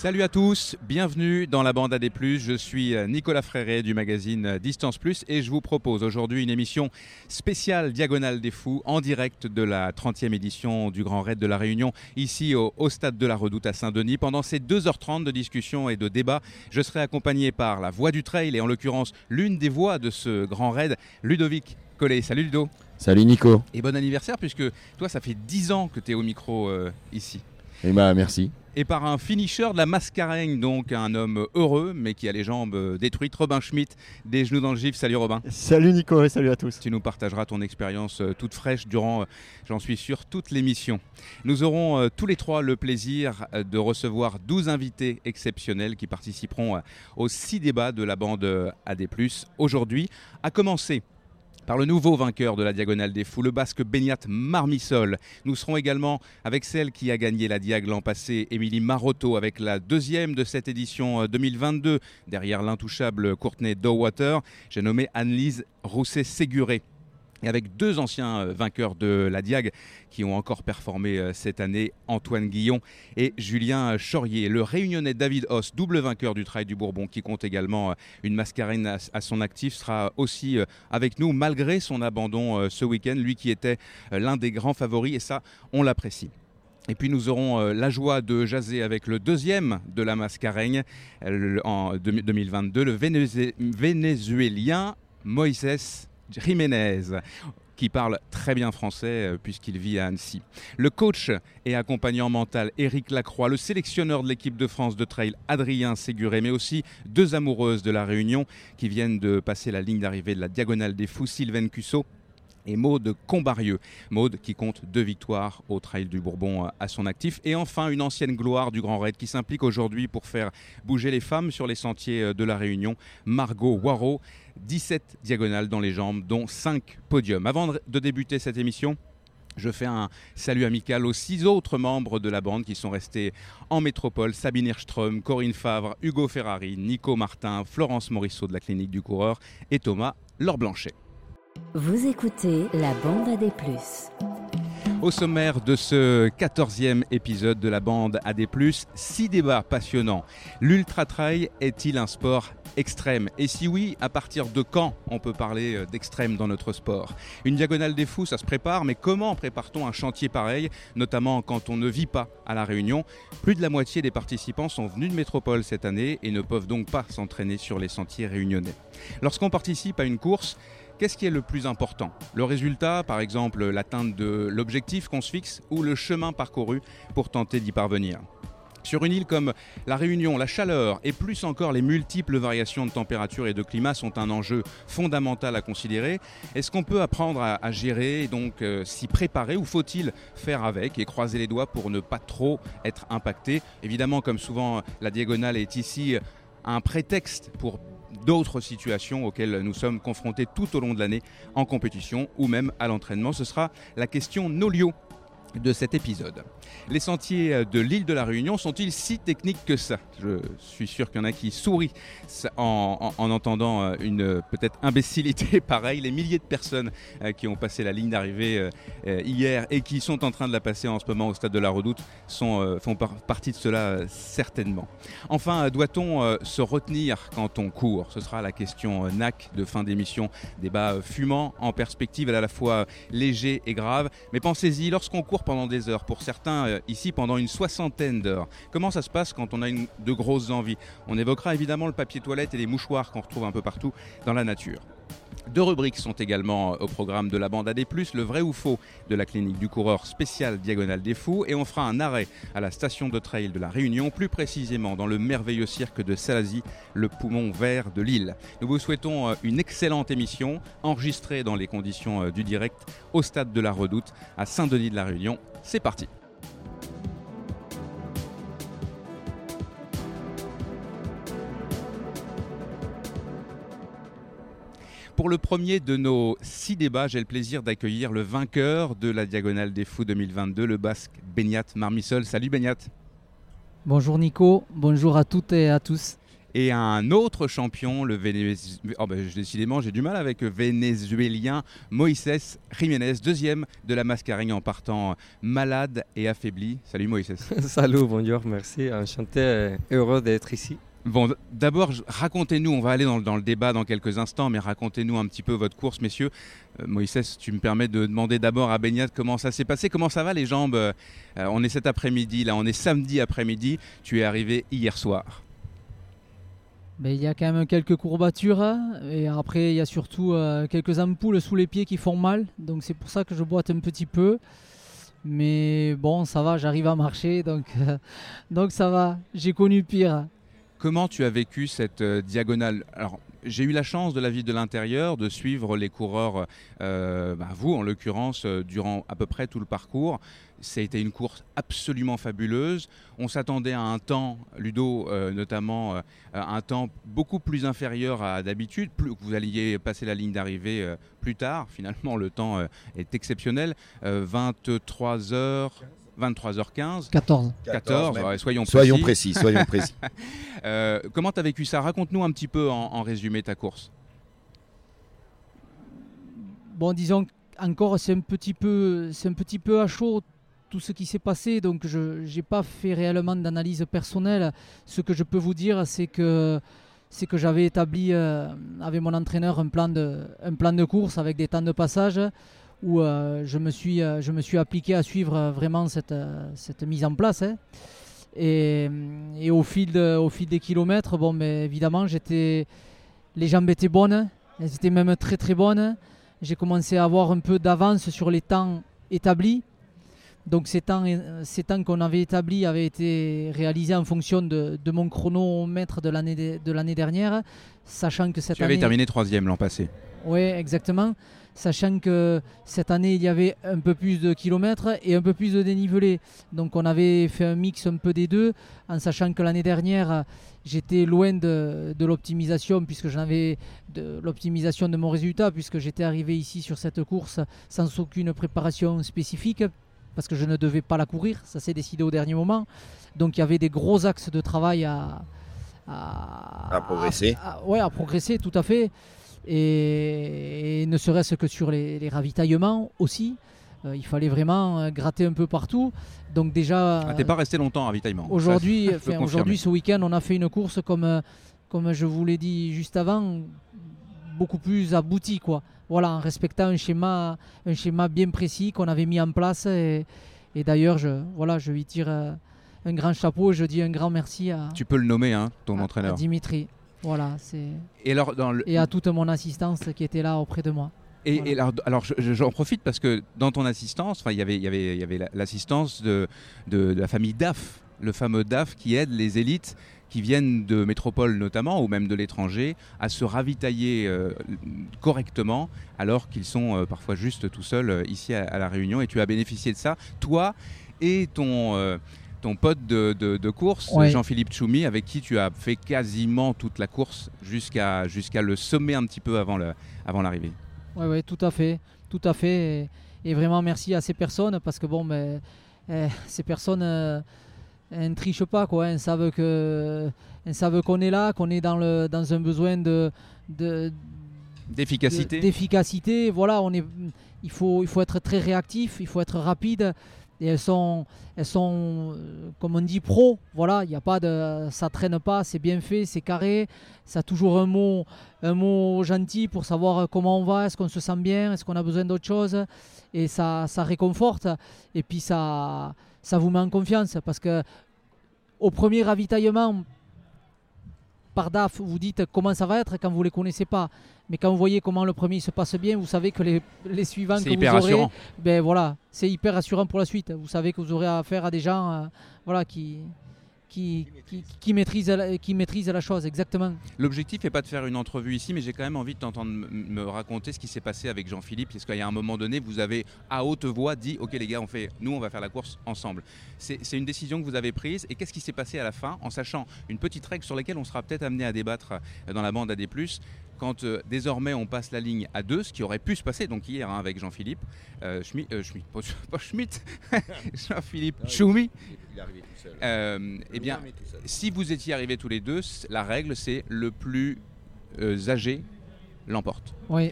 Salut à tous, bienvenue dans la bande AD+. Je suis Nicolas Fréret du magazine Distance Plus et je vous propose aujourd'hui une émission spéciale Diagonale des Fous en direct de la 30e édition du Grand Raid de La Réunion ici au Stade de la Redoute à Saint-Denis. Pendant ces 2h30 de discussion et de débat, je serai accompagné par la voix du trail et en l'occurrence l'une des voix de ce Grand Raid, Ludovic Collet. Salut Ludo. Salut Nico. Et bon anniversaire puisque toi ça fait 10 ans que tu es au micro ici. Eh bien merci. Et par un finisher de la Mascareignes, donc un homme heureux mais qui a les jambes détruites, Robin Schmitt, des genoux dans le gif. Salut Robin. Salut Nico et salut à tous. Tu nous partageras ton expérience toute fraîche durant, j'en suis sûr, toute l'émission. Nous aurons tous les trois le plaisir de recevoir 12 invités exceptionnels qui participeront aux 6 débats de la bande AD+. Aujourd'hui, à commencer par le nouveau vainqueur de la Diagonale des Fous, le Basque Beñat Marmissolle. Nous serons également avec celle qui a gagné la Diag l'an passé, Émilie Maroteaux, avec la deuxième de cette édition 2022, derrière l'intouchable Courtney Dauwalter. J'ai nommé Anne-Lise Rousset-Séguret. Et avec 2 anciens vainqueurs de la Diag qui ont encore performé cette année, Antoine Guillon et Julien Chorier. Le réunionnais David Hauss, double vainqueur du Trail du Bourbon, qui compte également une Mascareignes à son actif, sera aussi avec nous malgré son abandon ce week-end, lui qui était l'un des grands favoris, et ça, on l'apprécie. Et puis nous aurons la joie de jaser avec le deuxième de la Mascareignes en 2022, le Vénézuélien Moisés Jiménez, qui parle très bien français puisqu'il vit à Annecy. Le coach et accompagnant mental Éric Lacroix, le sélectionneur de l'équipe de France de trail Adrien Séguret, mais aussi 2 amoureuses de La Réunion qui viennent de passer la ligne d'arrivée de la Diagonale des Fous, Sylvaine Cusseau et Maud Combarieux. Maud qui compte 2 victoires au Trail du Bourbon à son actif. Et enfin, une ancienne gloire du Grand Raid qui s'implique aujourd'hui pour faire bouger les femmes sur les sentiers de La Réunion, Margot Hoarau. 17 diagonales dans les jambes, dont 5 podiums. Avant de débuter cette émission, je fais un salut amical aux 6 autres membres de la bande qui sont restés en métropole. Sabine Hirström, Corinne Favre, Hugo Ferrari, Nico Martin, Florence Morisseau de la Clinique du Coureur et Thomas Laure Blanchet. Vous écoutez la bande AD+. Au sommaire de ce 14e épisode de la bande AD+, 6 débats passionnants. L'ultra-trail est-il un sport extrême ? Et si oui, à partir de quand on peut parler d'extrême dans notre sport ? Une Diagonale des Fous, ça se prépare, mais comment prépare-t-on un chantier pareil, notamment quand on ne vit pas à La Réunion ? Plus de la moitié des participants sont venus de métropole cette année et ne peuvent donc pas s'entraîner sur les sentiers réunionnais. Lorsqu'on participe à une course, qu'est-ce qui est le plus important ? Le résultat, par exemple l'atteinte de l'objectif qu'on se fixe ou le chemin parcouru pour tenter d'y parvenir ? Sur une île comme La Réunion, la chaleur et plus encore les multiples variations de température et de climat sont un enjeu fondamental à considérer. Est-ce qu'on peut apprendre à gérer et donc s'y préparer ou faut-il faire avec et croiser les doigts pour ne pas trop être impacté ? Évidemment, comme souvent, la Diagonale est ici un prétexte pour d'autres situations auxquelles nous sommes confrontés tout au long de l'année en compétition ou même à l'entraînement. Ce sera la question Nolio de cet épisode. Les sentiers de l'île de la Réunion sont-ils si techniques que ça ? Je suis sûr qu'il y en a qui sourient en entendant une peut-être imbécilité pareille. Les milliers de personnes qui ont passé la ligne d'arrivée hier et qui sont en train de la passer en ce moment au Stade de la Redoute font partie de cela certainement. Enfin, doit-on se retenir quand on court ? Ce sera la question NAC de fin d'émission. Débat fumant en perspective, à la fois léger et grave. Mais pensez-y, lorsqu'on court pendant des heures, pour certains ici pendant une soixantaine d'heures. Comment ça se passe quand on a de grosses envies ? On évoquera évidemment le papier toilette et les mouchoirs qu'on retrouve un peu partout dans la nature. 2 rubriques sont également au programme de la bande AD+, le vrai ou faux de la Clinique du Coureur spécial Diagonale des Fous, et on fera un arrêt à la station de trail de La Réunion, plus précisément dans le merveilleux cirque de Salazie, le poumon vert de l'île. Nous vous souhaitons une excellente émission, enregistrée dans les conditions du direct au Stade de la Redoute à Saint-Denis de La Réunion. C'est parti. Pour le premier de nos 6 débats, j'ai le plaisir d'accueillir le vainqueur de la Diagonale des Fous 2022, le Basque Beñat Marmissolle. Salut Beñat. Bonjour Nico, bonjour à toutes et à tous. et un autre champion, le décidément j'ai du mal avec vénézuélien Moisés Jiménez, deuxième de la Mascareignes en partant malade et affaibli. Salut Moisés. Salut, bonjour, merci, enchanté, heureux d'être ici. Bon, d'abord, racontez-nous, on va aller dans le débat dans quelques instants, mais racontez-nous un petit peu votre course, messieurs. Moisés, tu me permets de demander d'abord à Beñat comment ça s'est passé, comment ça va les jambes. On est cet après-midi, là, on est samedi après-midi, tu es arrivé hier soir. Mais il y a quand même quelques courbatures, hein, et après il y a surtout quelques ampoules sous les pieds qui font mal, donc c'est pour ça que je boite un petit peu. Mais bon, ça va, j'arrive à marcher, donc ça va, j'ai connu pire. Comment tu as vécu cette diagonale? Alors, j'ai eu la chance de la vie de l'intérieur de suivre les coureurs, vous en l'occurrence, durant à peu près tout le parcours. Ça a été une course absolument fabuleuse. On s'attendait à un temps, Ludo notamment, un temps beaucoup plus inférieur à d'habitude. Vous alliez passer la ligne d'arrivée plus tard. Finalement, le temps est exceptionnel. 23 heures... 23h15. 14. Ouais, soyons précis. Comment tu as vécu ça? Raconte-nous un petit peu en résumé ta course. Bon, disons encore, c'est un petit peu à chaud tout ce qui s'est passé. Donc, je n'ai pas fait réellement d'analyse personnelle. Ce que je peux vous dire, c'est que j'avais établi avec mon entraîneur un plan de course avec des temps de passage, où je me suis appliqué à suivre vraiment cette mise en place, hein. Et au fil des kilomètres, bon, mais évidemment, les jambes étaient bonnes, elles étaient même très très bonnes. J'ai commencé à avoir un peu d'avance sur les temps établis. Donc ces temps qu'on avait établis avaient été réalisés en fonction de mon chronomètre de l'année dernière, sachant que cette année... Tu avais terminé 3e l'an passé. Oui, exactement. Sachant que cette année, il y avait un peu plus de kilomètres et un peu plus de dénivelé. Donc on avait fait un mix un peu des deux, en sachant que l'année dernière, j'étais loin de l'optimisation, puisque j'en avais de l'optimisation de mon résultat, puisque j'étais arrivé ici sur cette course sans aucune préparation spécifique, parce que je ne devais pas la courir, ça s'est décidé au dernier moment. Donc il y avait des gros axes de travail à progresser. À progresser, tout à fait. Et ne serait-ce que sur les ravitaillements aussi, il fallait vraiment gratter un peu partout. Donc déjà, t'es pas resté longtemps à ravitaillement. Aujourd'hui, ce week-end, on a fait une course comme je vous l'ai dit juste avant, beaucoup plus aboutie, quoi. Voilà, en respectant un schéma bien précis qu'on avait mis en place. Et d'ailleurs, je lui tire un grand chapeau. Je dis un grand merci à. Tu peux le nommer, hein, ton entraîneur. À Dimitri. Voilà, c'est. Et, alors, et à toute mon assistance qui était là auprès de moi. Et alors j'en profite parce que dans ton assistance, il y avait l'assistance de la famille DAF, le fameux DAF qui aide les élites qui viennent de métropole notamment ou même de l'étranger à se ravitailler correctement alors qu'ils sont parfois juste tout seuls ici à La Réunion. Et tu as bénéficié de ça, toi et ton pote de course, ouais. Jean-Philippe Tchoumy, avec qui tu as fait quasiment toute la course jusqu'à le sommet un petit peu avant l'arrivée. Oui, tout à fait. Et vraiment merci à ces personnes, parce que bon, mais, ces personnes, elles ne trichent pas, quoi. Elles savent qu'on est là, qu'on est dans un besoin d'efficacité. D'efficacité, voilà, il faut être très réactif, il faut être rapide. Et elles sont, comme on dit, pro. Voilà, il y a pas de, ça traîne pas, c'est bien fait, c'est carré. Ça a toujours un mot gentil pour savoir comment on va, est-ce qu'on se sent bien, est-ce qu'on a besoin d'autre chose. Et ça réconforte. Et puis ça vous met en confiance, parce que au premier ravitaillement, par DAF, vous dites comment ça va être quand vous ne les connaissez pas. Mais quand vous voyez comment le premier se passe bien, vous savez que les suivants c'est que hyper vous aurez, rassurant. Ben voilà, c'est hyper rassurant pour la suite. Vous savez que vous aurez affaire à des gens qui maîtrisent la chose, exactement. L'objectif n'est pas de faire une entrevue ici, mais j'ai quand même envie de t'entendre me raconter ce qui s'est passé avec Jean-Philippe. Parce qu'il y a un moment donné, vous avez à haute voix dit « Ok les gars, on va faire la course ensemble ». C'est une décision que vous avez prise. Et qu'est-ce qui s'est passé à la fin, en sachant une petite règle sur laquelle on sera peut-être amené à débattre dans la bande AD+. quand désormais on passe la ligne à 2, ce qui aurait pu se passer, donc hier hein, avec Jean-Philippe Tchoumy. Il est arrivé tout seul. Eh bien, si vous étiez arrivés tous les deux, la règle c'est le plus âgé l'emporte. Oui.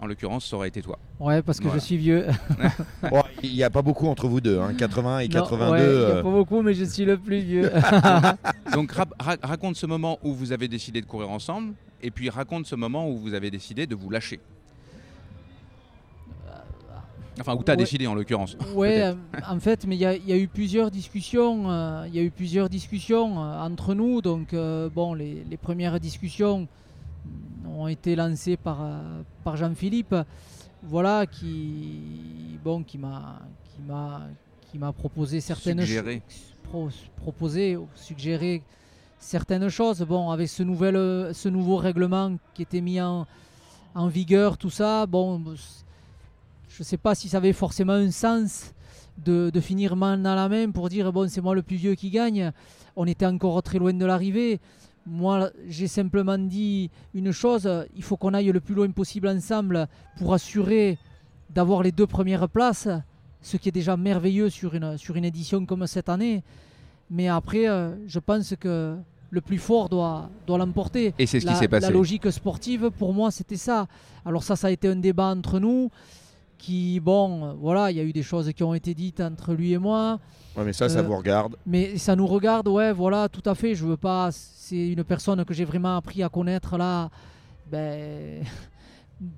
En l'occurrence, ça aurait été toi. Ouais, parce que voilà. Je suis vieux. Il n'y a pas beaucoup entre vous deux, hein, 80 et 82. Ouais, il n'y a pas beaucoup, mais je suis le plus vieux. Donc raconte ce moment où vous avez décidé de courir ensemble, et puis raconte ce moment où vous avez décidé de vous lâcher. Enfin, où tu as décidé en l'occurrence. Oui, en fait, mais il y a eu plusieurs discussions. Il y a eu plusieurs discussions entre nous. Donc, bon, les premières discussions ont été lancées par Jean-Philippe, voilà, qui m'a proposé certaines suggéré certaines choses. Bon, avec ce nouveau règlement qui était mis en vigueur, tout ça, bon, je sais pas si ça avait forcément un sens de finir main à la main pour dire bon, c'est moi le plus vieux qui gagne. On était encore très loin de l'arrivée. Moi, j'ai simplement dit une chose, il faut qu'on aille le plus loin possible ensemble pour assurer d'avoir les deux premières places, ce qui est déjà merveilleux sur une édition comme cette année. Mais après, je pense que le plus fort doit l'emporter. Et c'est ce qui s'est passé. La logique sportive, pour moi, c'était ça. Alors ça a été un débat entre nous. Il y a eu des choses qui ont été dites entre lui et moi. Ouais, mais ça vous regarde. Mais ça nous regarde, ouais, voilà, tout à fait. Je veux pas. C'est une personne que j'ai vraiment appris à connaître là,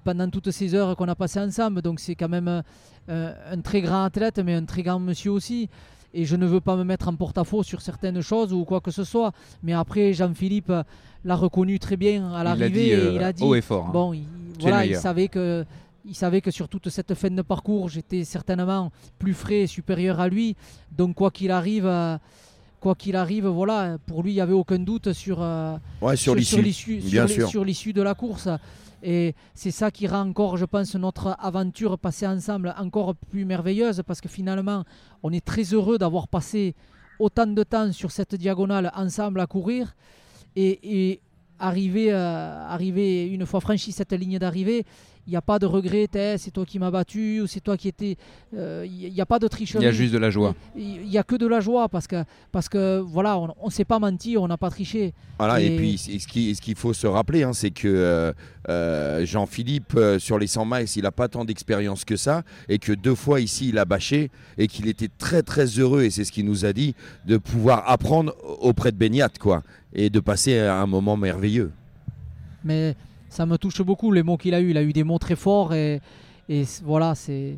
pendant toutes ces heures qu'on a passées ensemble. Donc c'est quand même un très grand athlète, mais un très grand monsieur aussi. Et je ne veux pas me mettre en porte-à-faux sur certaines choses ou quoi que ce soit. Mais après, Jean-Philippe l'a reconnu très bien à l'arrivée. Il a dit haut et fort. Hein. Bon, il savait que sur toute cette fin de parcours, j'étais certainement plus frais et supérieur à lui. Donc quoi qu'il arrive, voilà, pour lui, il n'y avait aucun doute sur l'issue de la course. Et c'est ça qui rend encore, je pense, notre aventure passée ensemble encore plus merveilleuse, parce que finalement, on est très heureux d'avoir passé autant de temps sur cette diagonale ensemble à courir. Et arriver une fois franchi cette ligne d'arrivée, il n'y a pas de regret, c'est toi qui m'as battu, ou c'est toi qui étais. Il n'y a pas de tricherie. Il y a juste de la joie. Il n'y a que de la joie parce que voilà, on ne s'est pas menti, on n'a pas triché. Voilà, et puis ce qu'il faut se rappeler, hein, c'est que Jean-Philippe, sur les 100 miles, il n'a pas tant d'expérience que ça, et que 2 fois ici, il a bâché, et qu'il était très très heureux, et c'est ce qu'il nous a dit, de pouvoir apprendre auprès de Beñat, quoi, et de passer à un moment merveilleux. Mais ça me touche beaucoup, les mots qu'il a eus. Il a eu des mots très forts et voilà, c'est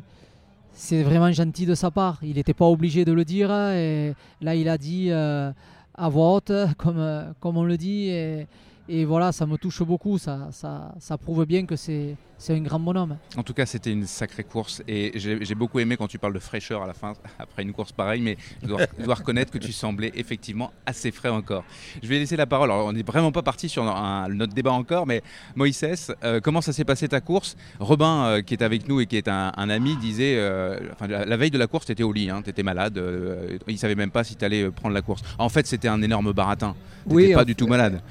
vraiment gentil de sa part. Il n'était pas obligé de le dire. Et là, il a dit à voix haute, comme on le dit. Et voilà, ça me touche beaucoup. Ça prouve bien que c'est un grand bonhomme. En tout cas, c'était une sacrée course. Et j'ai beaucoup aimé quand tu parles de fraîcheur à la fin, après une course pareille. Mais je dois reconnaître que tu semblais effectivement assez frais encore. Je vais laisser la parole. Alors, on n'est vraiment pas parti sur notre débat encore. Mais Moisés, comment ça s'est passé ta course ? Robin, qui est avec nous et qui est un ami, disait la veille de la course, tu étais au lit. Hein, tu étais malade. Il ne savait même pas si tu allais prendre la course. En fait, c'était un énorme baratin. Tu n'étais pas du tout malade.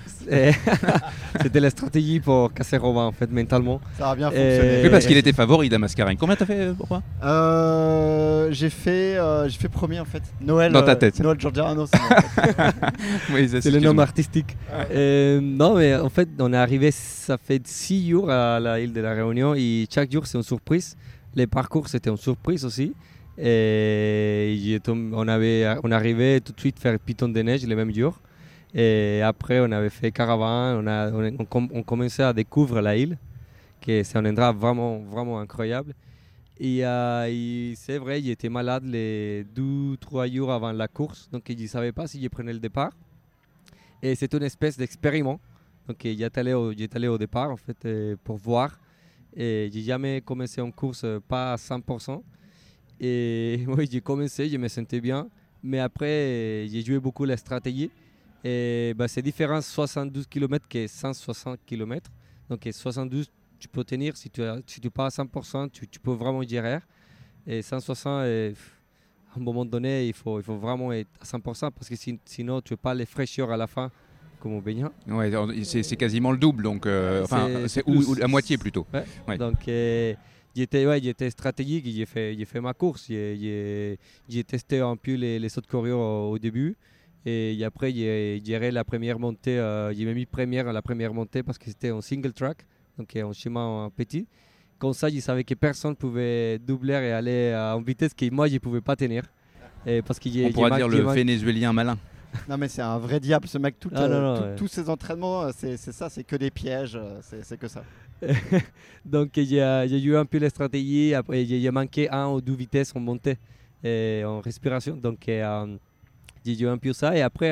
C'était la stratégie pour casser Robin, en fait, mentalement. Ça a bien fonctionné. Oui, parce qu'il était favori à Mascareignes. Combien t'as fait, Robin ? J'ai fait premier, en fait. Noël. Dans ta tête. Noël Giorgiano. Oui, c'est le nom artistique. Ouais. Non, mais en fait, on est arrivé, ça fait 6 jours à la île de La Réunion, et chaque jour, c'est une surprise. Les parcours, c'était une surprise aussi. Et on arrivait tout de suite faire Piton de Neige le même jour. Et après, on avait fait caravane, on commençait à découvrir la île, que c'est un endroit vraiment, vraiment incroyable. Et c'est vrai, j'étais malade les 2 ou 3 jours avant la course, donc je ne savais pas si je prenais le départ. Et c'est une espèce d'expériment. Donc j'étais allé au départ, en fait, pour voir. Et je n'ai jamais commencé en course, pas à 100%. Et oui, j'ai commencé, je me sentais bien. Mais après, j'ai joué beaucoup la stratégie. Et bah, c'est différent 72 km que 160 km. Donc 72, tu peux tenir, si tu passes à 100%, tu peux vraiment gérer. Et 160, à un moment donné, il faut vraiment être à 100% parce que sinon, tu n'as pas les fraîcheurs à la fin comme au Beñat. Ouais, c'est quasiment le double, donc c'est à moitié plutôt. Ouais. Ouais. Donc il était stratégique, il a fait ma course, il a testé un peu les sauts de Corio au début. Et après, je dirais la première montée, j'ai mis première à la première montée parce que c'était en single track, donc un chemin petit. Comme ça, je savais que personne pouvait doubler et aller à une vitesse que moi, je ne pouvais pas tenir. Et parce que on pourrait dire le Vénézuélien malin. Non, mais c'est un vrai diable, ce mec. Tous ses entraînements, c'est ça, c'est que des pièges, c'est que ça. Donc, j'ai eu un peu la stratégie. Après, j'ai manqué 1 ou 2 vitesses en montée et en respiration. Donc, j'ai eu un peu ça. Et après,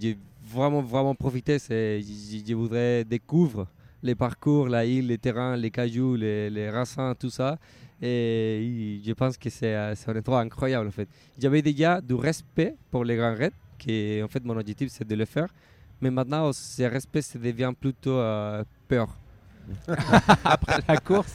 j'ai vraiment profité. Je voudrais découvrir les parcours, la île, les terrains, les cailloux, les racines, tout ça. Et je pense que c'est un endroit incroyable en fait. J'avais déjà du respect pour les Grands Raids, qui en fait mon objectif c'est de le faire. Mais maintenant, ce respect ça devient plutôt peur. Après la course,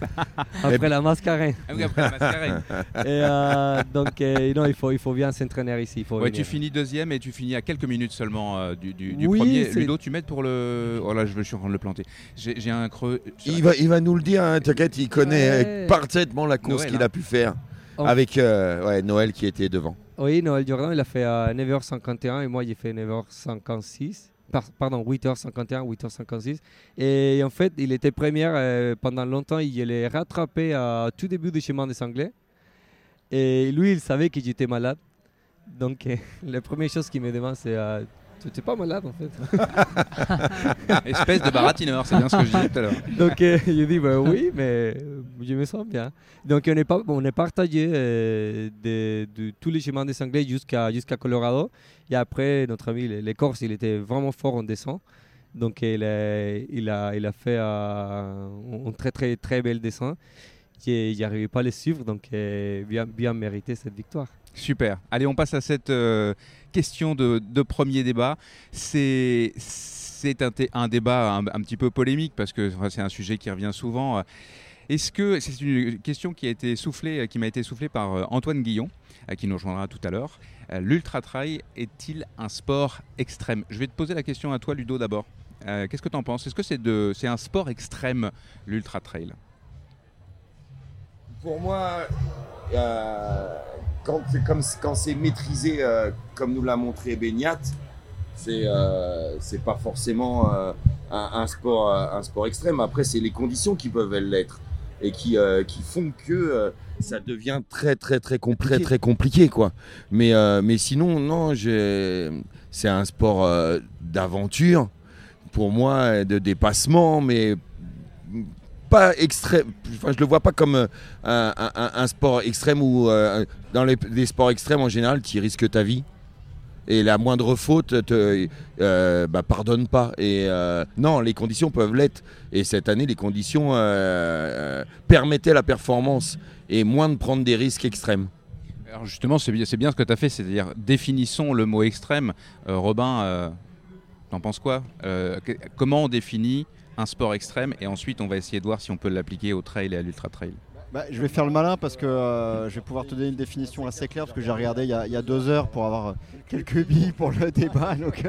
après la Mascareignes. Après la Mascareignes. Donc, il faut bien s'entraîner ici. Tu finis deuxième et tu finis à quelques minutes seulement du premier. C'est... Ludo, tu m'aides pour le. Oh là, je suis en train de le planter. J'ai un creux. Il va nous le dire, hein, t'inquiète, il connaît parfaitement la course Noël, qu'il a pu faire. Avec Noël qui était devant. Oui, Noël Durand, il a fait 9h51 et moi j'ai fait 9h56. 8h51, 8h56. Et en fait, il était premier pendant longtemps. Il est rattrapé à tout début du chemin des Anglais. Et lui, il savait que j'étais malade. Donc, la première chose qu'il me demande, c'est « Tu n'es pas malade, en fait ?» Espèce de baratineur, c'est bien ce que je disais tout à l'heure. Donc, je dis « Oui, mais je me sens bien. » Donc, on est partagé de tous les chemins des Anglais jusqu'à Colorado. Et après, notre ami, les Corses, il était vraiment fort en descente. Donc, il a fait un très, très, très bel descente. Je n'arrivais pas à les suivre, donc bien mérité cette victoire. Super. Allez, on passe à cette question de premier débat. C'est un débat un petit peu polémique parce que c'est un sujet qui revient souvent. Est-ce que c'est une question qui m'a été soufflée par Antoine Guillon, qui nous rejoindra tout à l'heure. L'ultra trail est-il un sport extrême ? Je vais te poser la question à toi, Ludo, d'abord. Qu'est-ce que tu en penses ? Est-ce que c'est un sport extrême, l'ultra trail ? Pour moi, quand c'est maîtrisé comme nous l'a montré Beñat, c'est pas forcément un sport extrême. Après, c'est les conditions qui peuvent l'être et qui font que ça devient très très très compliqué. Très, très compliqué quoi. Mais sinon non, c'est un sport d'aventure pour moi, de dépassement, mais pas extrême. Enfin, je le vois pas comme un sport extrême où dans les sports extrêmes en général, tu risques ta vie et la moindre faute te pardonne pas. Et non, les conditions peuvent l'être. Et cette année, les conditions permettaient la performance et moins de prendre des risques extrêmes. Alors justement, c'est bien ce que tu as fait, c'est-à-dire définissons le mot extrême. Robin, t'en penses quoi ? Comment on définit un sport extrême, et ensuite on va essayer de voir si on peut l'appliquer au trail et à l'ultra trail. Je vais faire le malin parce que je vais pouvoir te donner une définition assez claire parce que j'ai regardé il y a 2 heures pour avoir quelques billes pour le débat. Donc,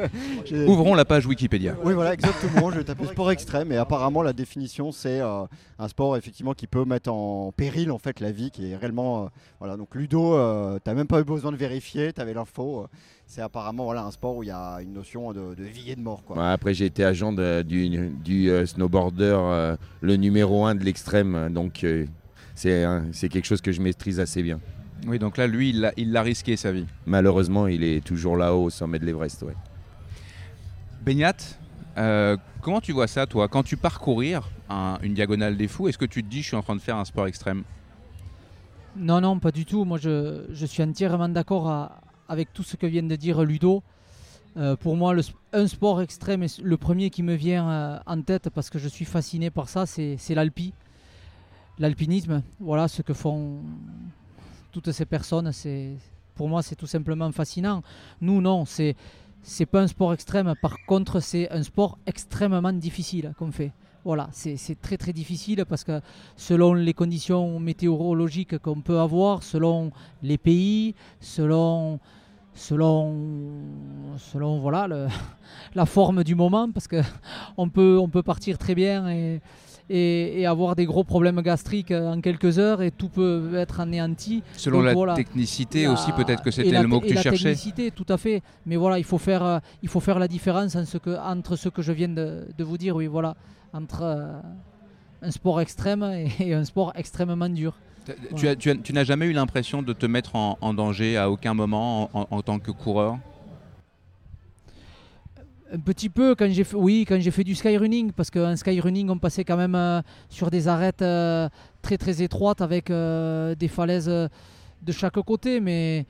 ouvrons la page Wikipédia. Oui, voilà, exactement. Je vais taper sport extrême et apparemment la définition c'est un sport effectivement qui peut mettre en péril en fait la vie, qui est réellement voilà. Donc Ludo, t'as même pas eu besoin de vérifier, t'avais l'info. C'est apparemment voilà, un sport où il y a une notion de vie et de mort. Quoi. Ouais, après, j'ai été agent du snowboarder, le numéro 1 de l'extrême. Donc, c'est quelque chose que je maîtrise assez bien. Oui, donc là, lui, il l'a risqué, sa vie. Malheureusement, il est toujours là-haut, au sommet de l'Everest. Ouais. Beñat, comment tu vois ça, toi ? Quand tu parcourir une diagonale des fous, est-ce que tu te dis « je suis en train de faire un sport extrême » ? Non, pas du tout. Moi, je suis entièrement d'accord avec tout ce que vient de dire Ludo. Pour moi, un sport extrême, le premier qui me vient en tête, parce que je suis fasciné par ça, c'est l'alpinisme. Voilà ce que font toutes ces personnes. Pour moi, c'est tout simplement fascinant. Nous, non, c'est pas un sport extrême. Par contre, c'est un sport extrêmement difficile qu'on fait. Voilà, c'est très très difficile parce que selon les conditions météorologiques qu'on peut avoir, selon les pays, selon selon voilà, la forme du moment, parce qu'on peut partir très bien et avoir des gros problèmes gastriques en quelques heures et tout peut être anéanti. Selon donc, la voilà, technicité aussi, peut-être que c'était le mot que tu cherchais. La technicité, tout à fait. Mais voilà, il faut faire la différence entre ce que je viens de vous dire, oui, voilà, entre un sport extrême et un sport extrêmement dur. Voilà. Tu n'as jamais eu l'impression de te mettre en danger à aucun moment en tant que coureur ? Un petit peu, quand j'ai fait du skyrunning, parce qu'en skyrunning, on passait quand même sur des arêtes très très étroites avec des falaises de chaque côté. Mais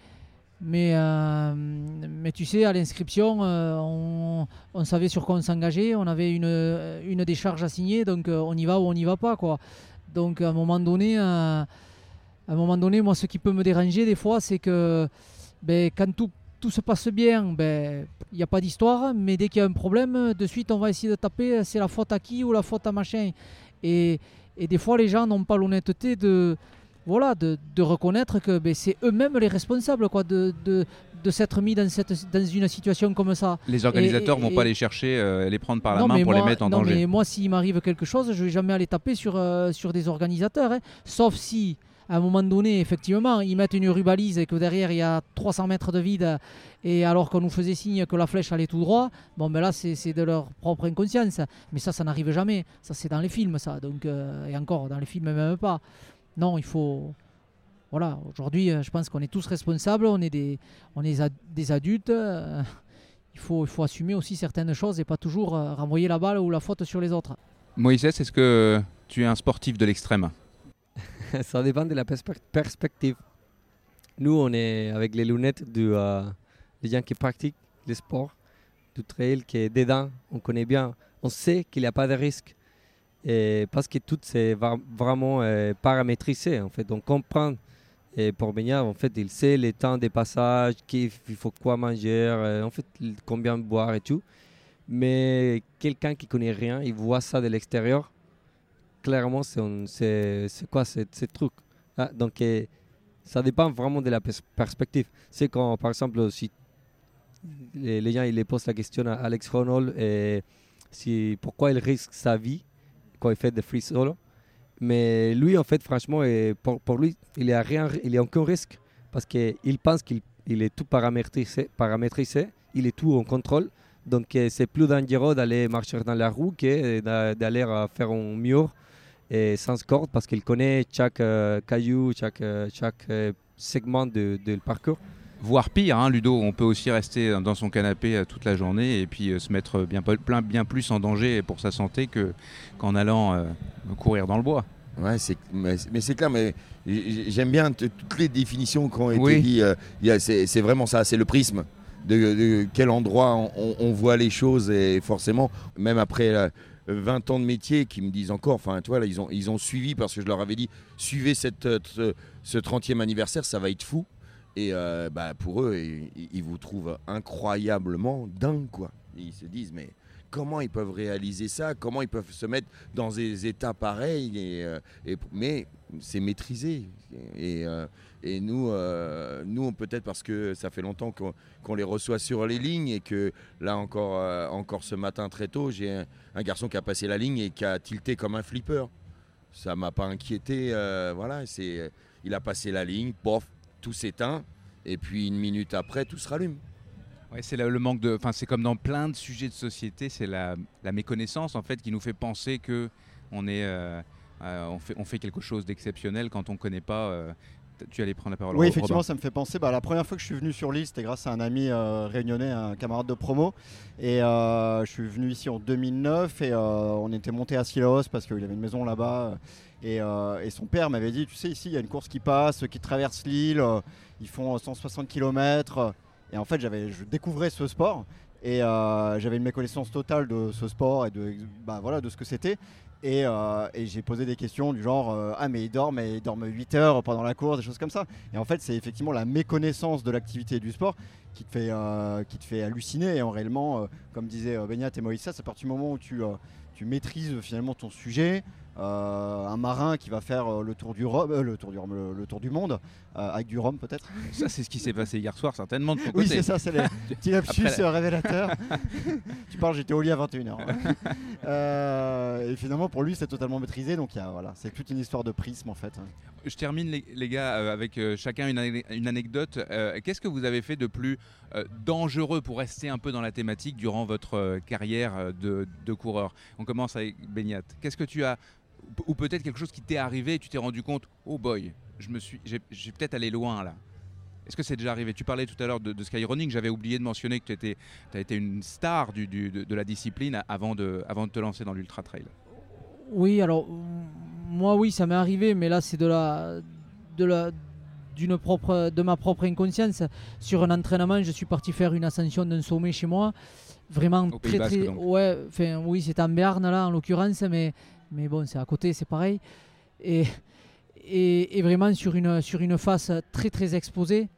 tu sais, à l'inscription, on savait sur quoi on s'engageait, on avait une décharge à signer, donc on y va ou on n'y va pas, quoi. Donc à un moment donné, moi, ce qui peut me déranger des fois, c'est que quand tout se passe bien, il n'y a pas d'histoire, mais dès qu'il y a un problème, de suite on va essayer de taper, c'est la faute à qui ou la faute à machin. Et des fois les gens n'ont pas l'honnêteté de reconnaître que c'est eux-mêmes les responsables, quoi, de s'être mis dans une situation comme ça. Les organisateurs ne vont pas les chercher, les prendre par la main pour les mettre en danger. Mais moi, s'il m'arrive quelque chose, je ne vais jamais aller taper sur des organisateurs, hein, sauf si... À un moment donné, effectivement, ils mettent une rubalise et que derrière, il y a 300 mètres de vide, et alors qu'on nous faisait signe que la flèche allait tout droit, là, c'est de leur propre inconscience. Mais ça n'arrive jamais. Ça, c'est dans les films, ça. Donc, et encore, dans les films, même pas. Non, il faut... Voilà, aujourd'hui, je pense qu'on est tous responsables. On est des adultes. Il faut assumer aussi certaines choses et pas toujours renvoyer la balle ou la faute sur les autres. Moisés, est-ce que tu es un sportif de l'extrême ? Ça dépend de la perspective. Nous, on est avec les lunettes des gens qui pratiquent le sport, du trail qui est dedans. On connaît bien, on sait qu'il n'y a pas de risque. Et parce que tout c'est vraiment paramétrisé. En fait. On comprend. Et pour Beñat, en fait, il sait les temps de passage, qu'il faut quoi manger, en fait, combien boire et tout. Mais quelqu'un qui ne connaît rien, il voit ça de l'extérieur. Clairement, c'est quoi ce truc, ah, donc ça dépend vraiment de la perspective. C'est quand, par exemple, si les gens ils posent la question à Alex Honnold pourquoi il risque sa vie quand il fait des free solo, mais lui, en fait, franchement, pour lui, il n'y a aucun risque parce qu'il pense qu'il est tout paramétrisé, il est tout en contrôle. Donc, c'est plus dangereux d'aller marcher dans la rue que d'aller faire un mur et sans corde parce qu'il connaît chaque caillou, chaque segment du parcours. Voire pire, hein, Ludo, on peut aussi rester dans son canapé toute la journée et puis se mettre bien plus en danger pour sa santé qu'en allant courir dans le bois. Ouais, mais c'est clair, mais j'aime bien toutes les définitions qui ont été dites. C'est vraiment ça, c'est le prisme. De quel endroit on voit les choses, et forcément, même après 20 ans de métier, qui me disent encore, enfin, tu vois, là, ils ont suivi parce que je leur avais dit, suivez ce 30e anniversaire, ça va être fou. Et pour eux, ils vous trouvent incroyablement dingue, quoi. Et ils se disent, mais comment ils peuvent réaliser ça ? Comment ils peuvent se mettre dans des états pareils ? Mais c'est maîtrisé. Et nous, peut-être parce que ça fait longtemps qu'on les reçoit sur les lignes et que là encore ce matin très tôt, j'ai un garçon qui a passé la ligne et qui a tilté comme un flipper. Ça ne m'a pas inquiété. Voilà, il a passé la ligne, pof, tout s'éteint et puis une minute après, tout se rallume. Ouais, c'est le manque de, enfin, c'est comme dans plein de sujets de société, c'est la méconnaissance en fait qui nous fait penser que on fait quelque chose d'exceptionnel quand on ne connaît pas. Tu allais prendre la parole. Oui, effectivement, Robin. Ça me fait penser. La première fois que je suis venu sur l'île, c'était grâce à un ami réunionnais, un camarade de promo. Et je suis venu ici en 2009 et on était monté à Sillaos parce qu'il avait une maison là-bas. Et son père m'avait dit, tu sais, ici, il y a une course qui passe, qui traverse l'île. Ils font 160 km. Et en fait, je découvrais ce sport. Et j'avais une méconnaissance totale de ce sport et de ce que c'était. Et j'ai posé des questions du genre mais ils dorment 8 heures pendant la course, des choses comme ça. Et en fait, c'est effectivement la méconnaissance de l'activité et du sport qui te fait halluciner. Et en réellement, comme disaient Beñat et Moïse, c'est à partir du moment où tu maîtrises finalement ton sujet, Un marin qui va faire le tour du monde avec du rhum peut-être. Ça c'est ce qui s'est passé hier soir certainement de ton côté. Oui c'est ça, c'est le petit lapsus révélateur. Tu parles, j'étais au lit à 21h. Et finalement pour lui c'est totalement maîtrisé, donc voilà, c'est toute une histoire de prisme en fait. Je termine les gars avec chacun une anecdote. Qu'est-ce que vous avez fait de plus dangereux pour rester un peu dans la thématique durant votre carrière de coureur? On commence avec Beñat. Qu'est-ce que tu as, ou peut-être quelque chose qui t'est arrivé et tu t'es rendu compte, oh boy, j'ai peut-être allé loin là. Est-ce que c'est déjà arrivé? Tu parlais tout à l'heure de skyrunning, j'avais oublié de mentionner que tu as été une star de la discipline avant de te lancer dans l'ultra trail. Oui, alors moi oui, ça m'est arrivé, mais là c'est de ma propre inconscience. Sur un entraînement, je suis parti faire une ascension d'un sommet chez moi, vraiment au très Pays-Basque, très donc. Ouais, enfin oui, c'est en Béarn là en l'occurrence, mais bon, c'est à côté, c'est pareil. Et vraiment sur une face très très exposée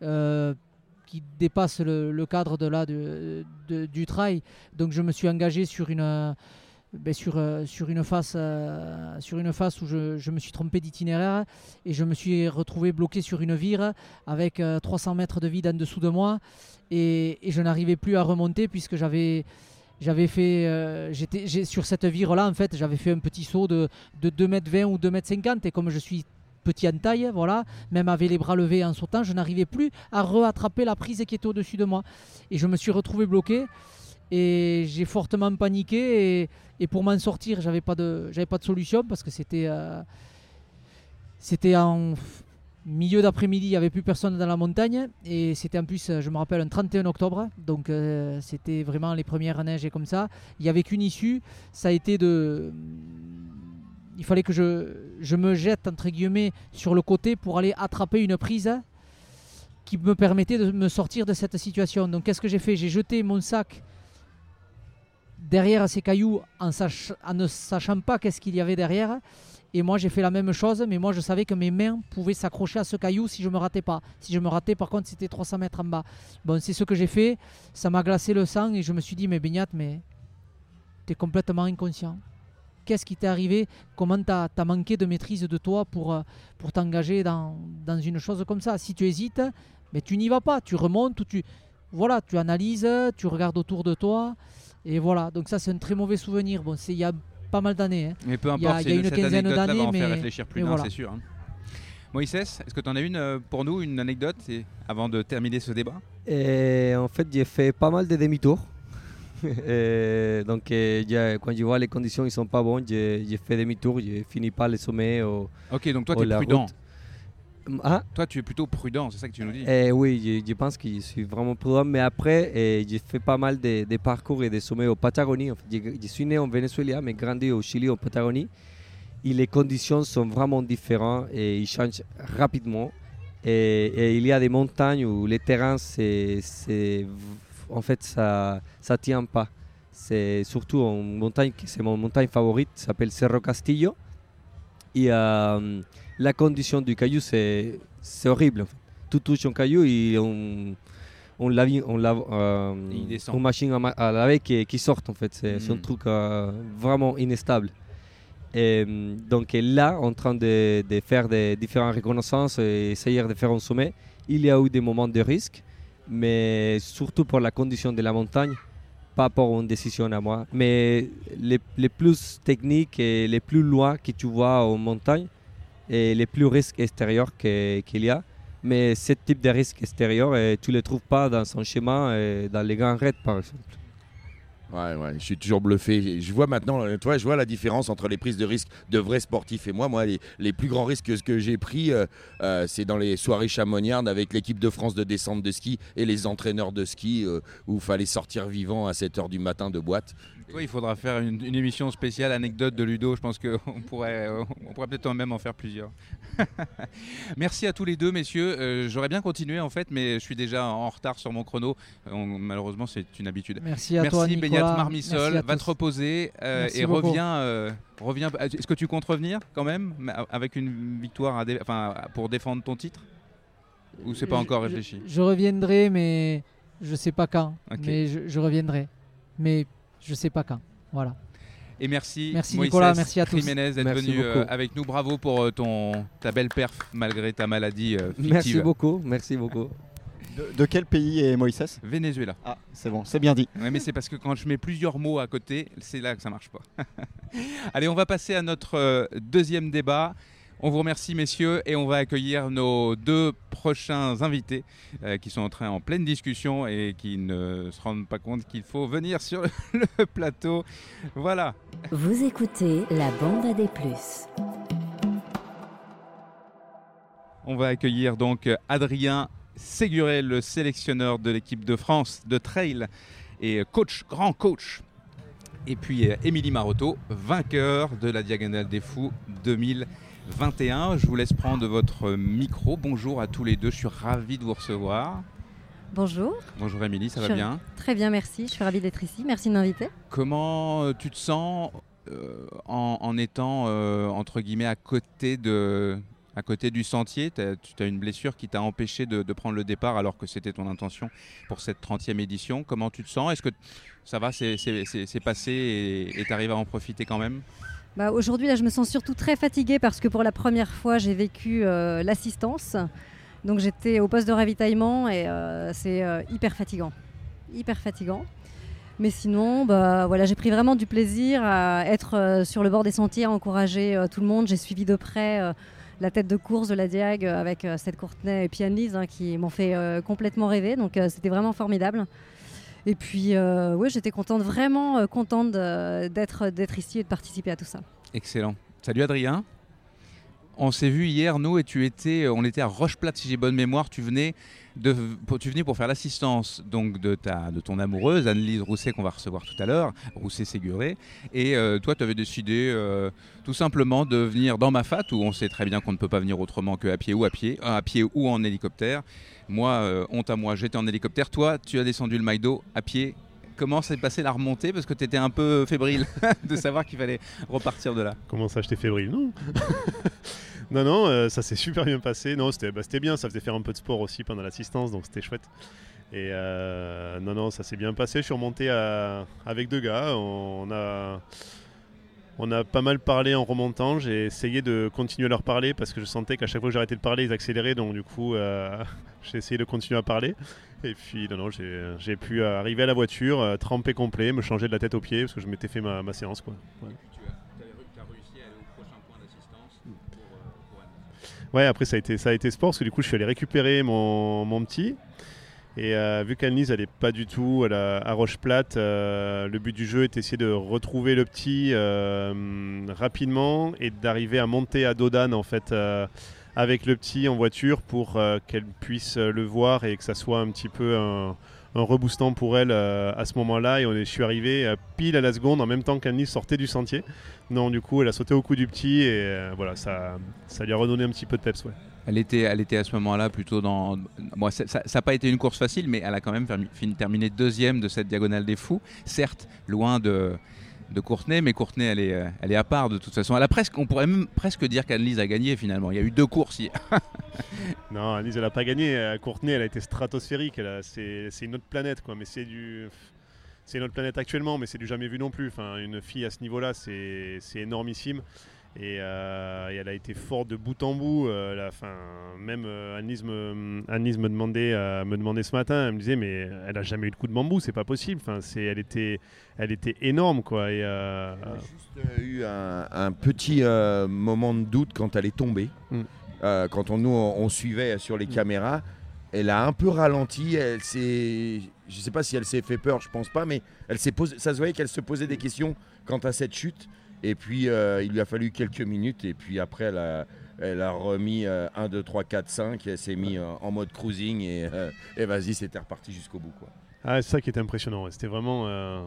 qui dépasse le cadre du trail. Donc je me suis engagé sur une face où je me suis trompé d'itinéraire et je me suis retrouvé bloqué sur une vire avec 300 mètres de vide en dessous de moi et je n'arrivais plus à remonter puisque sur cette vire-là, en fait, j'avais fait un petit saut de 2,20 m ou 2,50 m. Et comme je suis petit en taille, voilà, même avec les bras levés en sautant, je n'arrivais plus à rattraper la prise qui était au-dessus de moi. Et je me suis retrouvé bloqué. Et j'ai fortement paniqué. Et pour m'en sortir, je n'avais pas de solution parce que c'était en milieu d'après-midi, il n'y avait plus personne dans la montagne et c'était en plus, je me rappelle, un 31 octobre, donc c'était vraiment les premières neiges et comme ça. Il n'y avait qu'une issue, ça a été il fallait que je me jette, entre guillemets, sur le côté pour aller attraper une prise qui me permettait de me sortir de cette situation. Donc qu'est-ce que j'ai fait ? J'ai jeté mon sac derrière ces cailloux en ne sachant pas qu'est-ce qu'il y avait derrière. Et moi j'ai fait la même chose, mais moi je savais que mes mains pouvaient s'accrocher à ce caillou si je ne me ratais pas. Si je me ratais, par contre, c'était 300 mètres en bas. Bon, c'est ce que j'ai fait, ça m'a glacé le sang et je me suis dit, mais Beñat, mais t'es complètement inconscient. Qu'est-ce qui t'est arrivé? Comment t'as manqué de maîtrise de toi pour t'engager dans une chose comme ça? Si tu hésites, mais tu n'y vas pas, tu remontes, voilà, tu analyses, tu regardes autour de toi. Et voilà, donc ça c'est un très mauvais souvenir. Bon, il y a pas mal d'années. Hein. Mais peu importe, il y a une quinzaine d'années, mais faire réfléchir plus d'un, voilà. C'est sûr. Hein. Moïse, est-ce que tu en as une pour nous, une anecdote, avant de terminer ce débat? Et en fait, j'ai fait pas mal de demi-tours. Donc, quand je vois les conditions, ils sont pas bonnes, j'ai fait demi-tours, je finis pas les sommets. Ok, donc toi, tu es prudent. Hein? Toi, tu es plutôt prudent, c'est ça que tu nous dis? Oui, je pense que je suis vraiment prudent, mais après, j'ai fait pas mal de parcours et de sommets au Patagonie. En fait, je suis né en Venezuela, mais grandi au Chili, au Patagonie. Et les conditions sont vraiment différentes et ils changent rapidement. Et il y a des montagnes où les terrains, en fait, ça ne tient pas. C'est surtout une montagne, c'est mon montagne favorite, ça s'appelle Cerro Castillo. Et la condition du caillou, c'est horrible. Tu touches un caillou et on machine à laver qui sort. En fait. C'est un truc vraiment instable. Et, donc là, en train de faire des différentes reconnaissances et essayer de faire un sommet, il y a eu des moments de risque, mais surtout pour la condition de la montagne, pas pour une décision à moi. Mais les plus techniques et les plus loin que tu vois en montagne, et les plus risques extérieurs qu'il y a. Mais ce type de risque extérieur, tu ne les trouves pas dans son schéma, dans les grands raids par exemple. Ouais, je suis toujours bluffé. Je vois maintenant, toi, je vois la différence entre les prises de risque de vrais sportifs et moi. Moi, les plus grands risques que j'ai pris, c'est dans les soirées chamoniardes avec l'équipe de France de descente de ski et les entraîneurs de ski où il fallait sortir vivant à 7h du matin de boîte. Oui, il faudra faire une émission spéciale anecdote de Ludo. Je pense qu'on pourrait peut-être même en faire plusieurs. Merci à tous les deux, messieurs. J'aurais bien continué en fait, mais je suis déjà en retard sur mon chrono. Malheureusement, c'est une habitude. Merci à toi, Nicolas. Beñat Marmissolle, va te reposer et reviens. Est-ce que tu comptes revenir quand même avec une victoire pour défendre ton titre? Ou c'est pas encore réfléchi? Je reviendrai, mais je sais pas quand. Okay. Mais je reviendrai. Mais je sais pas quand. Voilà. Et merci Moisés, Nicolas, merci à tous. Jiménez d'être venu avec nous. Bravo pour ta belle perf malgré ta maladie fictive. Merci beaucoup. De quel pays est Moisés ? Venezuela. Ah, c'est bon, c'est bien dit. Oui, mais c'est parce que quand je mets plusieurs mots à côté, c'est là que ça marche pas. Allez, on va passer à notre deuxième débat. On vous remercie, messieurs, et on va accueillir nos deux prochains invités qui sont en pleine discussion et qui ne se rendent pas compte qu'il faut venir sur le plateau. Voilà. Vous écoutez la bande à des plus. On va accueillir donc Adrien Séguret, le sélectionneur de l'équipe de France de trail et grand coach. Et puis Émilie Maroteaux, vainqueur de la Diagonale des Fous 2021. Je vous laisse prendre votre micro. Bonjour à tous les deux, je suis ravi de vous recevoir. Bonjour. Bonjour Émilie, ça va bien ? Très bien, merci. Je suis ravie d'être ici. Merci de m'inviter. Comment tu te sens en étant entre guillemets à côté du sentier? Tu as une blessure qui t'a empêché de prendre le départ alors que c'était ton intention pour cette 30e édition. Comment tu te sens? Est-ce que ça va, c'est passé et tu arrives à en profiter quand même? Bah, aujourd'hui, là, je me sens surtout très fatiguée parce que pour la première fois, j'ai vécu l'assistance. Donc j'étais au poste de ravitaillement et c'est hyper fatigant. Mais sinon, j'ai pris vraiment du plaisir à être sur le bord des sentiers, à encourager tout le monde. J'ai suivi de près la tête de course de la Diag avec cette Courtney et puis Anne-Lise qui m'ont fait complètement rêver. Donc c'était vraiment formidable. Et puis oui, j'étais contente d'être ici et de participer à tout ça. Excellent. Salut Adrien. On s'est vu hier, nous, et on était à Roche-Plate, si j'ai bonne mémoire. Tu venais pour faire l'assistance donc de ton amoureuse, Anne-Lise Rousset, qu'on va recevoir tout à l'heure, Rousset-Séguret. Et toi, tu avais décidé tout simplement de venir dans Mafate, où on sait très bien qu'on ne peut pas venir autrement que à pied ou en hélicoptère. Moi, honte à moi, j'étais en hélicoptère. Toi, tu as descendu le Maïdo à pied. Comment s'est passée la remontée? Parce que tu étais un peu fébrile de savoir qu'il fallait repartir de là. Comment ça, j'étais fébrile? Non. Non, ça s'est super bien passé. Non, c'était bien, ça faisait faire un peu de sport aussi pendant l'assistance, donc c'était chouette. Et non, ça s'est bien passé. Je suis remonté avec deux gars. On a pas mal parlé en remontant. J'ai essayé de continuer à leur parler parce que je sentais qu'à chaque fois que j'arrêtais de parler, ils accéléraient. Donc du coup, j'ai essayé de continuer à parler. Et puis j'ai pu arriver à la voiture, tremper complet, me changer de la tête aux pieds parce que je m'étais fait ma séance, quoi. Ouais. Tu as réussi à aller au prochain point d'assistance pour Anne. Ouais, après ça a été sport parce que du coup je suis allé récupérer mon petit. Et vu qu'Anne-Lise elle est pas du tout à Roche-Plate, le but du jeu était d'essayer de retrouver le petit rapidement et d'arriver à monter à Dodane en fait avec le petit en voiture pour qu'elle puisse le voir et que ça soit un petit peu un reboostant pour elle à ce moment-là. Et je suis arrivé pile à la seconde en même temps qu'Anne-Lise sortait du sentier. Non, du coup, elle a sauté au cou du petit et voilà, ça lui a redonné un petit peu de peps, ouais. Elle était à ce moment-là plutôt dans... Bon, ça n'a pas été une course facile, mais elle a quand même terminé deuxième de cette Diagonale des Fous. Certes, loin de Courtney, mais Courtney, elle est à part de toute façon. On pourrait même presque dire qu'Anne-Lise a gagné finalement. Il y a eu deux courses hier. Non, Anne-Lise, elle n'a pas gagné. Courtney, elle a été stratosphérique. C'est une autre planète, quoi. Mais c'est notre planète actuellement, mais c'est du jamais vu non plus. Enfin, une fille à ce niveau-là, c'est énormissime. Et elle a été forte de bout en bout. Anne-Lise me demandait ce matin, elle me disait mais elle n'a jamais eu de coup de bambou, c'est pas possible. Enfin, elle était énorme, quoi. Et elle a juste eu un petit moment de doute quand elle est tombée. Quand on suivait sur les caméras, elle a un peu ralenti. Je sais pas si elle s'est fait peur, je pense pas, mais ça se voyait qu'elle se posait des questions quant à cette chute. Et puis il lui a fallu quelques minutes et puis après elle a remis 1, 2, 3, 4, 5 et elle s'est mise en mode cruising et vas-y, c'était reparti jusqu'au bout, quoi. Ah, c'est ça qui était impressionnant, ouais. C'était vraiment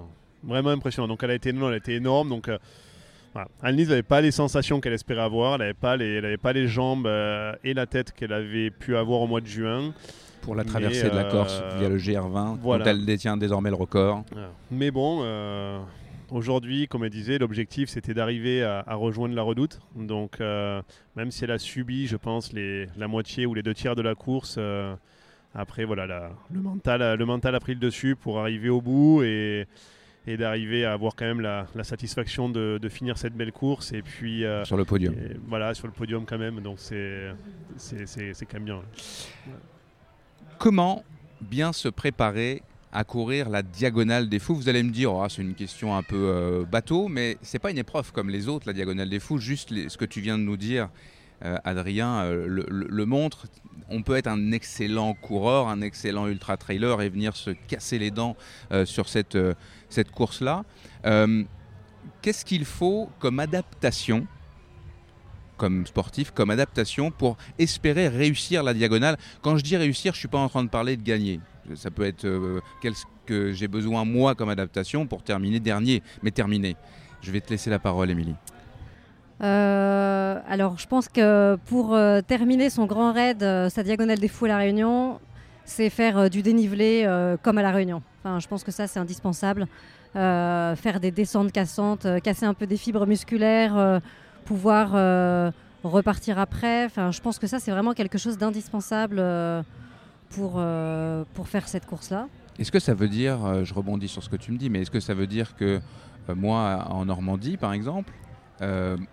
impressionnant. Donc elle a été énorme, donc voilà. Anne-Lise n'avait pas les sensations qu'elle espérait avoir, elle n'avait pas les jambes et la tête qu'elle avait pu avoir au mois de juin. Pour la traversée de la Corse via le GR20, voilà. Dont elle détient désormais le record. Mais bon... Aujourd'hui, comme elle disait, l'objectif c'était d'arriver à rejoindre la Redoute. Donc même si elle a subi, je pense, la moitié ou les deux tiers de la course, après voilà, le mental a pris le dessus pour arriver au bout. Et, et d'arriver à avoir quand même la satisfaction de finir cette belle course et puis sur le podium. Voilà, sur le podium quand même, donc c'est quand même bien. Comment bien se préparer à courir la Diagonale des Fous? Vous allez me dire, oh, c'est une question un peu bateau, mais c'est pas une épreuve comme les autres, la Diagonale des Fous. Juste ce que tu viens de nous dire, Adrien, le montre. On peut être un excellent coureur, un excellent ultra-trailer et venir se casser les dents sur cette course-là. Qu'est-ce qu'il faut comme adaptation, comme sportif, comme adaptation pour espérer réussir la Diagonale? Quand je dis réussir, je ne suis pas en train de parler de gagner. Ça peut être qu'est-ce que j'ai besoin moi comme adaptation pour terminer dernier, mais terminer. Je vais te laisser la parole, Émilie. Alors je pense que pour terminer son grand raid, sa Diagonale des Fous à La Réunion, c'est faire du dénivelé comme à La Réunion. Enfin, je pense que ça c'est indispensable. Faire des descentes cassantes, casser un peu des fibres musculaires, pouvoir repartir après. Enfin, je pense que ça c'est vraiment quelque chose d'indispensable pour faire cette course-là. Est-ce que ça veut dire, je rebondis sur ce que tu me dis, mais est-ce que ça veut dire que moi en Normandie par exemple,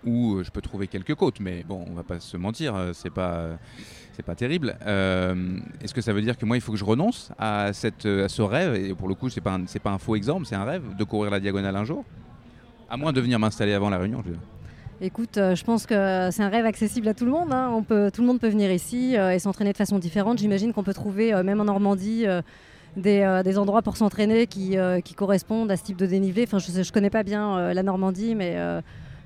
où je peux trouver quelques côtes, mais bon, on va pas se mentir, c'est pas terrible. Est-ce que ça veut dire que moi, il faut que je renonce à ce rêve? Et pour le coup, c'est pas un faux exemple, c'est un rêve de courir la Diagonale un jour, à moins de venir m'installer avant La Réunion. Écoute, je pense que c'est un rêve accessible à tout le monde. Hein. Tout le monde peut venir ici et s'entraîner de façon différente. J'imagine qu'on peut trouver, même en Normandie, des endroits pour s'entraîner qui correspondent à ce type de dénivelé. Enfin, je connais pas bien la Normandie, mais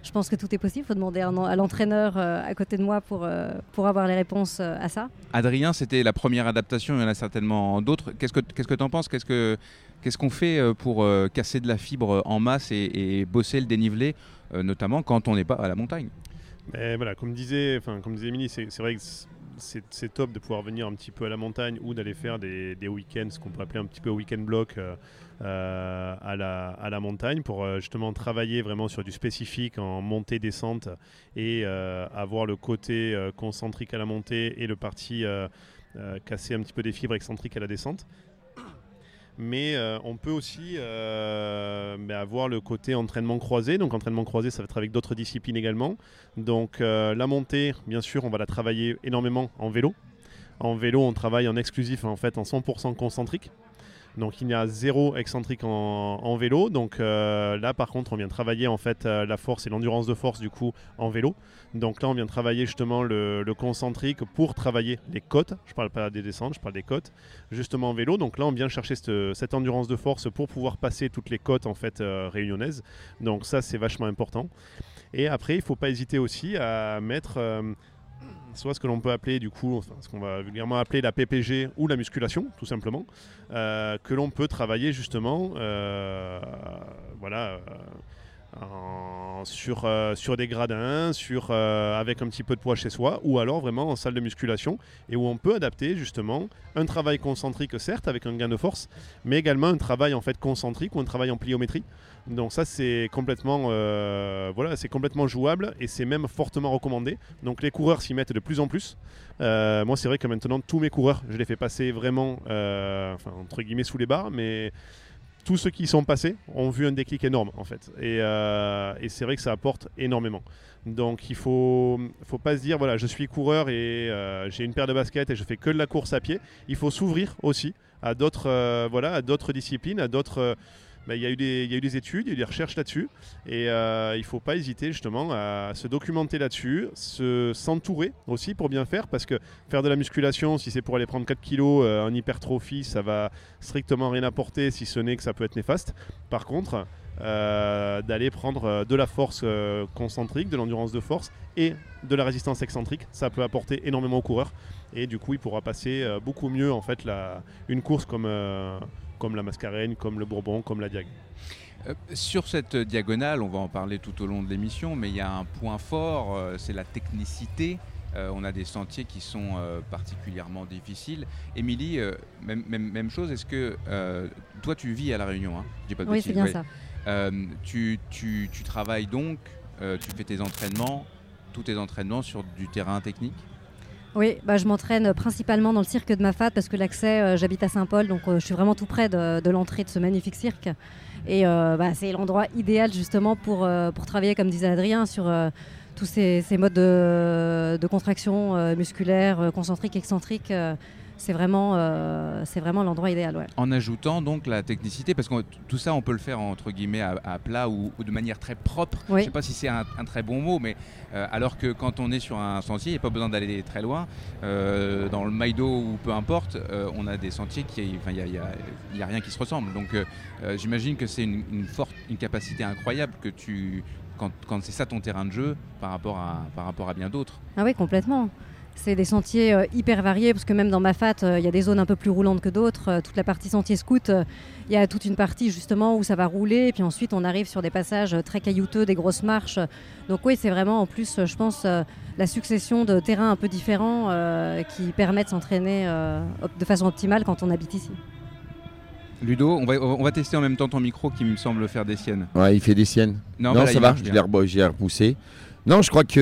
je pense que tout est possible. Il faut demander à l'entraîneur à côté de moi pour avoir les réponses à ça. Adrien, c'était la première adaptation. Il y en a certainement d'autres. Qu'est-ce que tu en penses? Qu'est-ce qu'on fait pour casser de la fibre en masse et bosser le dénivelé, notamment quand on n'est pas à la montagne? Mais voilà, comme disait Émilie, c'est vrai que c'est top de pouvoir venir un petit peu à la montagne ou d'aller faire des week-ends, ce qu'on peut appeler un petit peu week-end block à la montagne pour justement travailler vraiment sur du spécifique en montée-descente et avoir le côté concentrique à la montée et le parti casser un petit peu des fibres excentriques à la descente. Mais on peut aussi avoir le côté entraînement croisé. Donc entraînement croisé, ça va être avec d'autres disciplines également. Donc la montée, bien sûr, on va la travailler énormément en vélo. En vélo, on travaille en exclusif, en fait, en 100% concentrique. Donc il y a zéro excentrique en vélo. Donc là, par contre, on vient travailler en fait la force et l'endurance de force du coup en vélo. Donc là, on vient travailler justement le concentrique pour travailler les côtes. Je ne parle pas des descentes, je parle des côtes. Justement en vélo. Donc là, on vient chercher cette endurance de force pour pouvoir passer toutes les côtes en fait réunionnaises. Donc ça, c'est vachement important. Et après, il ne faut pas hésiter aussi à mettre soit ce que l'on peut appeler du coup, enfin, ce qu'on va vulgairement appeler la PPG ou la musculation tout simplement, que l'on peut travailler justement sur des gradins, avec un petit peu de poids chez soi, ou alors vraiment en salle de musculation, et où on peut adapter justement un travail concentrique certes avec un gain de force, mais également un travail en fait concentrique ou un travail en pliométrie. Donc ça c'est complètement jouable et c'est même fortement recommandé. Donc les coureurs s'y mettent de plus en plus. Moi c'est vrai que maintenant tous mes coureurs, je les fais passer vraiment entre guillemets sous les barres, mais tous ceux qui y sont passés ont vu un déclic énorme en fait, et c'est vrai que ça apporte énormément. Donc il ne faut pas se dire voilà, je suis coureur et j'ai une paire de baskets et je fais que de la course à pied. Il faut s'ouvrir aussi à d'autres disciplines, à d'autres. Il y a eu des études, il y a eu des recherches là-dessus, et il ne faut pas hésiter justement à se documenter là-dessus, s'entourer aussi pour bien faire, parce que faire de la musculation, si c'est pour aller prendre 4 kilos en hypertrophie, ça va strictement rien apporter, si ce n'est que ça peut être néfaste. Par contre, d'aller prendre de la force concentrique, de l'endurance de force et de la résistance excentrique, ça peut apporter énormément au coureur, et du coup il pourra passer beaucoup mieux en fait une course comme la Mascareignes, comme le Bourbon, comme la Diag. Sur cette Diagonale, on va en parler tout au long de l'émission, mais il y a un point fort, c'est la technicité. On a des sentiers qui sont particulièrement difficiles. Émilie, même chose, est-ce que toi tu vis à La Réunion, hein? Je dis pas de bêtises, oui, c'est bien ça. Tu travailles donc, tu fais tes entraînements, tous tes entraînements sur du terrain technique? Oui, bah, je m'entraîne principalement dans le cirque de Mafate parce que l'accès, j'habite à Saint-Paul, donc je suis vraiment tout près de l'entrée de ce magnifique cirque. Et bah, c'est l'endroit idéal justement pour travailler, comme disait Adrien, sur tous ces modes de contraction musculaire, concentrique, excentrique. C'est vraiment l'endroit idéal. Ouais. En ajoutant donc la technicité, parce que tout ça, on peut le faire entre guillemets à plat ou de manière très propre. Oui. Je ne sais pas si c'est un très bon mot, mais alors que quand on est sur un sentier, il n'y a pas besoin d'aller très loin. Dans le Maïdo ou peu importe, on a des sentiers qui, il n'y a rien qui se ressemble. Donc j'imagine que c'est une capacité incroyable que tu, quand c'est ça ton terrain de jeu par rapport à bien d'autres. Ah oui, complètement. C'est des sentiers hyper variés parce que même dans Mafate, il y a des zones un peu plus roulantes que d'autres. Toute la partie sentier scout, il y a toute une partie justement où ça va rouler. Et puis ensuite, on arrive sur des passages très caillouteux, des grosses marches. Donc oui, c'est vraiment en plus, je pense, la succession de terrains un peu différents qui permettent de s'entraîner de façon optimale quand on habite ici. Ludo, on va tester en même temps ton micro qui me semble faire des siennes. Ouais, il fait des siennes. Non, ça va, je l'ai repoussé. Non, je crois que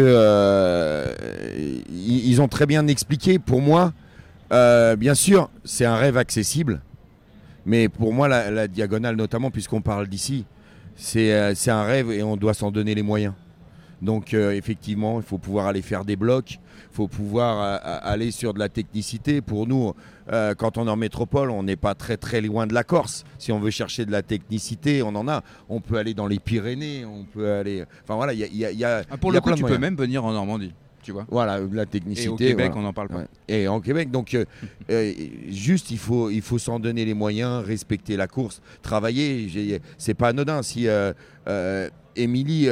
ils ont très bien expliqué. Pour moi, bien sûr, c'est un rêve accessible. Mais pour moi, la diagonale notamment, puisqu'on parle d'ici, c'est un rêve et on doit s'en donner les moyens. Donc effectivement, il faut pouvoir aller faire des blocs, il faut pouvoir aller sur de la technicité. Pour nous, quand on est en métropole, on n'est pas très très loin de la Corse. Si on veut chercher de la technicité, on en a. On peut aller dans les Pyrénées, on peut aller... Enfin voilà, il y a pour le coup, tu peux même venir en Normandie, tu vois. Voilà, de la technicité. Et au Québec, voilà. On n'en parle pas. Ouais. Et en Québec, donc juste, il faut s'en donner les moyens, respecter la course, travailler. C'est pas anodin. Si Émilie,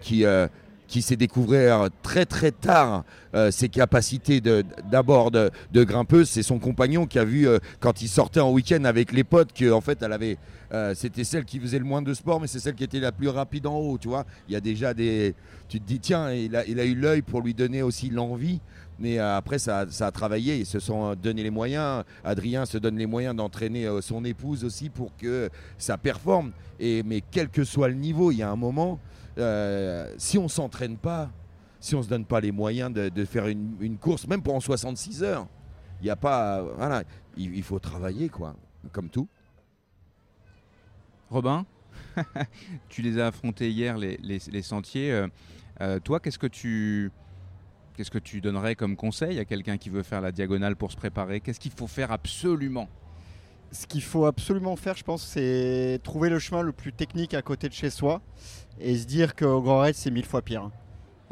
qui s'est découvert très très tard ses capacités d'abord de grimpeuse. C'est son compagnon qui a vu quand il sortait en week-end avec les potes que en fait elle avait. C'était celle qui faisait le moins de sport, mais c'est celle qui était la plus rapide en haut. Tu vois, il y a déjà des. Tu te dis tiens, il a eu l'œil pour lui donner aussi l'envie. Mais après, ça a travaillé. Ils se sont donné les moyens. Adrien se donne les moyens d'entraîner son épouse aussi pour que ça performe. Mais quel que soit le niveau, il y a un moment. Si on ne s'entraîne pas, si on ne se donne pas les moyens de faire une course, même pendant 66 heures, il n'y a pas. Voilà, il faut travailler, quoi, comme tout. Robin, tu les as affrontés hier, les sentiers. Toi, qu'est-ce que tu donnerais comme conseil à quelqu'un qui veut faire la diagonale pour se préparer ? Qu'est-ce qu'il faut faire absolument ? Ce qu'il faut absolument faire, je pense, c'est trouver le chemin le plus technique à côté de chez soi et se dire qu'au Grand Raid, c'est 1000 fois pire.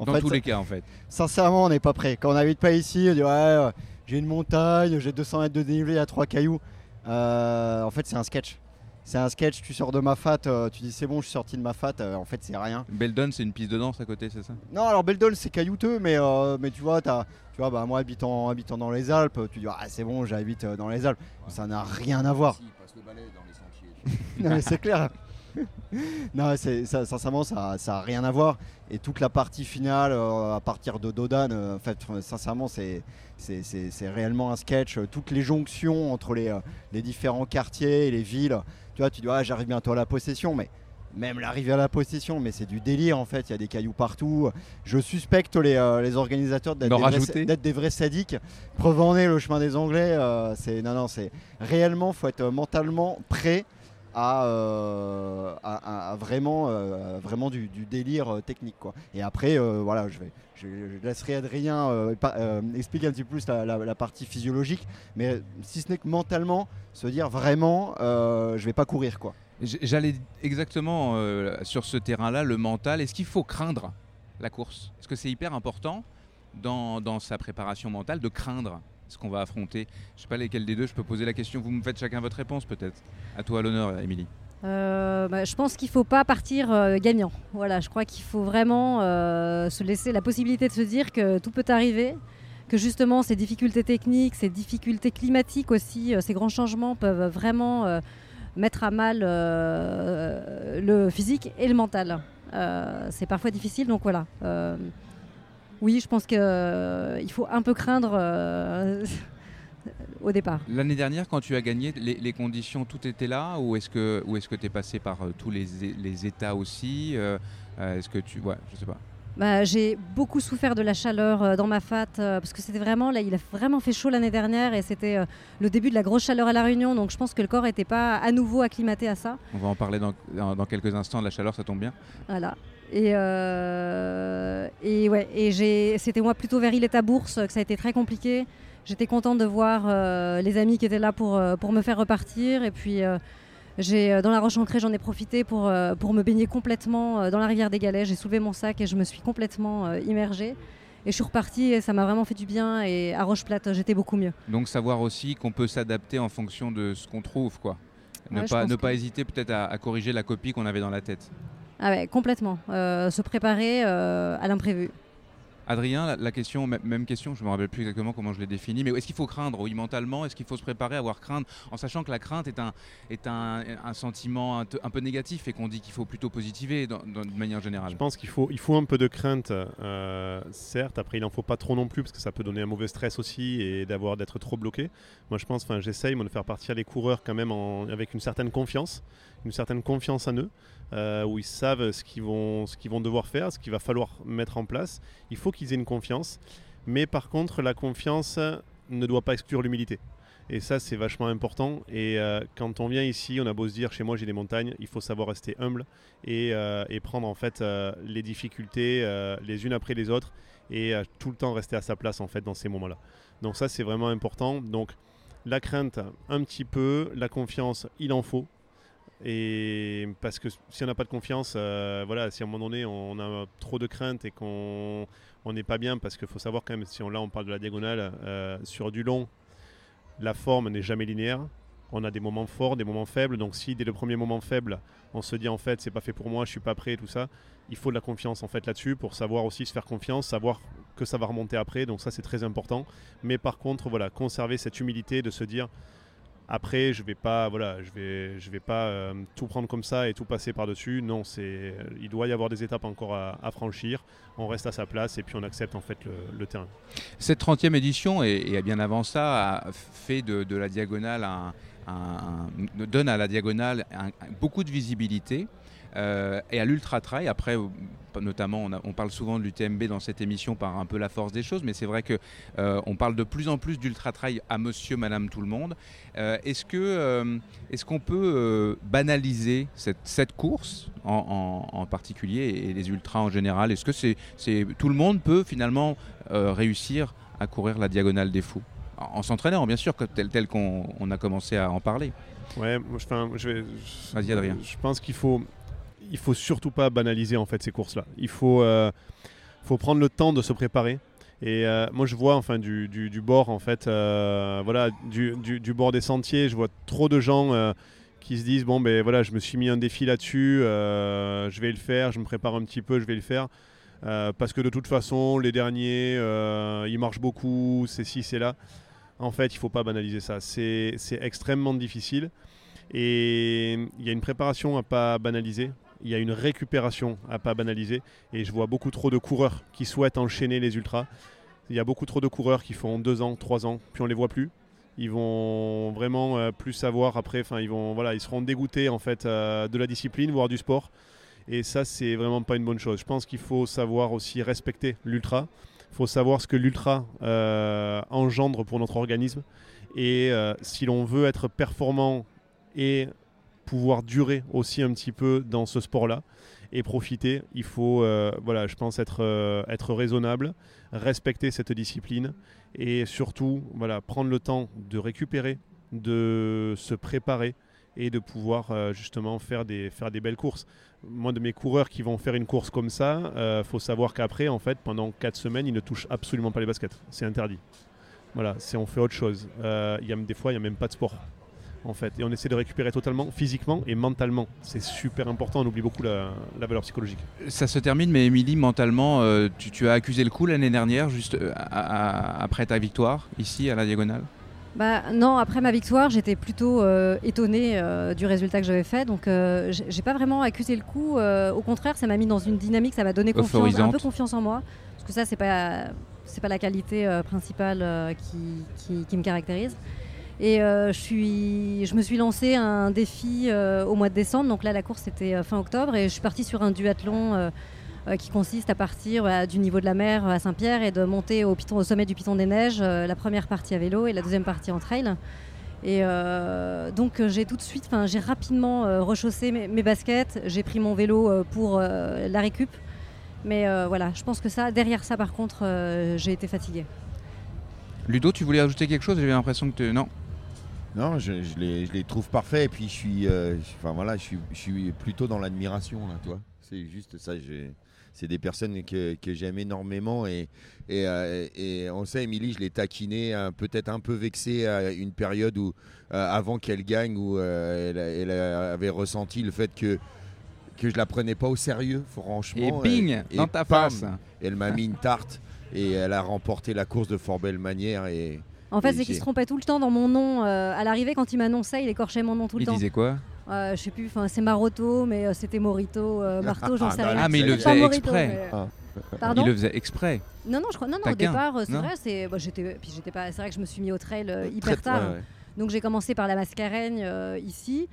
Dans tous les cas, en fait. Sincèrement, on n'est pas prêt. Quand on n'habite pas ici, on dit ouais, j'ai une montagne, j'ai 200 mètres de dénivelé à 3 cailloux. En fait, c'est un sketch. C'est un sketch, tu sors de Mafate, tu dis c'est bon, je suis sorti de Mafate, en fait c'est rien. Beldon, c'est une piste de danse à côté, c'est ça ? Non, alors Beldon, c'est caillouteux, mais tu vois bah, moi habitant dans les Alpes, tu dis ah c'est bon, j'habite dans les Alpes, ouais. Ça n'a rien à voir. Si, il passe le balai dans les sentiers. Non mais c'est clair. Non, sincèrement, ça n'a rien à voir. Et toute la partie finale, à partir de Dodane, en fait, sincèrement, c'est réellement un sketch. Toutes les jonctions entre les différents quartiers et les villes. Tu vois, tu dis, ah, j'arrive bientôt à la possession, mais même l'arrivée à la possession, mais c'est du délire en fait. Il y a des cailloux partout. Je suspecte les organisateurs d'être des vrais sadiques. Preuve en est, le chemin des Anglais. C'est réellement, faut être mentalement prêt. À vraiment du délire technique quoi. Et après voilà, je laisserai Adrien expliquer un petit peu plus la partie physiologique, mais si ce n'est que mentalement se dire vraiment je vais pas courir quoi. J'allais exactement sur ce terrain-là, le mental. Est-ce qu'il faut craindre la course ? Est-ce que c'est hyper important dans sa préparation mentale de craindre ce qu'on va affronter? Je ne sais pas lesquels des deux, je peux poser la question. Vous me faites chacun votre réponse peut-être. À toi l'honneur, Émilie. Je pense qu'il ne faut pas partir gagnant. Voilà, je crois qu'il faut vraiment se laisser la possibilité de se dire que tout peut arriver, que justement ces difficultés techniques, ces difficultés climatiques aussi, ces grands changements peuvent vraiment mettre à mal le physique et le mental. C'est parfois difficile, donc voilà. Oui, je pense qu'il faut un peu craindre au départ. L'année dernière, quand tu as gagné, les conditions, tout était là, ou est-ce que tu es passé par tous les états aussi ? Est-ce que tu... Ouais, je sais pas. J'ai beaucoup souffert de la chaleur dans Mafate parce que c'était vraiment, là, il a vraiment fait chaud l'année dernière et c'était le début de la grosse chaleur à La Réunion, donc je pense que le corps n'était pas à nouveau acclimaté à ça. On va en parler dans quelques instants, de la chaleur, ça tombe bien. Voilà. C'était moi plutôt vers Île-et-à-Bourse que ça a été très compliqué. J'étais contente de voir les amis qui étaient là pour me faire repartir et puis... dans la Roche-en-Crée, j'en ai profité pour me baigner complètement dans la rivière des Galets. J'ai soulevé mon sac et je me suis complètement immergée. Et je suis repartie et ça m'a vraiment fait du bien. Et à Roche-Plate, j'étais beaucoup mieux. Donc savoir aussi qu'on peut s'adapter en fonction de ce qu'on trouve, quoi. Ne pas hésiter peut-être à corriger la copie qu'on avait dans la tête. Ah ouais, complètement. Se préparer à l'imprévu. Adrien, la question, même question, je ne me rappelle plus exactement comment je l'ai définie, mais est-ce qu'il faut craindre, oui, mentalement, est-ce qu'il faut se préparer à avoir crainte, en sachant que la crainte est un sentiment un peu négatif et qu'on dit qu'il faut plutôt positiver de manière générale. Je pense qu'il faut un peu de crainte, certes, après il n'en faut pas trop non plus parce que ça peut donner un mauvais stress aussi et d'être trop bloqué. Moi je pense, j'essaye de faire partir les coureurs quand même avec une certaine confiance en eux. Où ils savent ce qu'ils vont devoir faire, ce qu'il va falloir mettre en place. Il faut qu'ils aient une confiance, mais par contre la confiance ne doit pas exclure l'humilité. Et ça c'est vachement important. Et quand on vient ici, on a beau se dire chez moi j'ai des montagnes, il faut savoir rester humble et prendre les difficultés les unes après les autres et tout le temps rester à sa place dans ces moments-là. Donc ça c'est vraiment important. Donc la crainte un petit peu, la confiance il en faut. Et parce que si on n'a pas de confiance, si à un moment donné on a trop de crainte et qu'on n'est pas bien, parce qu'il faut savoir quand même, on parle de la diagonale, sur du long, la forme n'est jamais linéaire. On a des moments forts, des moments faibles. Donc si dès le premier moment faible, on se dit c'est pas fait pour moi, je suis pas prêt, tout ça, il faut de la confiance là-dessus pour savoir aussi se faire confiance, savoir que ça va remonter après. Donc ça c'est très important. Mais par contre conserver cette humilité de se dire après, je vais pas tout prendre comme ça et tout passer par-dessus. Non, il doit y avoir des étapes encore à franchir. On reste à sa place et puis on accepte le terrain. Cette 30e édition, et bien avant ça, a fait de la diagonale donne à la diagonale beaucoup de visibilité. Et à l'ultra-trail, après notamment on parle souvent de l'UTMB dans cette émission par un peu la force des choses, mais c'est vrai qu'on parle de plus en plus d'ultra-trail à monsieur, madame, tout le monde. Est-ce qu'on peut banaliser cette course en particulier et les ultras en général ? Est-ce que tout le monde peut finalement réussir à courir la Diagonale des Fous ? En s'entraînant, bien sûr, tel qu'on a commencé à en parler. Ouais, vas-y Adrien. Je pense qu'il faut... Il ne faut surtout pas banaliser ces courses-là. Il faut prendre le temps de se préparer. Et moi, je vois du bord, du bord des sentiers, je vois trop de gens qui se disent je me suis mis un défi là-dessus, je vais le faire, je me prépare un petit peu, je vais le faire. Parce que de toute façon, les derniers, ils marchent beaucoup, c'est ci, c'est là. En fait, il ne faut pas banaliser ça. C'est extrêmement difficile. Et il y a une préparation à ne pas banaliser. Il y a une récupération à ne pas banaliser. Et je vois beaucoup trop de coureurs qui souhaitent enchaîner les ultras. Il y a beaucoup trop de coureurs qui font 2 ans, 3 ans, puis on ne les voit plus. Ils vont vraiment plus savoir après. Ils seront dégoûtés de la discipline, voire du sport. Et ça, c'est vraiment pas une bonne chose. Je pense qu'il faut savoir aussi respecter l'ultra. Il faut savoir ce que l'ultra engendre pour notre organisme. Et si l'on veut être performant et pouvoir durer aussi un petit peu dans ce sport-là et profiter, il faut, je pense, être raisonnable, respecter cette discipline et surtout prendre le temps de récupérer, de se préparer et de pouvoir justement faire des belles courses. Moi, de mes coureurs qui vont faire une course comme ça, faut savoir qu'après, pendant 4 semaines, ils ne touchent absolument pas les baskets. C'est interdit. On fait autre chose. Des fois, il n'y a même pas de sport. Et on essaie de récupérer totalement, physiquement et mentalement. C'est super important, on oublie beaucoup la valeur psychologique. Ça se termine, mais Émilie, mentalement, tu as accusé le coup l'année dernière, juste après ta victoire, ici, à la Diagonale ? Non, après ma victoire, j'étais plutôt étonnée du résultat que j'avais fait. Donc, j'ai pas vraiment accusé le coup. Au contraire, ça m'a mis dans une dynamique, ça m'a donné confiance, un peu confiance en moi. Parce que ça, c'est pas la qualité principale qui me caractérise. Et je me suis lancé un défi au mois de décembre, donc là la course c'était fin octobre et je suis partie sur un duathlon qui consiste à partir du niveau de la mer à Saint-Pierre et de monter au sommet du Piton des Neiges, la première partie à vélo et la deuxième partie en trail. Et donc j'ai rapidement rechaussé mes baskets, j'ai pris mon vélo pour la récup. Mais voilà, je pense que derrière ça par contre, j'ai été fatiguée. Ludo, tu voulais ajouter quelque chose? J'avais l'impression que non. Non, je les trouve parfaits et puis je suis plutôt dans l'admiration là, toi. C'est juste ça, c'est des personnes que j'aime énormément et on sait, Émilie, je l'ai taquinée, peut-être un peu vexée à une période où, avant qu'elle gagne, où elle avait ressenti le fait que je la prenais pas au sérieux, franchement. Et bing, dans ta face. Elle m'a mis une tarte et elle a remporté la course de fort belle manière. Et en fait, c'est qu'il se trompait tout le temps dans mon nom. À l'arrivée, quand il m'annonçait, il écorchait mon nom tout le temps. Il disait quoi ? Je sais plus, c'est Maroteaux, mais c'était Morito, Marteau, j'en sais rien. Ah, mais il le faisait exprès. Pardon ? Il le faisait exprès. Non, je crois. Non, au départ, c'est vrai. C'est vrai que je me suis mis au trail hyper tard. Ouais. Donc j'ai commencé par la Mascareignes ici.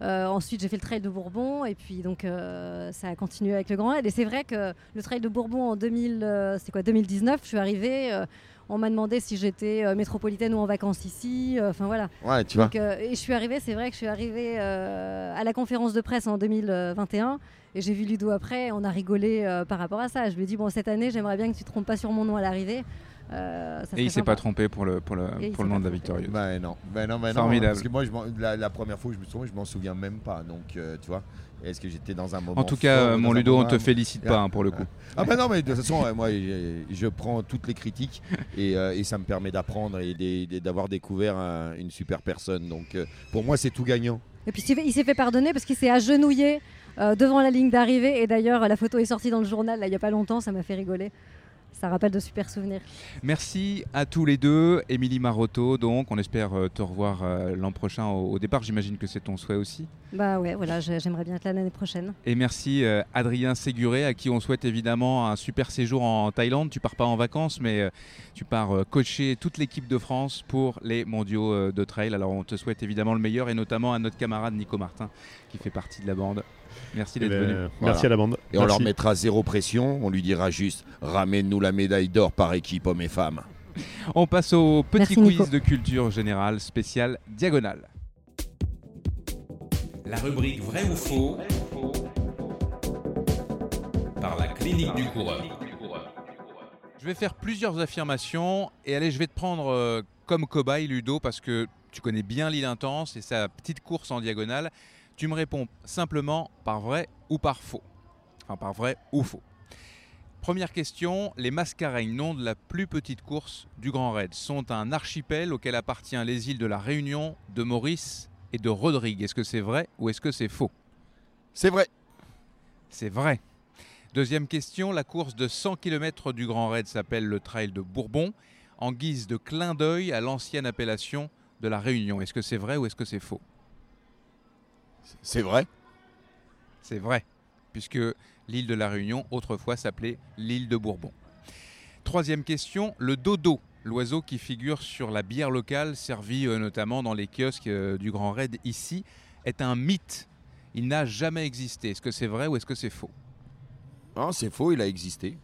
Ensuite, j'ai fait le Trail de Bourbon et puis donc ça a continué avec le Grand Raid. Et c'est vrai que le Trail de Bourbon en 2019, je suis arrivée. On m'a demandé si j'étais métropolitaine ou en vacances ici. Enfin voilà. Ouais, tu vois. Et je suis arrivée, c'est vrai que je suis arrivée à la conférence de presse en 2021 et j'ai vu Ludo après. On a rigolé par rapport à ça. Je lui ai dit cette année, j'aimerais bien que tu te trompes pas sur mon nom à l'arrivée. Et il s'est pas trompé pour le nom de la victorieuse. Non. Formidable. Parce que moi, la première fois que je me suis trompé, je m'en souviens même pas. Donc, tu vois. Est-ce que j'étais dans un moment? En tout cas, mon Ludo, on te félicite pas pour le coup. Mais de toute façon, moi, je prends toutes les critiques et ça me permet d'apprendre et d'avoir découvert une super personne. Donc, pour moi, c'est tout gagnant. Et puis, il s'est fait pardonner parce qu'il s'est agenouillé devant la ligne d'arrivée. Et d'ailleurs, la photo est sortie dans le journal il y a pas longtemps. Ça m'a fait rigoler. Ça rappelle de super souvenirs. Merci à tous les deux. Émilie Maroteaux, donc, on espère te revoir l'an prochain au départ. J'imagine que c'est ton souhait aussi. Bah ouais, voilà, j'aimerais bien être là l'année prochaine. Et merci Adrien Séguret, à qui on souhaite évidemment un super séjour en Thaïlande. Tu pars pas en vacances, mais tu pars coacher toute l'équipe de France pour les mondiaux de trail. Alors on te souhaite évidemment le meilleur et notamment à notre camarade Nico Martin qui fait partie de la bande. Merci d'être venu. Merci à la bande. Et on leur mettra zéro pression. On lui dira juste « Ramène-nous la médaille d'or par équipe hommes et femmes ». On passe au petit quiz Nico de culture générale spéciale Diagonale. La rubrique Vrai ou Faux par la Clinique du Coureur. Je vais faire plusieurs affirmations et allez, je vais te prendre comme cobaye, Ludo, parce que tu connais bien l'île Intense et sa petite course en diagonale. Tu me réponds simplement par vrai ou par faux. Enfin, par vrai ou faux. Première question, les Mascareignes, nom de la plus petite course du Grand Raid, sont un archipel auquel appartiennent les îles de La Réunion, de Maurice et de Rodrigue. Est-ce que c'est vrai ou est-ce que c'est faux ? C'est vrai. C'est vrai. Deuxième question, la course de 100 km du Grand Raid s'appelle le Trail de Bourbon, en guise de clin d'œil à l'ancienne appellation de La Réunion. Est-ce que c'est vrai ou est-ce que c'est faux ? C'est vrai. C'est vrai, puisque l'île de La Réunion autrefois s'appelait l'île de Bourbon. Troisième question, le dodo, l'oiseau qui figure sur la bière locale servie notamment dans les kiosques du Grand Raid ici, est un mythe. Il n'a jamais existé. Est-ce que c'est vrai ou est-ce que c'est faux ? Non, c'est faux, il a existé.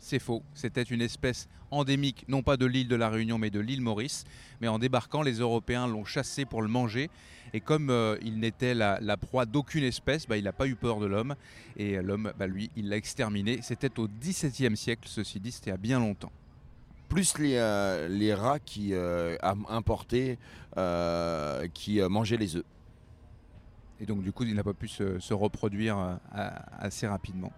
C'est faux. C'était une espèce endémique, non pas de l'île de la Réunion, mais de l'île Maurice. Mais en débarquant, les Européens l'ont chassé pour le manger. Et comme il n'était la proie d'aucune espèce, il n'a pas eu peur de l'homme. Et l'homme, lui, il l'a exterminé. C'était au XVIIe siècle, ceci dit, c'était il y a bien longtemps. Plus les rats qui importaient, qui mangeaient les œufs. Et donc, du coup, il n'a pas pu se reproduire assez rapidement.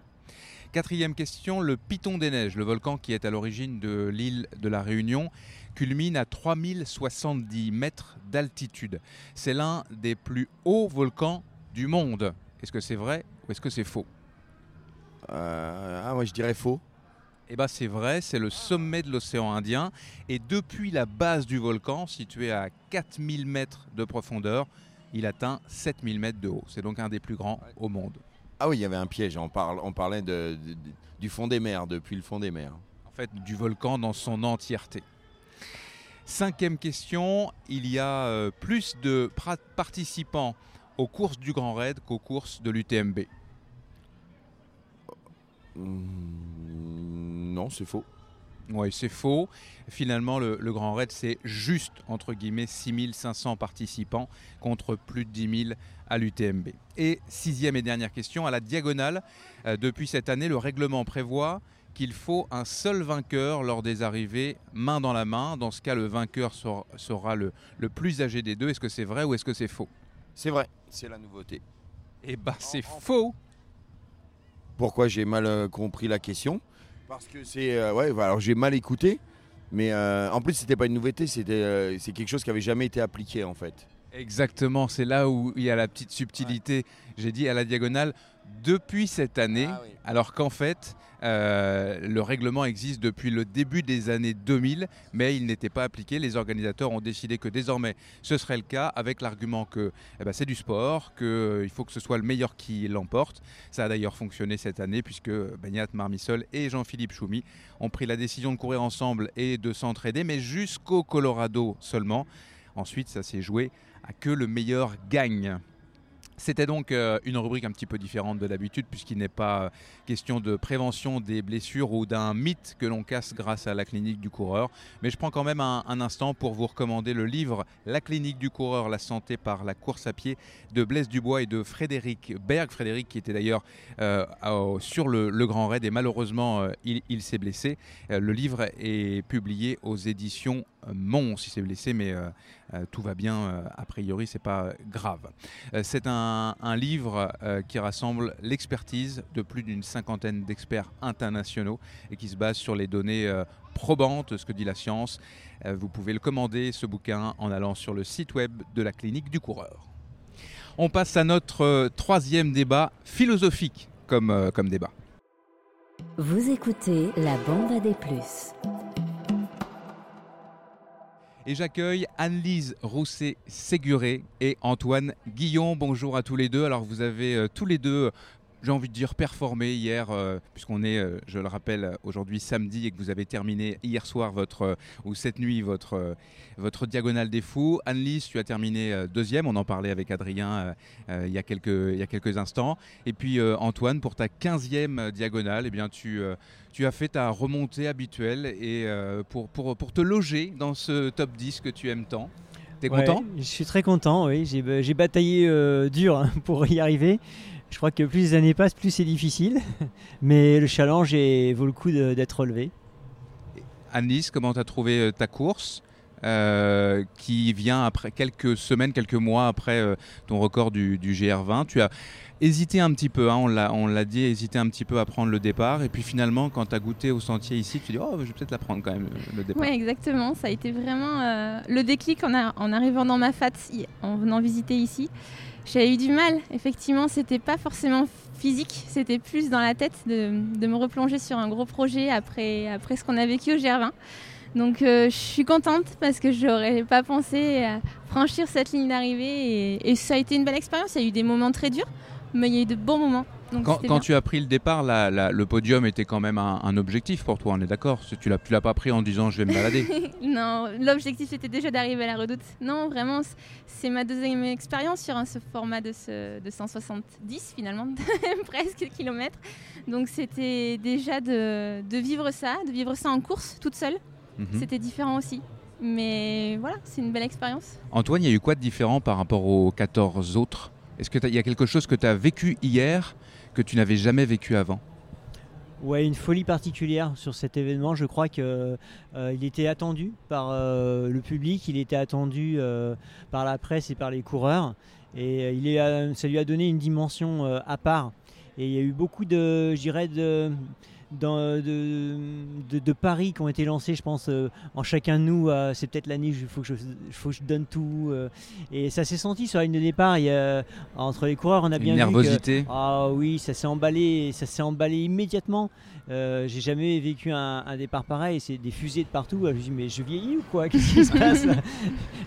Quatrième question, le Piton des Neiges, le volcan qui est à l'origine de l'île de la Réunion, culmine à 3070 mètres d'altitude. C'est l'un des plus hauts volcans du monde. Est-ce que c'est vrai ou est-ce que c'est faux ? Moi je dirais faux. Eh bien c'est vrai, c'est le sommet de l'océan Indien. Et depuis la base du volcan, située à 4000 mètres de profondeur, il atteint 7000 mètres de haut. C'est donc un des plus grands au monde. Ah oui, il y avait un piège, on parlait du fond des mers, depuis le fond des mers. En fait, du volcan dans son entièreté. Cinquième question, il y a plus de participants aux courses du Grand Raid qu'aux courses de l'UTMB. Non, c'est faux. Oui, c'est faux. Finalement, le Grand Raid, c'est juste, entre guillemets, 6500 participants contre plus de 10 000 à l'UTMB. Et sixième et dernière question, à la diagonale, depuis cette année, le règlement prévoit qu'il faut un seul vainqueur lors des arrivées main dans la main. Dans ce cas, le vainqueur sera le plus âgé des deux. Est-ce que c'est vrai ou est-ce que c'est faux? C'est vrai, c'est la nouveauté. Eh bien, c'est faux. Pourquoi j'ai mal compris la question? Parce que c'est... ouais, alors j'ai mal écouté, mais en plus, c'était pas une nouveauté, c'est quelque chose qui avait jamais été appliqué, en fait. Exactement, c'est là où il y a la petite subtilité. Ouais. J'ai dit à la diagonale, depuis cette année, ah, oui. Alors qu'en fait, le règlement existe depuis le début des années 2000, mais il n'était pas appliqué. Les organisateurs ont décidé que désormais, ce serait le cas, avec l'argument que c'est du sport, qu'il faut que ce soit le meilleur qui l'emporte. Ça a d'ailleurs fonctionné cette année, puisque Beñat Marmissolle et Jean-Philippe Tchoumy ont pris la décision de courir ensemble et de s'entraider, mais jusqu'au Colorado seulement. Ensuite, ça s'est joué à que le meilleur gagne. C'était donc une rubrique un petit peu différente de d'habitude, puisqu'il n'est pas question de prévention des blessures ou d'un mythe que l'on casse grâce à la Clinique du Coureur. Mais je prends quand même un instant pour vous recommander le livre « La Clinique du Coureur, la santé par la course à pied » de Blaise Dubois et de Frédéric Berg. Frédéric qui était d'ailleurs sur le Grand Raid et malheureusement il s'est blessé. Le livre est publié aux éditions Mons. Il s'est blessé mais tout va bien, a priori c'est pas grave. C'est un livre qui rassemble l'expertise de plus d'une cinquantaine d'experts internationaux et qui se base sur les données probantes, ce que dit la science. Vous pouvez le commander, ce bouquin, en allant sur le site web de la Clinique du Coureur. On passe à notre troisième débat philosophique comme débat. Vous écoutez la bande à des plus. Et j'accueille Anne-Lise Rousset-Séguret et Antoine Guillon. Bonjour à tous les deux. Alors vous avez tous les deux, j'ai envie de dire, performé hier, puisqu'on est, je le rappelle, aujourd'hui samedi et que vous avez terminé hier soir ou cette nuit votre Diagonale des Fous. Anne-Lise, tu as terminé deuxième. On en parlait avec Adrien il y a quelques instants. Et puis Antoine, pour ta 15e Diagonale, eh bien, tu as fait ta remontée habituelle et pour te loger dans ce top 10 que tu aimes tant. T'es content ? Je suis très content, oui. J'ai bataillé dur pour y arriver. Je crois que plus les années passent, plus c'est difficile. Mais le challenge vaut le coup d'être relevé. Anne-Lise, comment tu as trouvé ta course qui vient après quelques semaines, quelques mois après ton record du GR20. Tu as hésité un petit peu, hein, on l'a dit, hésité un petit peu à prendre le départ. Et puis finalement, quand tu as goûté au sentier ici, tu te dis « Oh, je vais peut-être la prendre quand même, le départ ». Oui, exactement. Ça a été vraiment le déclic en arrivant dans Mafate, en venant visiter ici. J'avais eu du mal. Effectivement, c'était pas forcément physique. C'était plus dans la tête de me replonger sur un gros projet après ce qu'on a vécu au GR20. Donc je suis contente parce que je n'aurais pas pensé à franchir cette ligne d'arrivée et ça a été une belle expérience. Il y a eu des moments très durs, mais il y a eu de bons moments. Donc quand tu as pris le départ, le podium était quand même un objectif pour toi, on est d'accord? Tu l'as pas pris en disant je vais me balader? Non, l'objectif était déjà d'arriver à la Redoute. Non, vraiment, c'est ma deuxième expérience sur ce format de 170 finalement, presque kilomètres. Donc c'était déjà de vivre ça en course toute seule. C'était différent aussi, mais voilà, c'est une belle expérience. Antoine, il y a eu quoi de différent par rapport aux 14 autres? Est-ce qu'il y a quelque chose que tu as vécu hier que tu n'avais jamais vécu avant? Ouais, une folie particulière sur cet événement. Je crois qu'il était attendu par le public, il était attendu par la presse et par les coureurs. Et ça lui a donné une dimension à part. Et il y a eu beaucoup de paris qui ont été lancés, je pense, en chacun de nous. C'est peut-être l'année où il faut que je donne tout. Et ça s'est senti sur la ligne de départ. Entre les coureurs, on a bien nervosité. Oui, ça s'est emballé immédiatement. J'ai jamais vécu un départ pareil. C'est des fusées de partout. Je me dis, mais je vieillis ou quoi? Qu'est-ce qui se passe?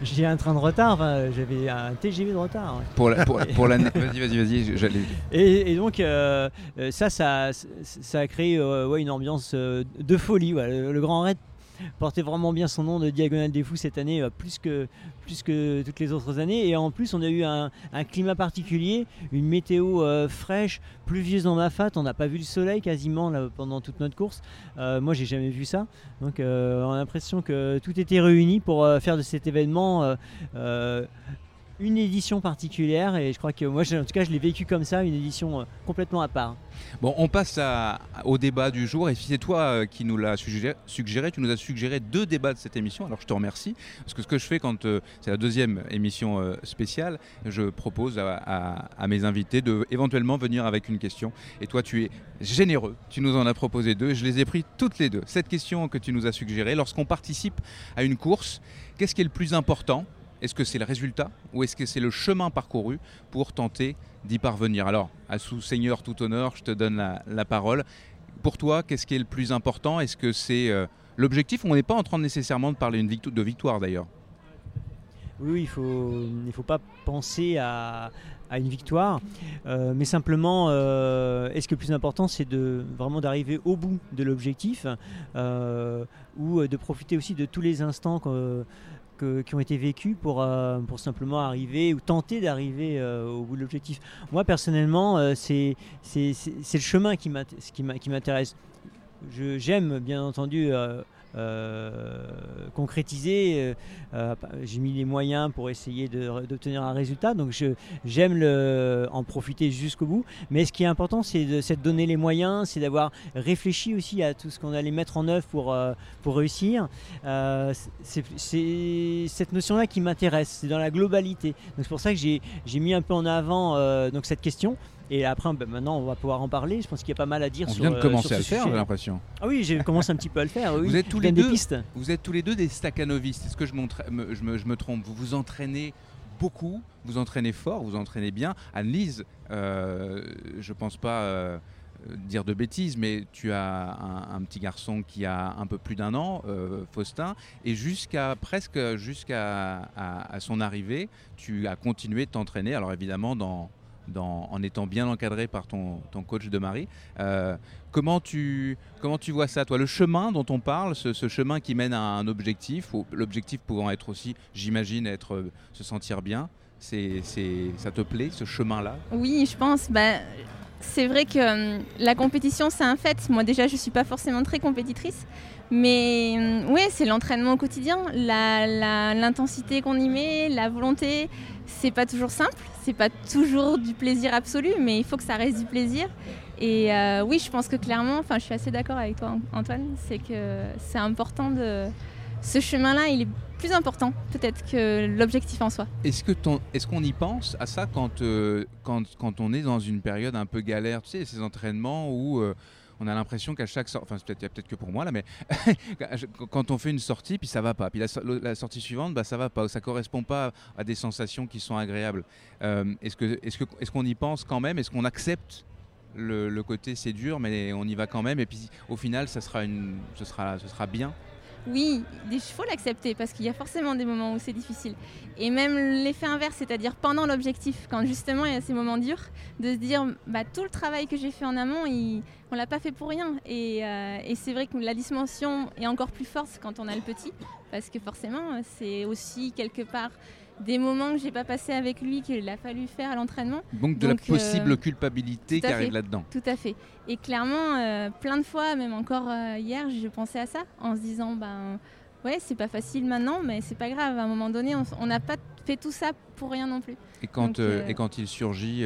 J'ai un train de retard. Enfin, j'avais un TGV de retard. Ouais. Pour l'année. Vas-y. J'allais. Et donc, ça a créé une ambiance de folie. Ouais. Le Grand Raid portait vraiment bien son nom de Diagonale des Fous cette année, plus que toutes les autres années. Et en plus, on a eu un climat particulier, une météo fraîche, pluvieuse dans Mafate. On n'a pas vu le soleil quasiment là, pendant toute notre course. Moi, j'ai jamais vu ça. Donc, on a l'impression que tout était réuni pour faire de cet événement une édition particulière, et je crois que moi, en tout cas, je l'ai vécu comme ça, une édition complètement à part. Bon, on passe au débat du jour, et si c'est toi qui nous l'as suggéré, tu nous as suggéré 2 débats de cette émission, alors je te remercie, parce que ce que je fais quand c'est la 2e émission spéciale, je propose à mes invités de éventuellement venir avec une question, et toi tu es généreux, tu nous en as proposé 2, et je les ai pris toutes les 2. Cette question que tu nous as suggérée, lorsqu'on participe à une course, qu'est-ce qui est le plus important ? Est-ce que c'est le résultat ou est-ce que c'est le chemin parcouru pour tenter d'y parvenir ? Alors, à sous Seigneur tout honneur, je te donne la parole. Pour toi, qu'est-ce qui est le plus important ? Est-ce que c'est l'objectif ? On n'est pas en train nécessairement de parler de victoire d'ailleurs. Oui, il faut pas penser à une victoire, mais simplement, est-ce que le plus important, c'est vraiment d'arriver au bout de l'objectif ou de profiter aussi de tous les instants qui ont été vécus pour simplement arriver ou tenter d'arriver au bout de l'objectif. Moi, personnellement, c'est le chemin qui m'intéresse. J'aime, bien entendu, concrétiser. J'ai mis les moyens pour essayer d'obtenir un résultat. Donc, j'aime en profiter jusqu'au bout. Mais ce qui est important, c'est de donner les moyens, c'est d'avoir réfléchi aussi à tout ce qu'on allait mettre en œuvre pour réussir. C'est cette notion-là qui m'intéresse. C'est dans la globalité. Donc, c'est pour ça que j'ai mis un peu en avant donc cette question. Et après, maintenant, on va pouvoir en parler. Je pense qu'il y a pas mal à dire sur ce sujet. On vient de commencer à le faire, j'ai l'impression. Ah oui, j'ai commencé un petit peu à le faire. Oui. Vous êtes tous les deux des pistes. Vous êtes tous les deux des staccanovistes. Est-ce que je me trompe ? Vous vous entraînez beaucoup, vous entraînez fort, vous entraînez bien. Anne-Lise, je pense pas dire de bêtises, mais tu as un petit garçon qui a un peu plus d'un an, Faustin, et jusqu'à son arrivée, tu as continué de t'entraîner. Alors évidemment, en étant bien encadré par ton coach de Marie. Comment tu vois ça, toi, le chemin dont on parle, ce chemin qui mène à un objectif, ou l'objectif pouvant être aussi, j'imagine, se sentir bien, ça te plaît, ce chemin-là ? Oui, je pense. C'est vrai que la compétition, c'est un fait. Moi, déjà, je ne suis pas forcément très compétitrice, mais oui, c'est l'entraînement au quotidien, l'intensité qu'on y met, la volonté. C'est pas toujours simple, c'est pas toujours du plaisir absolu, mais il faut que ça reste du plaisir. Et oui, je pense que clairement, je suis assez d'accord avec toi, Antoine, c'est que c'est important ce chemin-là, il est plus important peut-être que l'objectif en soi. Est-ce qu'on y pense à ça quand on est dans une période un peu galère, tu sais, ces entraînements où on a l'impression qu'à chaque sortie, peut-être que pour moi là, mais quand on fait une sortie, puis ça va pas, puis la sortie suivante, ça va pas, ça correspond pas à des sensations qui sont agréables. Est-ce qu'on y pense quand même ? Est-ce qu'on accepte le côté c'est dur, mais on y va quand même, et puis au final, ce sera bien ? Oui, il faut l'accepter parce qu'il y a forcément des moments où c'est difficile. Et même l'effet inverse, c'est-à-dire pendant l'objectif, quand justement il y a ces moments durs, de se dire tout le travail que j'ai fait en amont, on ne l'a pas fait pour rien. Et c'est vrai que la dimension est encore plus forte quand on a le petit, parce que forcément, c'est aussi quelque part des moments que je n'ai pas passé avec lui, qu'il a fallu faire à l'entraînement. Donc la possible culpabilité qui arrive là-dedans. Tout à fait. Et clairement, plein de fois, même encore hier, je pensais à ça, en se disant, ouais, c'est pas facile maintenant, mais c'est pas grave. À un moment donné, on n'a pas fait tout ça pour rien non plus. Et quand il surgit,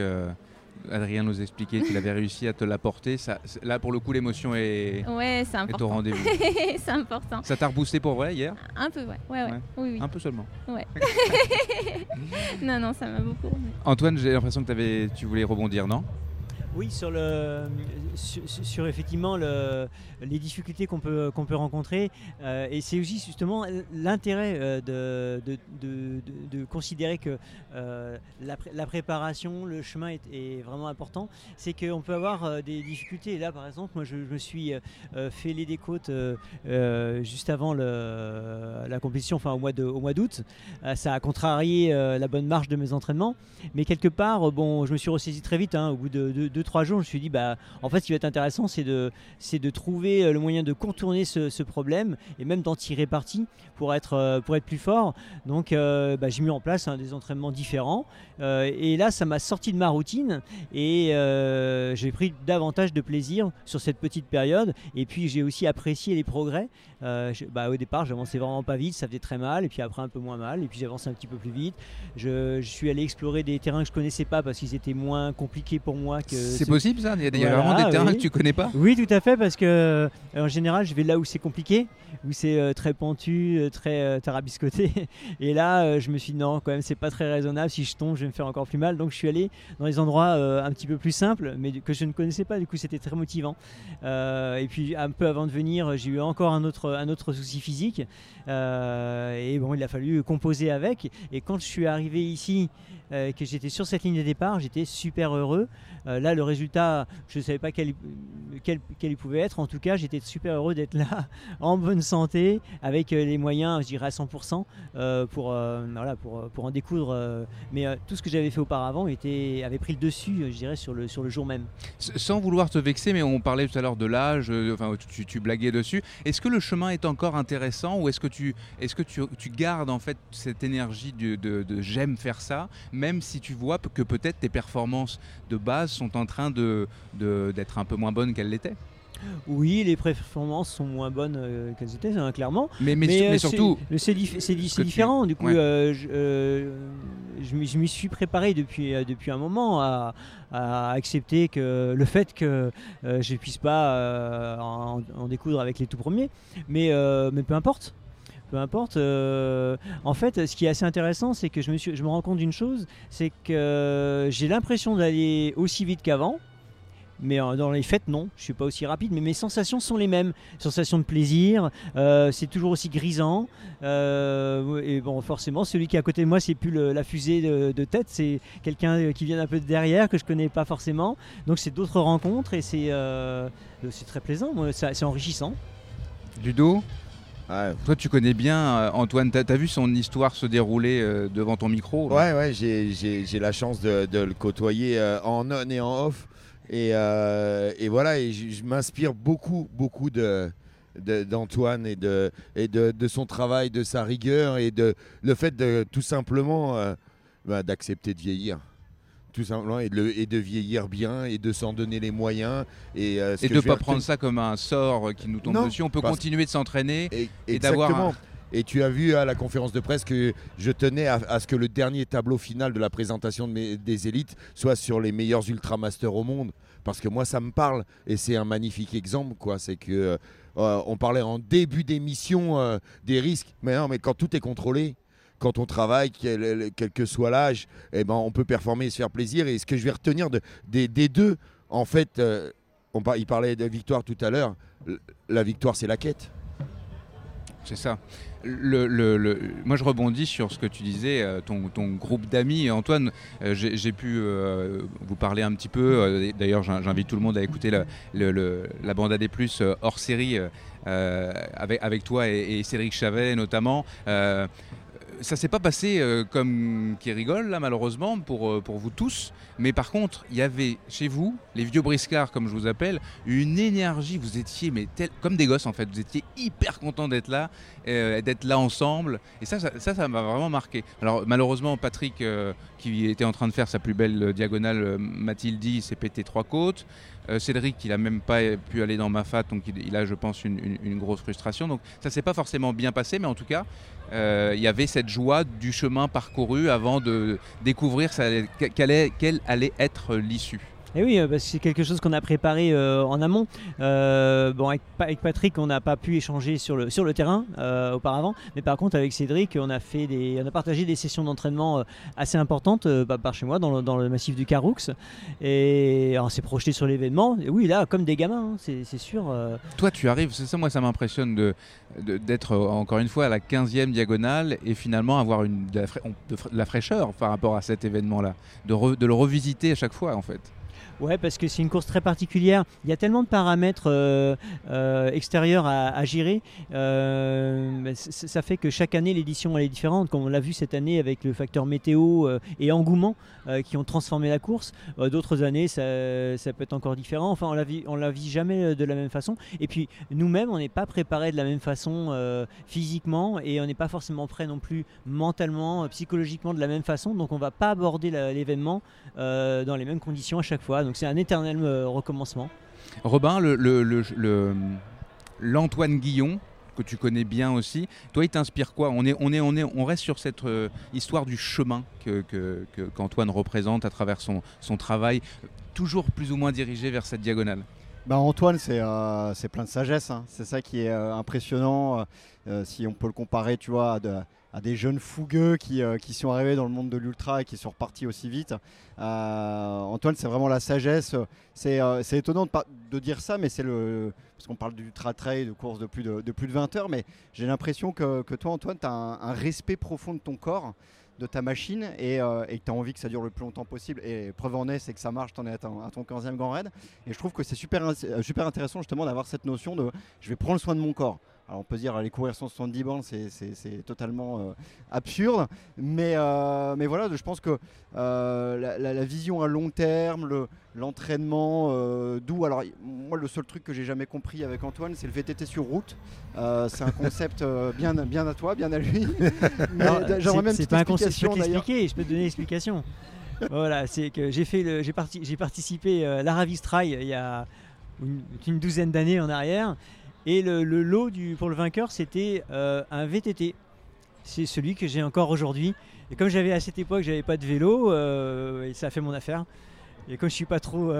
Adrien nous expliquait qu'il avait réussi à te l'apporter. Là, pour le coup, l'émotion est au rendez-vous. C'est important. Ça t'a reboosté pour vrai hier ? Un peu, ouais. Oui. Un peu seulement. Ouais. non, ça m'a beaucoup. Antoine, j'ai l'impression que tu voulais rebondir, non ? Oui, sur effectivement les difficultés qu'on peut rencontrer, et c'est aussi justement l'intérêt de considérer que la préparation, le chemin est vraiment important. C'est qu'on peut avoir des difficultés. Et là, par exemple, moi, je me suis fait les décotes juste avant la compétition, enfin au mois d'août. Ça a contrarié la bonne marche de mes entraînements, mais quelque part, je me suis ressaisi très vite, au bout de deux 2-3 jours, je me suis dit, bah, en fait, ce qui va être intéressant, c'est de trouver le moyen de contourner ce problème et même d'en tirer parti pour être plus fort. Donc, j'ai mis en place des entraînements différents. Et là, ça m'a sorti de ma routine et j'ai pris davantage de plaisir sur cette petite période. Et puis, j'ai aussi apprécié les progrès. Au départ, j'avançais vraiment pas vite, ça faisait très mal. Et puis après, un peu moins mal. Et puis, j'avançais un petit peu plus vite. Je suis allé explorer des terrains que je connaissais pas parce qu'ils étaient moins compliqués pour moi. C'est possible ça ? Il y a vraiment des terrains que tu connais pas ? Oui, tout à fait, parce que en général, je vais là où c'est compliqué, où c'est très pentu, très tarabiscoté. Et là, je me suis dit non, quand même, c'est pas très raisonnable. Si je tombe, je vais me faire encore plus mal. Donc, je suis allé dans des endroits un petit peu plus simples, mais que je ne connaissais pas. Du coup, c'était très motivant. Et puis, un peu avant de venir, j'ai eu encore un autre souci physique. Et bon, il a fallu composer avec. Et quand je suis arrivé ici, que j'étais sur cette ligne de départ, j'étais super heureux. Là, le résultat, je ne savais pas quel il pouvait être. En tout cas, j'étais super heureux d'être là, en bonne santé, avec les moyens, je dirais à 100%, pour en découdre. Mais tout ce que j'avais fait auparavant avait pris le dessus, je dirais, sur le jour même. Sans vouloir te vexer, mais on parlait tout à l'heure de l'âge, tu blaguais dessus. Est-ce que le chemin est encore intéressant ou est-ce que tu gardes en fait cette énergie de j'aime faire ça, même si tu vois que peut-être tes performances de base sont en train d'être un peu moins bonnes qu'elles l'étaient? Oui, les performances sont moins bonnes qu'elles étaient, hein, clairement. Mais surtout... C'est différent. Du coup, ouais. Je m'y suis préparé depuis un moment à accepter que le fait que je ne puisse pas en découdre avec les tout premiers. Mais peu importe. Peu importe. En fait, ce qui est assez intéressant, c'est que je me rends compte d'une chose, c'est que j'ai l'impression d'aller aussi vite qu'avant. Mais dans les faits, non, je ne suis pas aussi rapide, mais mes sensations sont les mêmes. Sensations de plaisir, c'est toujours aussi grisant. Et bon, forcément, celui qui est à côté de moi, c'est plus la fusée de tête, c'est quelqu'un qui vient un peu de derrière, que je ne connais pas forcément. Donc c'est d'autres rencontres et c'est très plaisant, c'est enrichissant. Ludo ? Toi, tu connais bien Antoine, t'as vu son histoire se dérouler devant ton micro ? Ouais, j'ai la chance de le côtoyer en on et en off. Et voilà, et je m'inspire beaucoup d'Antoine et de son travail, de sa rigueur et de le fait de tout simplement d'accepter de vieillir, tout simplement, et de vieillir bien et de s'en donner les moyens et de ne pas prendre ça comme un sort qui nous tombe dessus. On peut continuer de s'entraîner et d'avoir. Et tu as vu à la conférence de presse que je tenais à ce que le dernier tableau final de la présentation des élites soit sur les meilleurs ultramasters au monde. Parce que moi, ça me parle. Et c'est un magnifique exemple, quoi. C'est que on parlait en début d'émission des risques. Mais non, mais quand tout est contrôlé, quand on travaille, quel que soit l'âge, eh ben, on peut performer et se faire plaisir. Et ce que je vais retenir des deux, en fait, il parlait de victoire tout à l'heure. La victoire, c'est la quête. C'est ça. Moi, je rebondis sur ce que tu disais, ton groupe d'amis. Antoine, j'ai pu vous parler un petit peu. D'ailleurs, j'invite tout le monde à écouter la bande à des plus hors série avec toi et Cédric Chavet notamment. Ça s'est pas passé comme qui rigole là, malheureusement pour vous tous, mais par contre il y avait chez vous, les vieux briscards comme je vous appelle, une énergie. Vous étiez comme des gosses en fait, vous étiez hyper contents d'être là ensemble, et ça m'a vraiment marqué. Alors malheureusement Patrick qui était en train de faire sa plus belle diagonale Mathildi s'est pété 3 côtes. Cédric, il n'a même pas pu aller dans Mafate, donc il a, je pense, une grosse frustration. Donc ça ne s'est pas forcément bien passé, mais en tout cas, il y avait cette joie du chemin parcouru avant de découvrir quelle allait être l'issue. Et oui, parce que c'est quelque chose qu'on a préparé en amont. Avec Patrick, on n'a pas pu échanger sur le terrain auparavant, mais par contre avec Cédric, on a partagé des sessions d'entraînement assez importantes par chez moi, dans le massif du Caroux, et on s'est projeté sur l'événement. Et oui, là, comme des gamins, hein, c'est sûr. Toi, tu arrives, c'est ça, moi, ça m'impressionne d'être encore une fois à la 15e diagonale et finalement avoir de la fraîcheur par rapport à cet événement-là, de le revisiter à chaque fois, en fait. Ouais, parce que c'est une course très particulière. Il y a tellement de paramètres extérieurs à gérer. Ça fait que chaque année, l'édition elle est différente. Comme on l'a vu cette année avec le facteur météo et engouement qui ont transformé la course. D'autres années, ça peut être encore différent. Enfin, on la vit jamais de la même façon. Et puis, nous-mêmes, on n'est pas préparés de la même façon physiquement et on n'est pas forcément prêt non plus mentalement, psychologiquement de la même façon. Donc, on ne va pas aborder l'événement dans les mêmes conditions à chaque fois. Donc, c'est un éternel recommencement. Robin, l'Antoine Guillon, que tu connais bien aussi, toi, il t'inspire quoi ? On reste sur cette histoire du chemin qu'Antoine représente à travers son travail, toujours plus ou moins dirigé vers cette diagonale. Bah Antoine, c'est plein de sagesse, hein. C'est ça qui est impressionnant. Si on peut le comparer, tu vois, à des jeunes fougueux qui sont arrivés dans le monde de l'ultra et qui sont repartis aussi vite. Antoine, c'est vraiment la sagesse. C'est étonnant de dire ça, mais parce qu'on parle d'ultra trail, de course de plus de 20 heures, mais j'ai l'impression que toi, Antoine, tu as un respect profond de ton corps, de ta machine, et que tu as envie que ça dure le plus longtemps possible, et preuve en est, c'est que ça marche, t'en es à ton 15e Grand Raid, et je trouve que c'est super, super intéressant justement d'avoir cette notion de je vais prendre soin de mon corps. Alors on peut se dire aller courir 170 bornes c'est totalement absurde, mais voilà, je pense que la vision à long terme, l'entraînement doux. Alors moi, le seul truc que j'ai jamais compris avec Antoine, c'est le VTT sur route. C'est un concept bien à toi, bien à lui. J'aimerais même pas un concept, je peux t'expliquer, je peux te donner l'explication. Voilà, c'est que j'ai participé à la Ravis Trail il y a une douzaine d'années en arrière. Et le lot pour le vainqueur, c'était un VTT. C'est celui que j'ai encore aujourd'hui. Et comme à cette époque, j'avais pas de vélo, et ça a fait mon affaire. Et comme je suis pas trop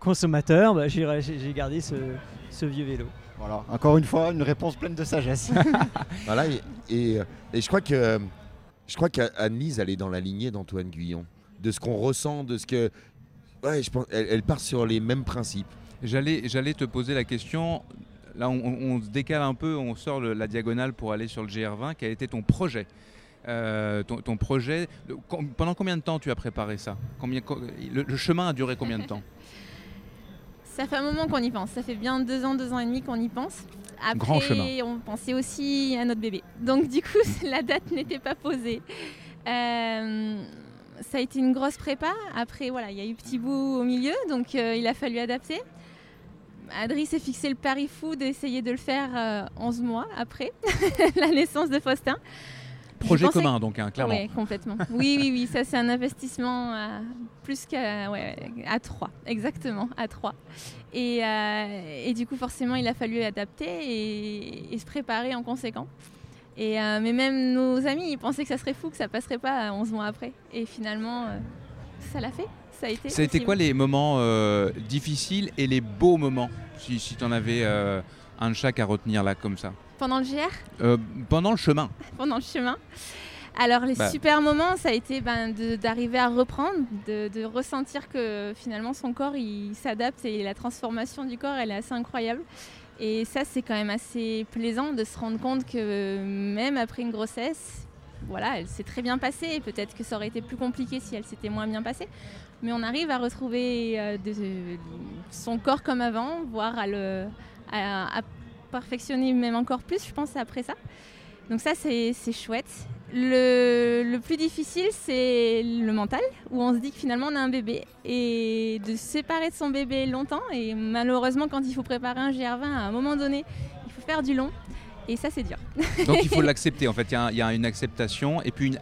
consommateur, bah, j'ai gardé ce vieux vélo. Voilà, encore une fois, une réponse pleine de sagesse. Voilà, et je crois qu'Anne-Lise, elle est dans la lignée d'Antoine Guillon. De ce qu'on ressent, de ce que... Ouais, je pense, elle part sur les mêmes principes. J'allais te poser la question, là on se décale un peu, on sort la diagonale pour aller sur le GR20. Quel était ton projet ? Ton projet, pendant combien de temps tu as préparé ça ? Le chemin a duré combien de temps ? Ça fait un moment qu'on y pense, ça fait bien 2 ans et demi qu'on y pense. Après, grand chemin. On pensait aussi à notre bébé, donc du coup la date n'était pas posée. Ça a été une grosse prépa, après voilà, il y a eu petit bout au milieu, donc il a fallu adapter. Adri s'est fixé le pari fou d'essayer de le faire 11 mois après la naissance de Faustin. Projet commun donc, hein, clairement. Oui, complètement. Oui, ça c'est un investissement plus qu'à à 3, exactement, à 3. Et du coup forcément il a fallu adapter et se préparer en conséquence. Mais même nos amis, ils pensaient que ça serait fou, que ça passerait pas 11 mois après. Et finalement, ça l'a fait. Ça a été quoi les moments difficiles et les beaux moments ? Si tu en avais un de chaque à retenir là, comme ça. Pendant le GR ? Pendant le chemin. Pendant le chemin. Alors les super moments, ça a été d'arriver à reprendre, de ressentir que finalement son corps, il s'adapte et la transformation du corps, elle est assez incroyable. Et ça, c'est quand même assez plaisant de se rendre compte que même après une grossesse, voilà, elle s'est très bien passée. Et peut-être que ça aurait été plus compliqué si elle s'était moins bien passée. Mais on arrive à retrouver son corps comme avant, voire à perfectionner même encore plus, je pense, après ça. Donc ça, c'est chouette. Le plus difficile, c'est le mental, où on se dit que finalement on a un bébé et de se séparer de son bébé longtemps. Et malheureusement, quand il faut préparer un GR20, à un moment donné, il faut faire du long et ça, c'est dur. Donc il faut l'accepter. En fait, il y a une acceptation et puis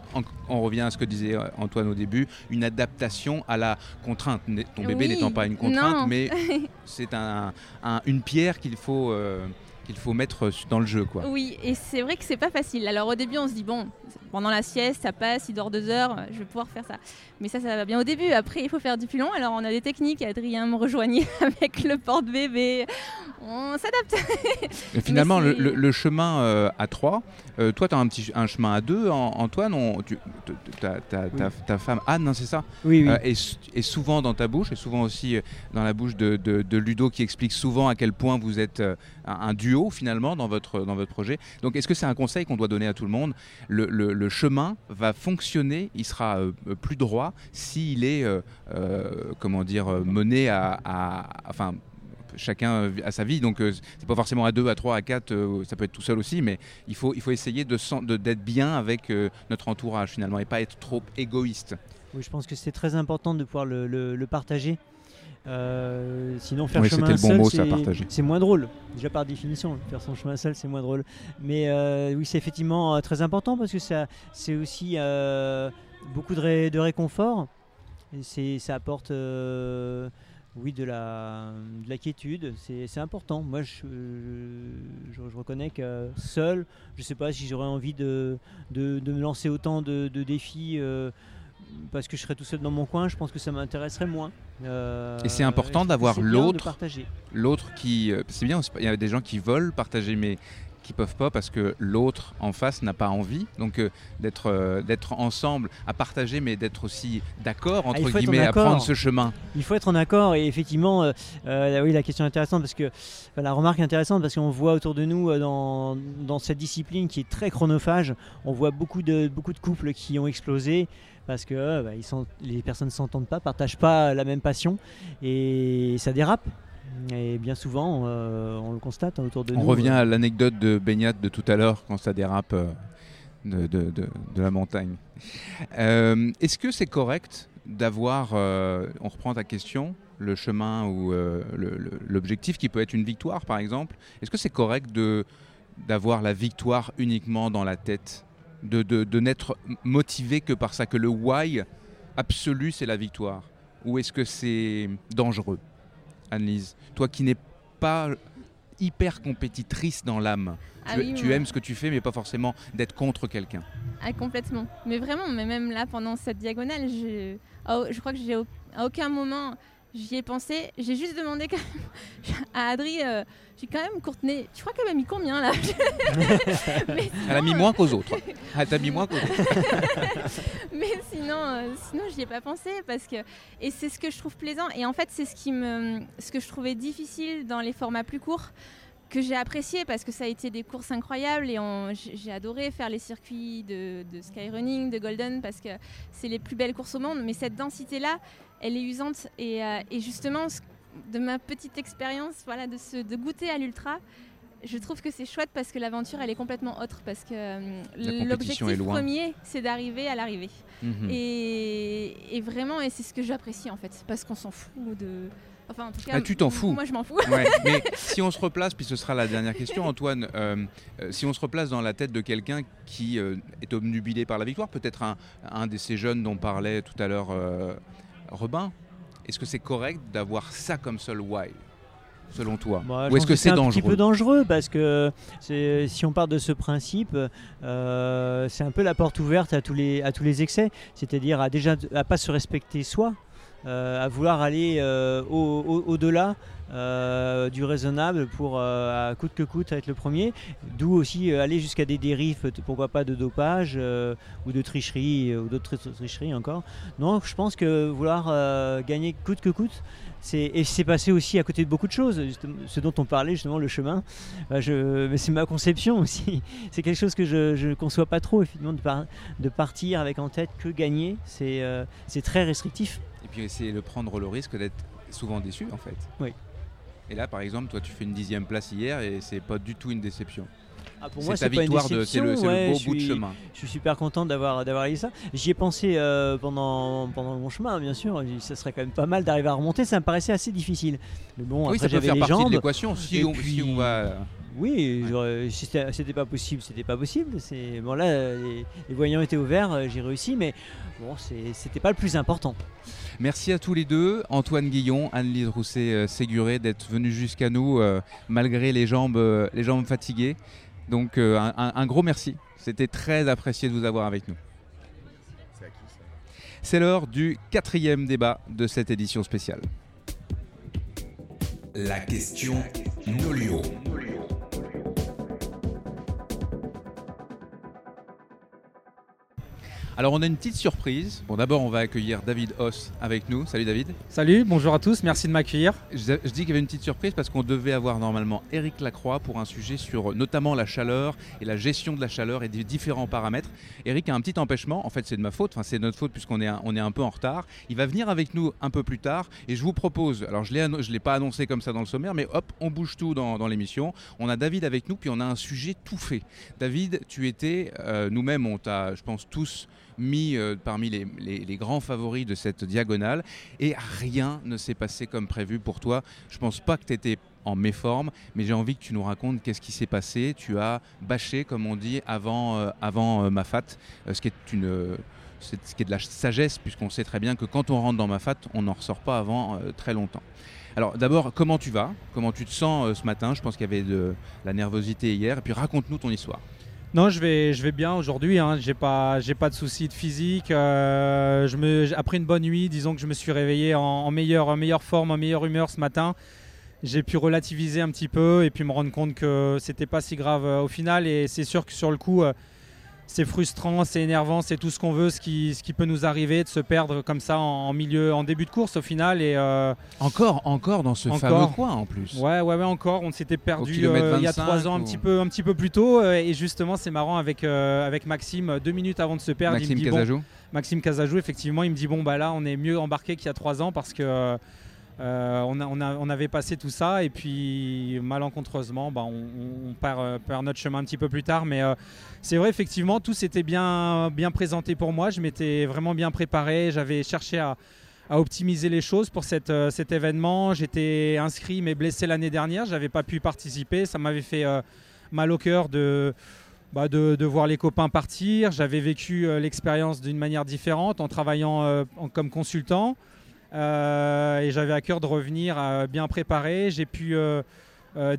on revient à ce que disait Antoine au début, une adaptation à la contrainte. Ton bébé n'étant pas une contrainte, mais c'est une pierre qu'il faut... qu'il faut mettre dans le jeu, quoi. Oui, et c'est vrai que c'est pas facile. Alors au début on se dit bon, pendant la sieste ça passe, il dort 2 heures, je vais pouvoir faire ça. Mais ça va bien au début, après il faut faire du plus long. Alors on a des techniques, Adrien me rejoignait avec le porte-bébé, on s'adapte. Et finalement, le chemin à 3, toi, tu as un chemin à 2, Antoine, ta femme Anne, hein, c'est ça ? Oui, oui. Est souvent dans ta bouche, et souvent aussi dans la bouche de Ludo, qui explique souvent à quel point vous êtes un duo, finalement, dans votre projet. Donc, est-ce que c'est un conseil qu'on doit donner à tout le monde ? Le chemin va fonctionner, il sera plus droit s'il est, mené à chacun à sa vie, donc c'est pas forcément à 2, à 3, à 4, ça peut être tout seul aussi, mais il faut essayer d'être bien avec notre entourage finalement et pas être trop égoïste. Oui, je pense que c'est très important de pouvoir le partager, sinon faire chemin seul, c'est moins drôle, déjà par définition, faire son chemin seul c'est moins drôle, mais oui, c'est effectivement très important parce que ça, c'est aussi beaucoup de réconfort, et ça apporte... Oui, de la quiétude, c'est important. Moi, je reconnais que seul, je ne sais pas si j'aurais envie de me lancer autant de défis parce que je serais tout seul dans mon coin. Je pense que ça m'intéresserait moins. Et c'est important d'avoir l'autre qui... C'est bien, il y a des gens qui veulent partager, mais qui ne peuvent pas parce que l'autre en face n'a pas envie. Donc d'être ensemble, à partager, mais d'être aussi d'accord, entre guillemets, à prendre ce chemin. Il faut être en accord. Et effectivement, oui, la question intéressante, la remarque intéressante, parce qu'on voit autour de nous, dans cette discipline qui est très chronophage, on voit beaucoup de couples qui ont explosé parce que les personnes ne s'entendent pas, ne partagent pas la même passion et ça dérape. Et bien souvent, on le constate autour de nous. On revient à l'anecdote de Beñat de tout à l'heure, quand ça dérape de la montagne. Est-ce que c'est correct d'avoir, on reprend ta question, le chemin ou l'objectif qui peut être une victoire par exemple, est-ce que c'est correct d'avoir la victoire uniquement dans la tête, de n'être motivé que par ça, que le why absolu c'est la victoire, ou est-ce que c'est dangereux ? Anne-Lise, toi qui n'es pas hyper compétitrice dans l'âme, tu aimes ce que tu fais, mais pas forcément d'être contre quelqu'un. Ah, complètement, mais vraiment, mais même là pendant cette diagonale, je crois que à aucun moment j'y ai pensé, j'ai juste demandé quand même à Adri, j'ai quand même Courtney, tu crois qu'elle m'a mis combien là? Mais sinon, elle a mis moins qu'aux autres. Elle t'a mis moins qu'aux autres. Mais sinon j'y ai pas pensé parce que, et c'est ce que je trouve plaisant, et en fait c'est ce que je trouvais difficile dans les formats plus courts, que j'ai apprécié parce que ça a été des courses incroyables, et j'ai adoré faire les circuits de skyrunning, de golden, parce que c'est les plus belles courses au monde, mais cette densité-là, elle est usante, et justement, de ma petite expérience, de goûter à l'ultra, je trouve que c'est chouette parce que l'aventure, elle est complètement autre, parce que l'objectif premier, c'est d'arriver à l'arrivée. Mmh. Et vraiment, et c'est ce que j'apprécie en fait, parce qu'on s'en fout de... Enfin, en tout cas, tu t'en fous. Moi, je m'en fous. Ouais, mais si on se replace, puis ce sera la dernière question, Antoine, si on se replace dans la tête de quelqu'un qui est obnubilé par la victoire, peut-être un de ces jeunes dont parlait tout à l'heure Robin, est-ce que c'est correct d'avoir ça comme seul why, selon toi? Ou est-ce que c'est dangereux? C'est un petit peu dangereux, parce que si on part de ce principe, c'est un peu la porte ouverte à tous les excès, c'est-à-dire à pas se respecter soi. À vouloir aller au-delà du raisonnable pour à coûte que coûte être le premier, d'où aussi aller jusqu'à des dérives, pourquoi pas de dopage ou de tricherie, ou d'autres tricheries encore. Donc je pense que vouloir gagner coûte que coûte, c'est passé aussi à côté de beaucoup de choses, ce dont on parlait justement, le chemin, mais c'est ma conception aussi, c'est quelque chose que je ne conçois pas trop, effectivement, de partir avec en tête que gagner, c'est très restrictif. Et puis essayer de prendre le risque d'être souvent déçu en fait. Oui. Et là par exemple, toi tu fais une 10e place hier et c'est pas du tout une déception. Ah, pour moi, c'est ta victoire, c'est le beau bout de chemin. Je suis super content d'avoir eu ça. J'y ai pensé pendant mon chemin, bien sûr. Ça serait quand même pas mal d'arriver à remonter. Ça me paraissait assez difficile. Mais bon, oui, après, ça peut faire partie de l'équation. Si on va... Oui, c'était pas possible. Bon, là, les voyants étaient ouverts, j'ai réussi, mais bon, c'était pas le plus important. Merci à tous les deux, Antoine Guillon, Anne-Lise Rousset-Séguret, d'être venus jusqu'à nous malgré les jambes fatiguées. Donc un gros merci, c'était très apprécié de vous avoir avec nous. C'est l'heure du 4e débat de cette édition spéciale. La question Nolio. Alors on a une petite surprise. Bon, d'abord on va accueillir David Hauss avec nous. Salut David. Salut, bonjour à tous, merci de m'accueillir. Je dis qu'il y avait une petite surprise parce qu'on devait avoir normalement Éric Lacroix pour un sujet sur notamment la chaleur et la gestion de la chaleur et des différents paramètres. Éric a un petit empêchement, en fait c'est de ma faute, enfin c'est notre faute puisqu'on est un peu en retard. Il va venir avec nous un peu plus tard et je vous propose, alors je l'ai pas annoncé comme ça dans le sommaire, mais hop, on bouge tout dans l'émission. On a David avec nous puis on a un sujet tout fait. David, tu étais, nous-mêmes on t'a, je pense tous, mis parmi les grands favoris de cette diagonale et rien ne s'est passé comme prévu pour toi. Je pense pas que tu étais en méforme, mais j'ai envie que tu nous racontes qu'est-ce qui s'est passé. Tu as bâché, comme on dit, avant Mafate, ce qui est de la sagesse puisqu'on sait très bien que quand on rentre dans Mafate, on n'en ressort pas avant très longtemps. Alors d'abord, comment tu vas ? Comment tu te sens ce matin ? Je pense qu'il y avait de la nervosité hier et puis raconte-nous ton histoire. Non, je vais bien aujourd'hui, hein. J'ai pas de soucis de physique. Après une bonne nuit, disons que je me suis réveillé en meilleure forme, en meilleure humeur ce matin. J'ai pu relativiser un petit peu et puis me rendre compte que c'était pas si grave au final. Et c'est sûr que sur le coup, c'est frustrant, c'est énervant, c'est tout ce qu'on veut, ce qui peut nous arriver de se perdre comme ça en début de course au final. Et encore dans ce fameux coin en plus. Ouais, encore. On s'était perdu il y a 3 ans un petit peu plus tôt. Et justement, c'est marrant avec Maxime, 2 minutes avant de se perdre. Maxime Casajou, effectivement, il me dit bon bah là, on est mieux embarqué qu'il y a 3 ans parce que on avait passé tout ça et puis malencontreusement bah, on perd notre chemin un petit peu plus tard, mais c'est vrai effectivement tout s'était bien présenté pour moi, je m'étais vraiment bien préparé, j'avais cherché à optimiser les choses pour cet événement, j'étais inscrit mais blessé l'année dernière, j'avais pas pu participer, ça m'avait fait mal au cœur de voir les copains partir, j'avais vécu l'expérience d'une manière différente en travaillant comme consultant. Et j'avais à cœur de revenir bien préparé. J'ai pu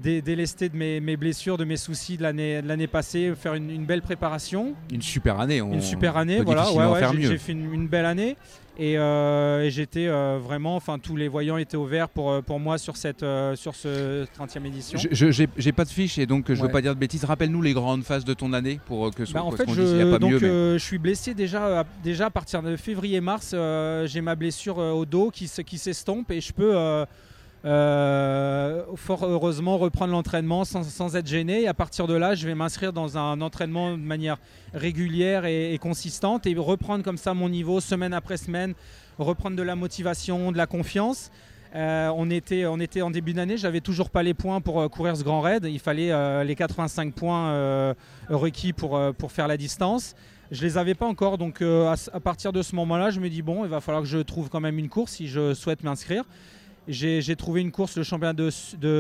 délester de mes blessures, de mes soucis de l'année passée, faire une belle préparation. Une super année. Voilà. J'ai fait une belle année et j'étais vraiment. Enfin, tous les voyants étaient ouverts pour moi sur ce 30e édition. J'ai pas de fiche et donc je veux pas dire de bêtises. Rappelle-nous les grandes phases de ton année pour que je suis blessé déjà à partir de février-mars. J'ai ma blessure au dos qui s'estompe et je peux. Fort heureusement reprendre l'entraînement sans être gêné, et à partir de là je vais m'inscrire dans un entraînement de manière régulière et consistante et reprendre comme ça mon niveau semaine après semaine, reprendre de la motivation, de la confiance. On était en début d'année, j'avais toujours pas les points pour courir ce Grand Raid, il fallait les 85 points requis pour faire la distance. Je les avais pas encore, donc à partir de ce moment-là je me dis bon, il va falloir que je trouve quand même une course si je souhaite m'inscrire. J'ai trouvé une course, le championnat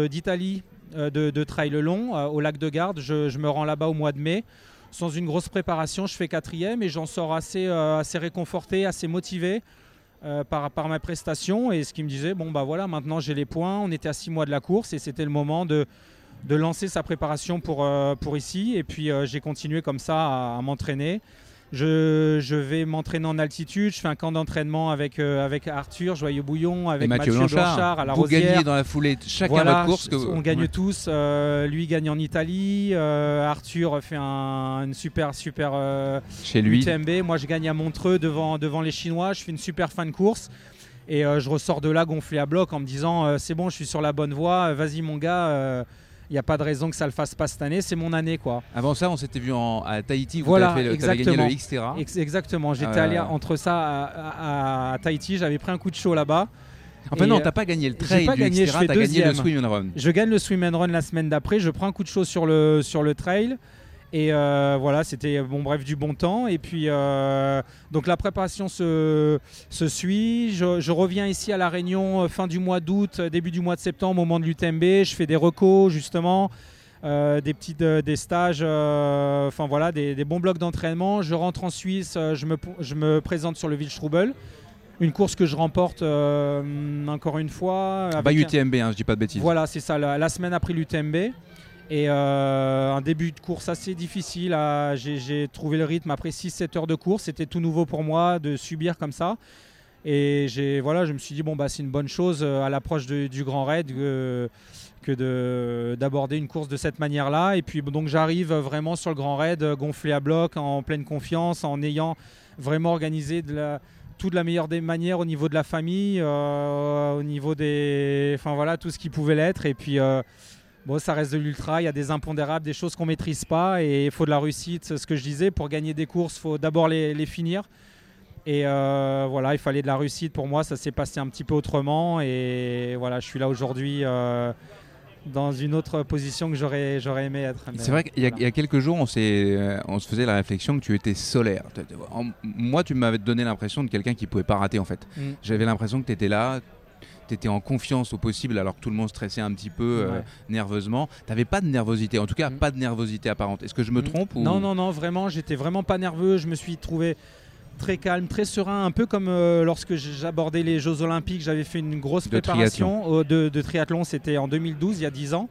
d'Italie de trail long au lac de Garde. Je me rends là-bas au mois de mai. Sans une grosse préparation, je fais 4e et j'en sors assez réconforté, assez motivé par ma prestation. Et ce qui me disait, bon bah voilà, maintenant j'ai les points. On était à 6 mois de la course et c'était le moment de lancer sa préparation pour ici. Et puis j'ai continué comme ça à m'entraîner. Je vais m'entraîner en altitude, je fais un camp d'entraînement avec Arthur, Joyeux-Bouillon, avec Mathieu Blanchard à la Rosière. Vous gagnez dans la foulée chacun votre course. On gagne tous, lui gagne en Italie, Arthur fait une super chez lui. UTMB, moi je gagne à Montreux devant les Chinois, je fais une super fin de course et je ressors de là gonflé à bloc en me disant c'est bon, je suis sur la bonne voie, vas-y mon gars. Il n'y a pas de raison que ça ne le fasse pas cette année, c'est mon année quoi. Avant ça, on s'était vu à Tahiti, où voilà, tu avais gagné le Xterra. Exactement, j'étais allé entre ça à Tahiti, j'avais pris un coup de chaud là-bas. Enfin non, tu n'as pas gagné le trail du Xterra, tu as gagné le swim and run. Je gagne le swim and run la semaine d'après, je prends un coup de chaud sur le trail. Et voilà, c'était du bon temps. Et puis, donc la préparation se suit. Je reviens ici à La Réunion fin du mois d'août, début du mois de septembre, au moment de l'UTMB. Je fais des recos, justement, des stages, enfin voilà, des bons blocs d'entraînement. Je rentre en Suisse, je me présente sur le Wildstrubel. Une course que je remporte encore une fois. Avec UTMB, je dis pas de bêtises. Voilà, c'est ça, la semaine après l'UTMB. Et un début de course assez difficile, j'ai trouvé le rythme après 6-7 heures de course, c'était tout nouveau pour moi de subir comme ça. Et voilà, je me suis dit, bon, bah, c'est une bonne chose à l'approche du Grand Raid que d'aborder une course de cette manière-là. Et puis donc j'arrive vraiment sur le Grand Raid gonflé à bloc, en pleine confiance, en ayant vraiment organisé tout de la meilleure des manières au niveau de la famille, au niveau des... Enfin voilà, tout ce qui pouvait l'être. Et puis bon, ça reste de l'ultra, il y a des impondérables, des choses qu'on ne maîtrise pas et il faut de la réussite, c'est ce que je disais. Pour gagner des courses, il faut d'abord les finir. Et voilà, il fallait de la réussite pour moi, ça s'est passé un petit peu autrement. Et voilà, je suis là aujourd'hui... dans une autre position que j'aurais aimé être. C'est vrai qu'il y a quelques jours, on se faisait la réflexion que tu étais solaire. Moi, tu m'avais donné l'impression de quelqu'un qui ne pouvait pas rater, en fait. J'avais l'impression que tu étais là, tu étais en confiance au possible, alors que tout le monde stressait un petit peu nerveusement. Tu n'avais pas de nervosité, en tout cas pas de nervosité apparente. Est-ce que je me trompe ou... Non, vraiment, j'étais vraiment pas nerveux. Je me suis trouvé très calme, très serein, un peu comme lorsque j'abordais les Jeux Olympiques. J'avais fait une grosse préparation de triathlon, c'était en 2012, il y a 10 ans.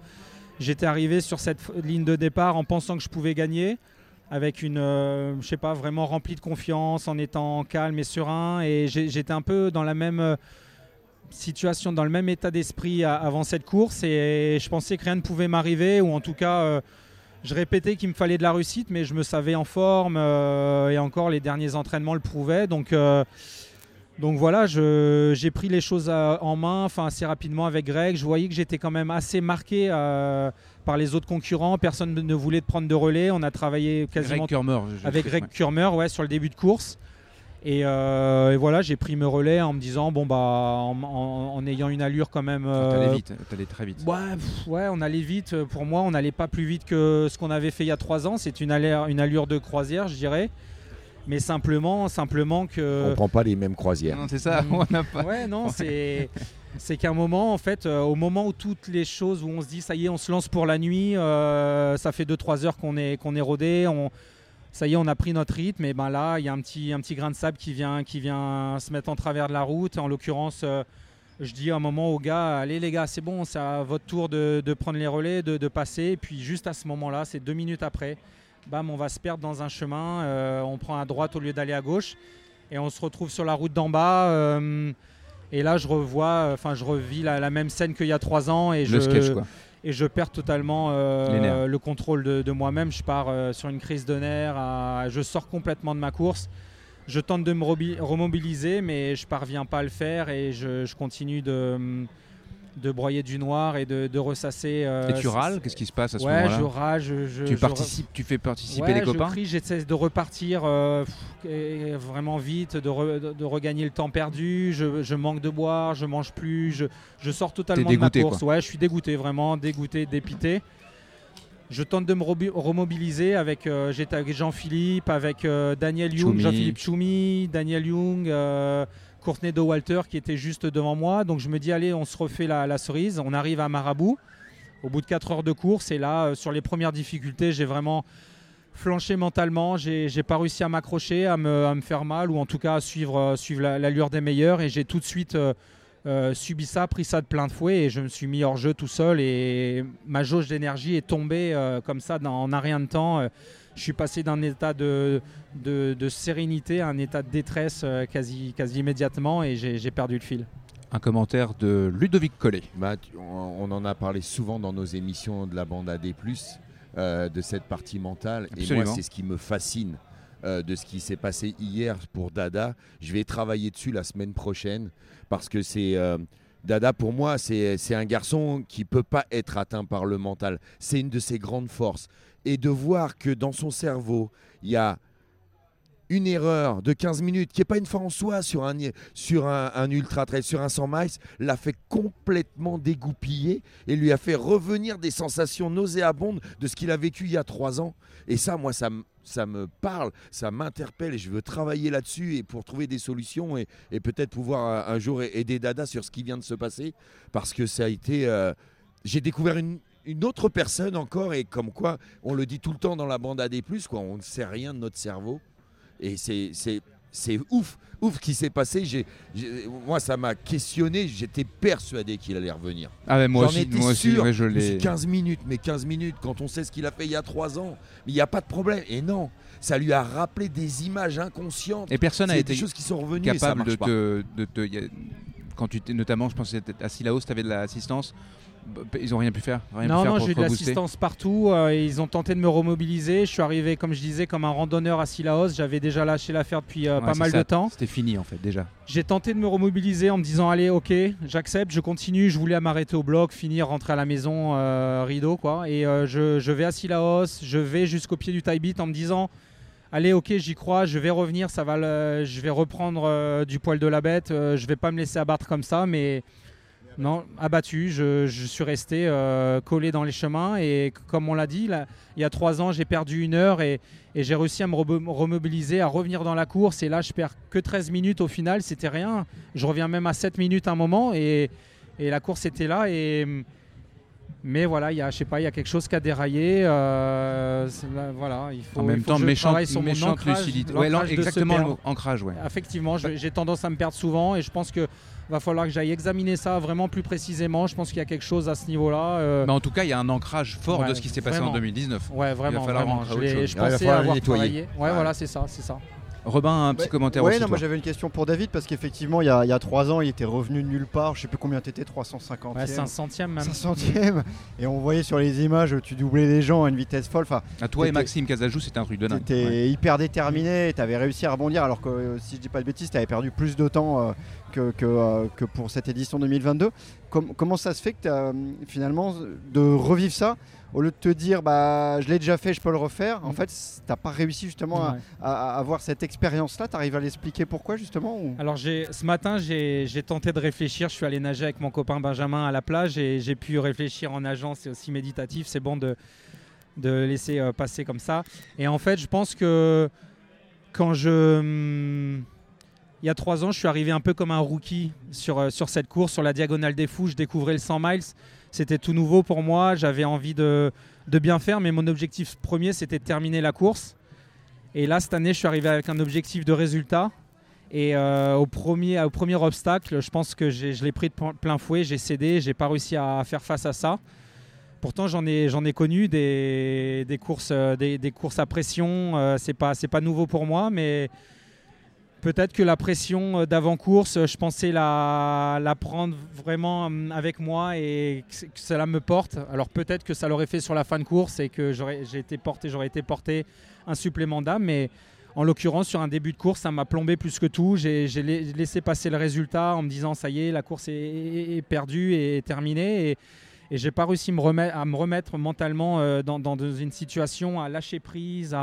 J'étais arrivé sur cette ligne de départ en pensant que je pouvais gagner, avec une, je sais pas, vraiment rempli de confiance, en étant calme et serein. Et j'étais un peu dans la même situation, dans le même état d'esprit avant cette course. Et je pensais que rien ne pouvait m'arriver, ou en tout cas... je répétais qu'il me fallait de la réussite, mais je me savais en forme et encore les derniers entraînements le prouvaient. Donc voilà, j'ai pris les choses en main assez rapidement avec Greg. Je voyais que j'étais quand même assez marqué par les autres concurrents. Personne ne voulait prendre de relais. On a travaillé quasiment avec Greg Kurmer sur le début de course. Et voilà, j'ai pris mes relais en me disant, bon, bah, en ayant une allure quand même. T'allais très vite. Ouais, on allait vite. Pour moi, on n'allait pas plus vite que ce qu'on avait fait il y a 3 ans. C'est une allure de croisière, je dirais. Mais simplement que. On ne prend pas les mêmes croisières. Non, c'est ça. On n'a pas. Ouais, non, c'est qu'à un moment, en fait, au moment où toutes les choses, où on se dit, ça y est, on se lance pour la nuit, ça fait 2-3 heures qu'on est rodé. Ça y est, on a pris notre rythme, et ben là, il y a un petit grain de sable qui vient se mettre en travers de la route. En l'occurrence, je dis à un moment aux gars, allez les gars, c'est bon, c'est à votre tour de prendre les relais, de passer. Et puis juste à ce moment-là, c'est 2 minutes après, bam, on va se perdre dans un chemin, on prend à droite au lieu d'aller à gauche, et on se retrouve sur la route d'en bas. Et là, je revis la même scène qu'il y a 3 ans, et sketch, quoi. Et je perds totalement le contrôle de moi-même. Je pars sur une crise de nerfs, je sors complètement de ma course. Je tente de me remobiliser, mais je ne parviens pas à le faire, et je continue de broyer du noir et de ressasser. Et tu râles ? Qu'est-ce qui se passe à ce moment-là ? Je râle. Tu fais participer les copains ? Je crie, j'essaie de repartir vraiment vite, de regagner le temps perdu. Je manque de boire, je ne mange plus, je sors totalement de ma course. Ouais, je suis dégoûté, vraiment dégoûté, dépité. Je tente de me remobiliser. J'étais avec Jean-Philippe, avec Daniel Young, Jean-Philippe Tchoumy, Daniel Young... Courtney Dauwalter qui était juste devant moi. Donc je me dis, allez, on se refait la cerise. On arrive à Marabout au bout de 4 heures de course, et là sur les premières difficultés, j'ai vraiment flanché mentalement. J'ai pas réussi à m'accrocher, à me faire mal, ou en tout cas à suivre l'allure des meilleurs, et j'ai tout de suite subi ça, pris ça de plein de fouet, et je me suis mis hors jeu tout seul, et ma jauge d'énergie est tombée comme ça en un rien de temps. Je suis passé d'un état de sérénité à un état de détresse quasi immédiatement, et j'ai perdu le fil. Un commentaire de Ludovic Collet. Bah, on en a parlé souvent dans nos émissions de la bande AD+, de cette partie mentale. Absolument. Et moi, c'est ce qui me fascine de ce qui s'est passé hier pour Dada. Je vais travailler dessus la semaine prochaine, parce que c'est... Dada, pour moi, c'est un garçon qui ne peut pas être atteint par le mental. C'est une de ses grandes forces. Et de voir que dans son cerveau, il y a une erreur de 15 minutes, qui n'est pas une fin en soi sur un ultra-trail, sur un 100 miles, l'a fait complètement dégoupiller et lui a fait revenir des sensations nauséabondes de ce qu'il a vécu il y a 3 ans. Et ça, moi, ça me parle, ça m'interpelle, et je veux travailler là-dessus et pour trouver des solutions et peut-être pouvoir un jour aider Dada sur ce qui vient de se passer, parce que ça a été... j'ai découvert une autre personne encore, et comme quoi, on le dit tout le temps dans la bande AD+, on ne sait rien de notre cerveau. Et C'est ouf qui s'est passé. Moi, ça m'a questionné. J'étais persuadé qu'il allait revenir. Ah mais moi aussi, sûr. Ouais, je l'ai. 15 minutes, quand on sait ce qu'il a fait il y a 3 ans, il n'y a pas de problème. Et non, ça lui a rappelé des images inconscientes. Et personne n'a été des choses qui sont revenues capable et ça de y a, quand tu t'es notamment, je pense que à Sillaos, tu avais de l'assistance. Ils n'ont rien pu faire. Non, j'ai eu de l'assistance partout. Ils ont tenté de me remobiliser. Je suis arrivé, comme je disais, comme un randonneur à Sillaos. J'avais déjà lâché l'affaire depuis pas mal de temps. C'était fini en fait déjà. J'ai tenté de me remobiliser en me disant allez, ok, j'accepte, je continue. Je voulais m'arrêter au bloc, finir, rentrer à la maison, rideau quoi. Et je vais à Sillaos. Je vais jusqu'au pied du Taibit en me disant allez, ok, j'y crois. Je vais revenir. Ça va. Je vais reprendre du poil de la bête. Je vais pas me laisser abattre comme ça, mais. Non, abattu, je suis resté collé dans les chemins et comme on l'a dit, là, il y a 3 ans j'ai perdu 1 heure et j'ai réussi à me remobiliser, à revenir dans la course et là je perds que 13 minutes au final, c'était rien, je reviens même à 7 minutes à un moment et la course était là et... Mais voilà, il y a quelque chose qui a déraillé. Voilà, il faut en même temps méchante lucidité. Ouais, exactement le mot, ancrage. Ouais. Effectivement, j'ai tendance à me perdre souvent et je pense que va falloir que j'aille examiner ça vraiment plus précisément. Je pense qu'il y a quelque chose à ce niveau-là. Mais en tout cas, il y a un ancrage fort de ce qui s'est passé en 2019. Ouais, vraiment. Il va falloir ancrer autre chose. Je pensais avoir nettoyé. Ouais, voilà, c'est ça. Robin, un petit commentaire aussi. Moi j'avais une question pour David parce qu'effectivement il y a 3 ans il était revenu de nulle part, je sais plus combien t'étais, 350e. Ouais, 500e même. 500e. Et on voyait sur les images, tu doublais les gens à une vitesse folle. Enfin, à toi et Maxime Casajou, c'était un truc de dingue. T'étais hyper déterminé, t'avais réussi à rebondir alors que si je dis pas de bêtises, t'avais perdu plus de temps que pour cette édition 2022. Comment ça se fait que finalement de revivre ça? Au lieu de te dire je l'ai déjà fait, je peux le refaire, en fait t'as pas réussi justement à avoir cette expérience là, t'arrives à l'expliquer pourquoi justement ou... Alors ce matin j'ai tenté de réfléchir, je suis allé nager avec mon copain Benjamin à la plage et j'ai pu réfléchir en nageant, c'est aussi méditatif, c'est bon de laisser passer comme ça et en fait je pense que quand il y a 3 ans je suis arrivé un peu comme un rookie sur cette course, sur la Diagonale des Fous, je découvrais le 100 miles. C'était tout nouveau pour moi, j'avais envie de bien faire, mais mon objectif premier, c'était de terminer la course. Et là, cette année, je suis arrivé avec un objectif de résultat. Et au premier obstacle, je pense que je l'ai pris de plein fouet, j'ai cédé, je n'ai pas réussi à faire face à ça. Pourtant, j'en ai connu des courses à pression, c'est pas nouveau pour moi, mais... Peut-être que la pression d'avant-course, je pensais la prendre vraiment avec moi et que cela me porte. Alors peut-être que ça l'aurait fait sur la fin de course et que j'aurais été porté un supplément d'âme. Mais en l'occurrence, sur un début de course, ça m'a plombé plus que tout. J'ai laissé passer le résultat en me disant « ça y est, la course est perdue et est terminée ». Et je n'ai pas réussi à me remettre mentalement dans une situation à lâcher prise,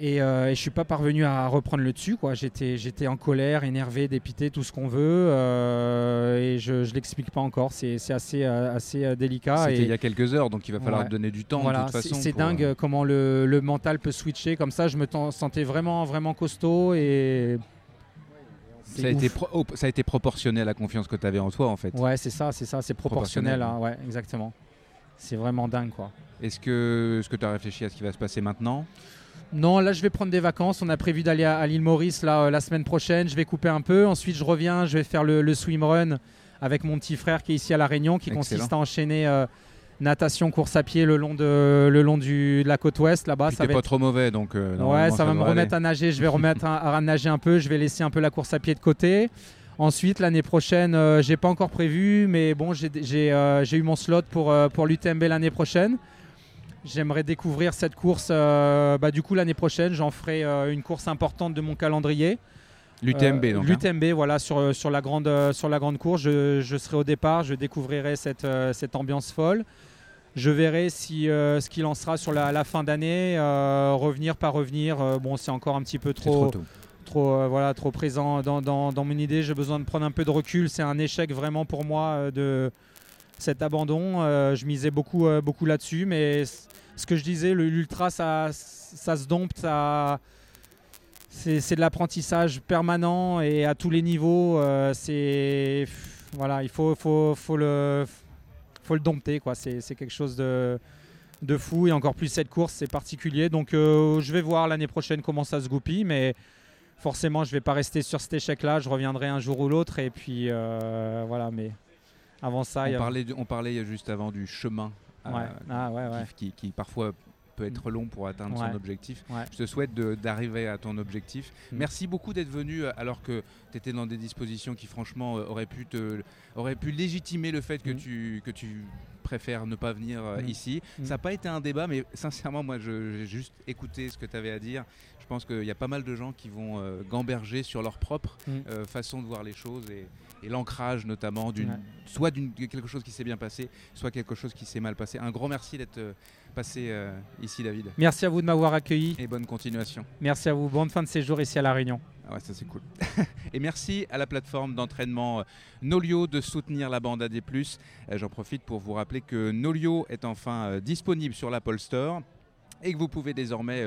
et je ne suis pas parvenu à reprendre le dessus, quoi. J'étais en colère, énervé, dépité, tout ce qu'on veut. Et je ne l'explique pas encore. C'est assez délicat. C'était il y a quelques heures, donc il va falloir donner du temps. Voilà, de toute façon, c'est dingue comment le mental peut switcher. Comme ça, je me sentais vraiment, vraiment costaud. Et... Ça a été proportionné à la confiance que tu avais en toi, en fait. Ouais, c'est ça. C'est proportionnel. Hein, ouais, exactement. C'est vraiment dingue, quoi. Est-ce que tu as réfléchi à ce qui va se passer maintenant ? Non, là je vais prendre des vacances. On a prévu d'aller à l'île Maurice là, la semaine prochaine. Je vais couper un peu. Ensuite, je reviens. Je vais faire le swim run avec mon petit frère qui est ici à La Réunion, qui consiste à enchaîner natation, course à pied le long de la côte ouest là-bas. Puis ça va pas trop mauvais, donc. Ouais, ça va me remettre à nager. Je vais remettre à nager un peu. Je vais laisser un peu la course à pied de côté. Ensuite, l'année prochaine, j'ai pas encore prévu, mais bon, j'ai eu mon slot pour l'UTMB l'année prochaine. J'aimerais découvrir cette course. Du coup, l'année prochaine, j'en ferai une course importante de mon calendrier. L'UTMB, donc. L'UTMB, hein. Voilà, sur la grande course. Je serai au départ, je découvrirai cette ambiance folle. Je verrai si ce qu'il en sera sur la fin d'année, revenir, pas revenir. C'est encore un petit peu trop présent dans mon idée. J'ai besoin de prendre un peu de recul. C'est un échec vraiment pour moi de cet abandon. Je misais beaucoup là-dessus, mais ce que je disais, l'ultra, ça se dompte, c'est de l'apprentissage permanent et à tous les niveaux. Il faut le dompter, quoi. C'est quelque chose de fou et encore plus cette course, c'est particulier. Donc je vais voir l'année prochaine comment ça se goupille, mais forcément je ne vais pas rester sur cet échec-là, je reviendrai un jour ou l'autre. Et puis voilà, mais avant ça… On parlait juste avant du chemin qui parfois… peut être long pour atteindre son objectif. Ouais. Je te souhaite d'arriver à ton objectif. Merci beaucoup d'être venu alors que tu étais dans des dispositions qui franchement auraient pu légitimer le fait que tu préfères ne pas venir ici. Ça n'a pas été un débat, mais sincèrement, moi, j'ai juste écouté ce que tu avais à dire. Je pense qu'il y a pas mal de gens qui vont gamberger sur leur propre façon de voir les choses et l'ancrage notamment, soit quelque chose qui s'est bien passé, soit quelque chose qui s'est mal passé. Un grand merci d'être passé ici, David. Merci à vous de m'avoir accueilli. Et bonne continuation. Merci à vous. Bonne fin de séjour ici à La Réunion. Ah ouais, ça c'est cool. Et merci à la plateforme d'entraînement Nolio de soutenir la bande AD+. J'en profite pour vous rappeler que Nolio est enfin disponible sur l'Apple Store et que vous pouvez désormais...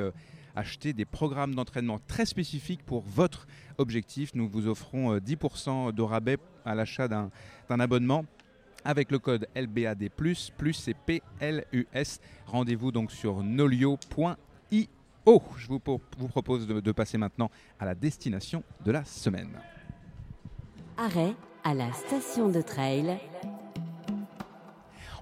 acheter des programmes d'entraînement très spécifiques pour votre objectif. Nous vous offrons 10% de rabais à l'achat d'un abonnement avec le code LBAD+, plus c'est PLUS. Rendez-vous donc sur nolio.io. Je vous propose de passer maintenant à la destination de la semaine. Arrêt à la station de trail.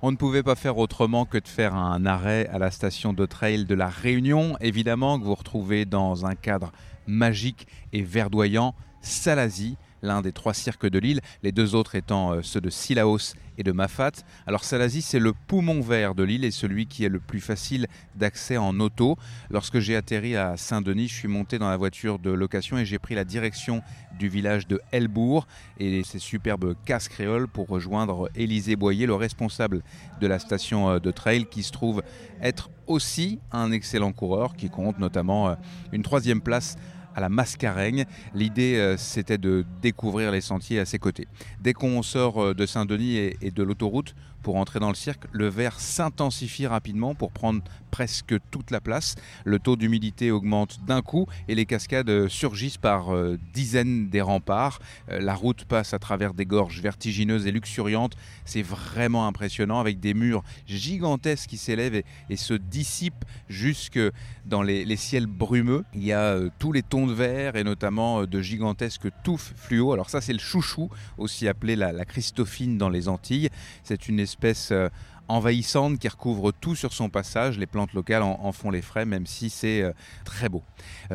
On ne pouvait pas faire autrement que de faire un arrêt à la station de trail de La Réunion. Évidemment que vous retrouvez dans un cadre magique et verdoyant Salazie, l'un des trois cirques de l'île, les deux autres étant ceux de Cilaos et de Mafate. Alors Salazie, c'est le poumon vert de l'île et celui qui est le plus facile d'accès en auto. Lorsque j'ai atterri à Saint-Denis, je suis monté dans la voiture de location et j'ai pris la direction du village de Helbourg et ses superbes casses créoles pour rejoindre Élisée Boyer, le responsable de la station de trail, qui se trouve être aussi un excellent coureur qui compte notamment une 3e place à la Mascareignes. L'idée, c'était de découvrir les sentiers à ses côtés. Dès qu'on sort de Saint-Denis et de l'autoroute pour entrer dans le cirque, le vert s'intensifie rapidement pour prendre presque toute la place. Le taux d'humidité augmente d'un coup et les cascades surgissent par dizaines des remparts. La route passe à travers des gorges vertigineuses et luxuriantes. C'est vraiment impressionnant avec des murs gigantesques qui s'élèvent et se dissipent jusque dans les ciels brumeux. Il y a tous les tons de verre et notamment de gigantesques touffes fluo. Alors ça, c'est le chouchou, aussi appelé la Christophine dans les Antilles. C'est une espèce envahissante qui recouvre tout sur son passage. Les plantes locales en font les frais, même si c'est très beau.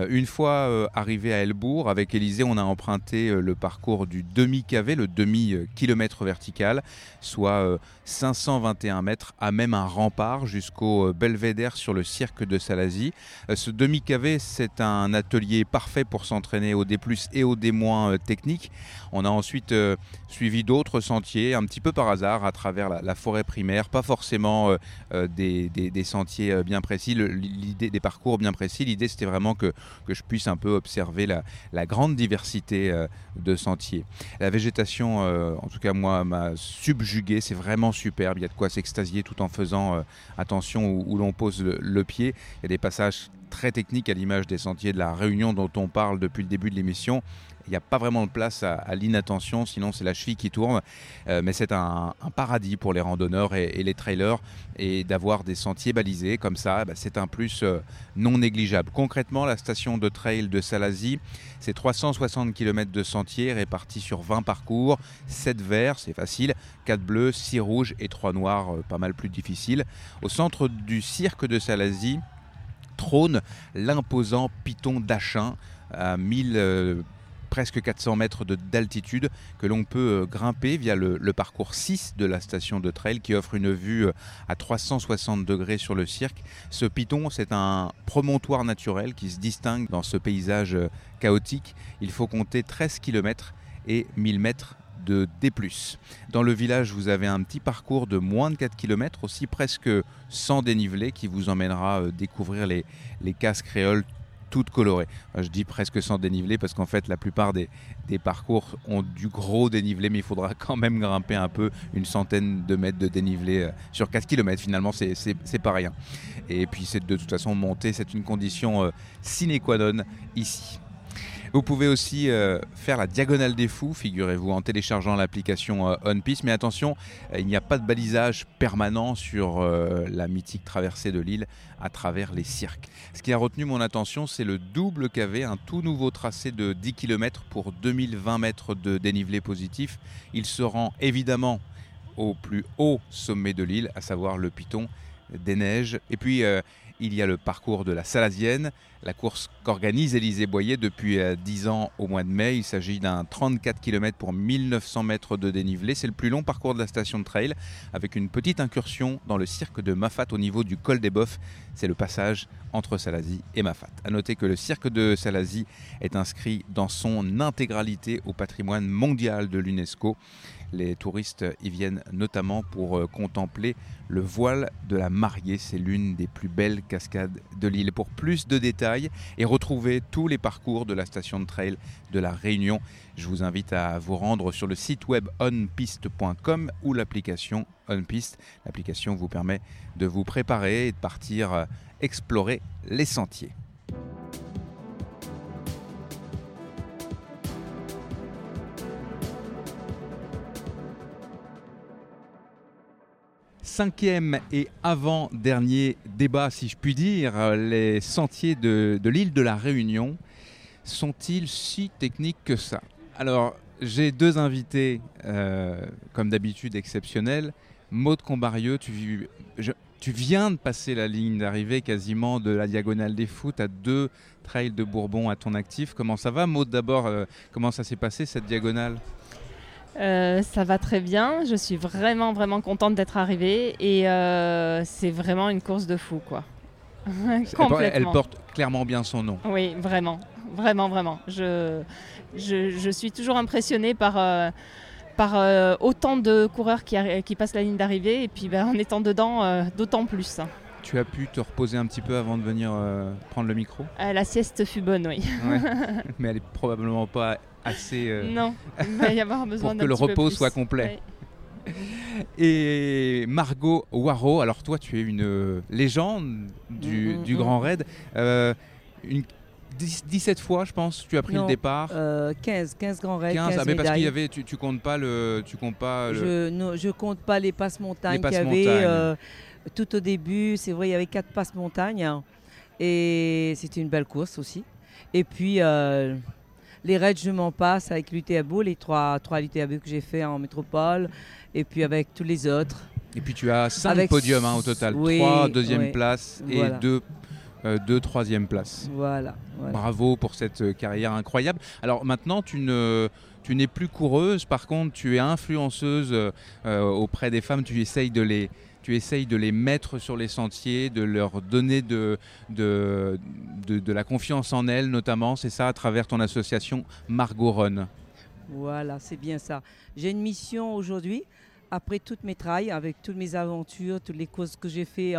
Une fois arrivé à Helbourg, avec Élisée, on a emprunté le parcours du demi-KV, le demi-kilomètre vertical, soit 521 mètres à même un rempart jusqu'au belvédère sur le cirque de Salazie. Ce demi-KV, c'est un atelier parfait pour s'entraîner au D+ et au D- technique. On a ensuite suivi d'autres sentiers, un petit peu par hasard, à travers la forêt primaire, pas forcément des sentiers bien précis, des parcours bien précis. L'idée, c'était vraiment que je puisse un peu observer la grande diversité de sentiers. La végétation, en tout cas moi, m'a subjugué. C'est vraiment superbe. Il y a de quoi s'extasier tout en faisant attention où l'on pose le pied. Il y a des passages très techniques à l'image des sentiers de La Réunion dont on parle depuis le début de l'émission. Il n'y a pas vraiment de place à l'inattention, sinon c'est la cheville qui tourne. Mais c'est un paradis pour les randonneurs et les trailers. Et d'avoir des sentiers balisés comme ça, c'est un plus non négligeable. Concrètement, la station de trail de Salazie, c'est 360 km de sentiers répartis sur 20 parcours, 7 verts, c'est facile, 4 bleus, 6 rouges et 3 noirs, pas mal plus difficiles. Au centre du cirque de Salazie trône l'imposant piton d'Achin à 1000 presque 400 mètres d'altitude que l'on peut grimper via le parcours 6 de la station de trail qui offre une vue à 360 degrés sur le cirque. Ce piton, c'est un promontoire naturel qui se distingue dans ce paysage chaotique. Il faut compter 13 km et 1000 mètres de D+. Dans le village, vous avez un petit parcours de moins de 4 km, aussi presque sans dénivelé, qui vous emmènera découvrir les casses créoles toutes colorées. Je dis presque sans dénivelé parce qu'en fait la plupart des parcours ont du gros dénivelé, mais il faudra quand même grimper un peu, une centaine de mètres de dénivelé sur 4 km. Finalement, c'est pas rien. Et puis c'est de toute façon monter, c'est une condition sine qua non ici. Vous pouvez aussi faire la Diagonale des Fous, figurez-vous, en téléchargeant l'application OnPiste. Mais attention, il n'y a pas de balisage permanent sur la mythique traversée de l'île à travers les cirques. Ce qui a retenu mon attention, c'est le double KV, un tout nouveau tracé de 10 km pour 2020 mètres de dénivelé positif. Il se rend évidemment au plus haut sommet de l'île, à savoir le Piton des Neiges. Et puis, il y a le parcours de la Salazienne, la course qu'organise Élisée Boyer depuis 10 ans au mois de mai. Il s'agit d'un 34 km pour 1900 mètres de dénivelé. C'est le plus long parcours de la station de trail, avec une petite incursion dans le cirque de Mafate au niveau du col des Boeufs. C'est le passage entre Salazie et Mafate. A noter que le cirque de Salazie est inscrit dans son intégralité au patrimoine mondial de l'UNESCO. Les touristes y viennent notamment pour contempler le voile de la mariée. C'est l'une des plus belles cascades de l'île. Pour plus de détails et retrouver tous les parcours de la station de trail de La Réunion, je vous invite à vous rendre sur le site web onpiste.com ou l'application OnPiste. L'application vous permet de vous préparer et de partir explorer les sentiers. Cinquième et avant-dernier débat, si je puis dire, les sentiers de l'île de la Réunion sont-ils si techniques que ça ? Alors, j'ai deux invités, comme d'habitude, exceptionnels. Maud Combarieux, tu viens de passer la ligne d'arrivée quasiment de la Diagonale des Fous. Tu as 2 trails de Bourbon à ton actif. Comment ça va, Maud ? D'abord, comment ça s'est passé, cette diagonale ? Ça va très bien, je suis vraiment vraiment contente d'être arrivée et c'est vraiment une course de fou quoi. Complètement. Elle porte clairement bien son nom. Oui, vraiment, vraiment, vraiment. Je suis toujours impressionnée par autant de coureurs qui passent la ligne d'arrivée et puis en étant dedans d'autant plus. Tu as pu te reposer un petit peu avant de venir prendre le micro ? La sieste fut bonne, oui. Ouais. Mais elle n'est probablement pas assez... Non, il va y avoir besoin d'un petit peu pour que le repos soit complet. Ouais. Et Margot Hoarau, alors toi, tu es une légende du Grand Raid. 17 fois, je pense, tu as pris le départ. 15 Grand Raid, 15 médailles. Parce qu'il y avait, tu comptes pas le... Tu comptes pas le... Je compte pas les passes-montagnes qu'il y avait... Tout au début, c'est vrai, il y avait 4 passes montagne et c'était une belle course aussi. Et puis, les raids, je m'en passe avec l'UTMB, les 3 UTMB que j'ai fait en métropole et puis avec tous les autres. Et puis, tu as 5 podiums au total, 3 deuxième place et 2 troisième place. Voilà. Bravo pour cette carrière incroyable. Alors maintenant, tu n'es plus coureuse, par contre, tu es influenceuse auprès des femmes, tu essayes de les mettre sur les sentiers, de leur donner de la confiance en elles notamment, c'est ça, à travers ton association Margot Run. Voilà, c'est bien ça. J'ai une mission aujourd'hui, après toutes mes trails, avec toutes mes aventures, toutes les courses que j'ai fait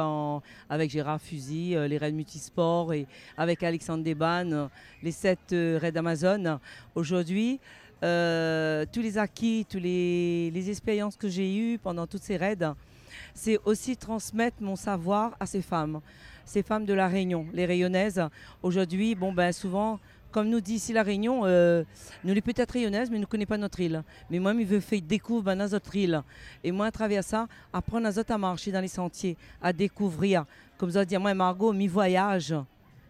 avec Gérard Fusy, les raids multisports, et avec Alexandre Desbannes, les 7 raids d'Amazon. Aujourd'hui, tous les acquis, toutes les expériences que j'ai eues pendant toutes ces raids, c'est aussi transmettre mon savoir à ces femmes de La Réunion, les Réunionnaises. Aujourd'hui, souvent, comme nous dit ici La Réunion, nous sommes peut-être Réunionnaises, mais nous ne connaissons pas notre île. Mais moi, je veux faire découvrir notre île. Et moi, à travers ça, apprendre à autres à marcher dans les sentiers, à découvrir. Comme ça, dire, moi, Margot, mi voyage.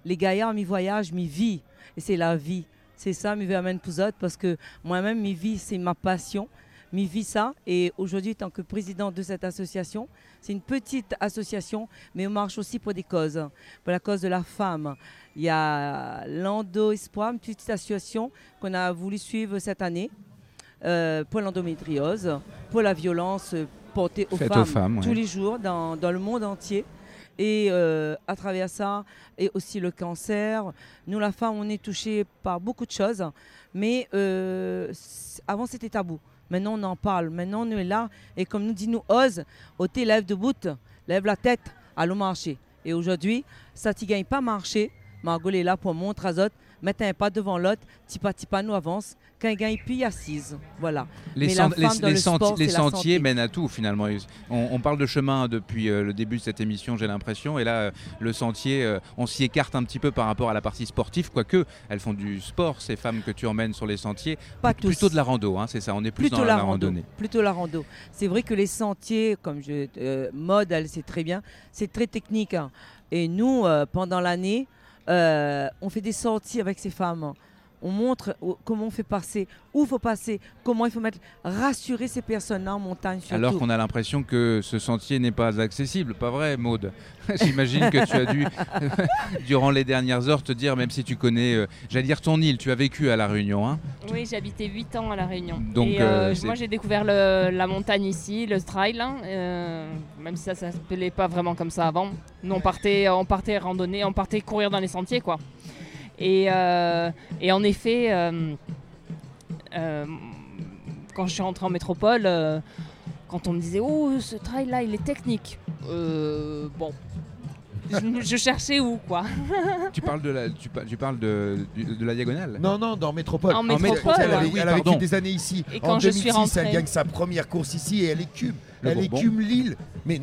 Les gaillards, mi voyage, mi vie. Et c'est la vie. C'est ça, je veux amener pour autres, parce que moi-même, mi vie, c'est ma passion. M'y vit ça et aujourd'hui, tant que présidente de cette association, c'est une petite association, mais on marche aussi pour des causes, pour la cause de la femme. Il y a l'Endo Espoir, une petite association qu'on a voulu suivre cette année pour l'endométriose, pour la violence portée aux femmes tous les jours dans le monde entier. Et à travers ça, et aussi le cancer. Nous, la femme, on est touchée par beaucoup de choses, mais avant, c'était tabou. Maintenant, on en parle. Maintenant, on est là. Et comme nous dit, nous ose, ôtez, lève debout, lève la tête, allons marcher. Et aujourd'hui, ça ne gagne pas marcher. Margot est là pour montrer à autres, mettez un pas devant l'autre, petit pas nous avance, Quinguin et puis assise. Voilà. Les sentiers mènent à tout finalement. On parle de chemin depuis le début de cette émission, j'ai l'impression, et là le sentier, on s'y écarte un petit peu par rapport à la partie sportive, quoique elles font du sport, ces femmes que tu emmènes sur les sentiers. Pas tous. Plutôt de la rando, hein, c'est ça, on est plus dans la randonnée. Plutôt la rando. C'est vrai que les sentiers, comme Maud, elle sait très bien, c'est très technique. Hein. Et nous, pendant l'année, on fait des sorties avec ces femmes. On montre comment on fait passer, où il faut passer, comment il faut mettre, rassurer ces personnes-là en montagne surtout. Alors qu'on a l'impression que ce sentier n'est pas accessible, pas vrai Maud? J'imagine que tu as dû, durant les dernières heures, te dire, même si tu connais, j'allais dire ton île, tu as vécu à La Réunion. Hein, oui, j'habitais 8 ans à La Réunion. Donc, et moi j'ai découvert la montagne ici, le trail, hein, même si ça ne s'appelait pas vraiment comme ça avant. Nous on partait randonner, on partait courir dans les sentiers quoi. Et en effet, quand je suis rentrée en métropole, quand on me disait « Oh, ce trail-là, il est technique bon, je cherchais où, quoi. Tu parles de la diagonale? Non, dans métropole. En métropole, elle a vécu des années ici. Et quand en 2006, je suis rentrée... elle gagne sa première course ici et elle écume. Elle écume l'île, mais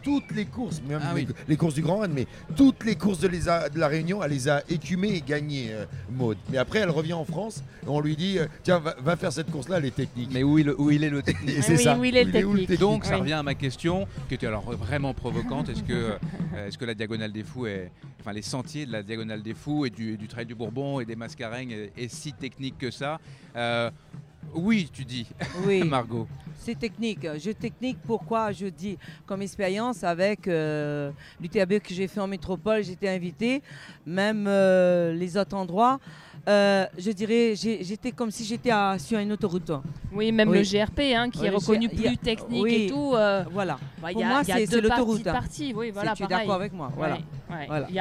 toutes les courses, même les courses du Grand Raid, mais toutes les courses de La Réunion, elle les a écumées et gagnées, Maud. Mais après, elle revient en France, et on lui dit, tiens, va faire cette course-là, elle est technique. Mais où il est le technique? C'est ça. Où il est le technique. Donc, ça revient à ma question, qui était alors vraiment provocante. Est-ce que la Diagonale des Fous, enfin les sentiers de la Diagonale des Fous et du Trail du Bourbon et des Mascareignes est si technique que ça? Oui, tu dis, oui. Margot. C'est technique. Pourquoi je dis, comme expérience avec l'UTMB que j'ai fait en métropole, j'étais invitée, même les autres endroits, je dirais, j'étais comme si j'étais sur une autoroute. Oui, même le GRP, hein, qui est reconnu plus technique et tout. Voilà. Bah, pour moi, c'est l'autoroute. Parties, oui, voilà, tu es d'accord avec moi? Voilà. Ouais. Voilà. Il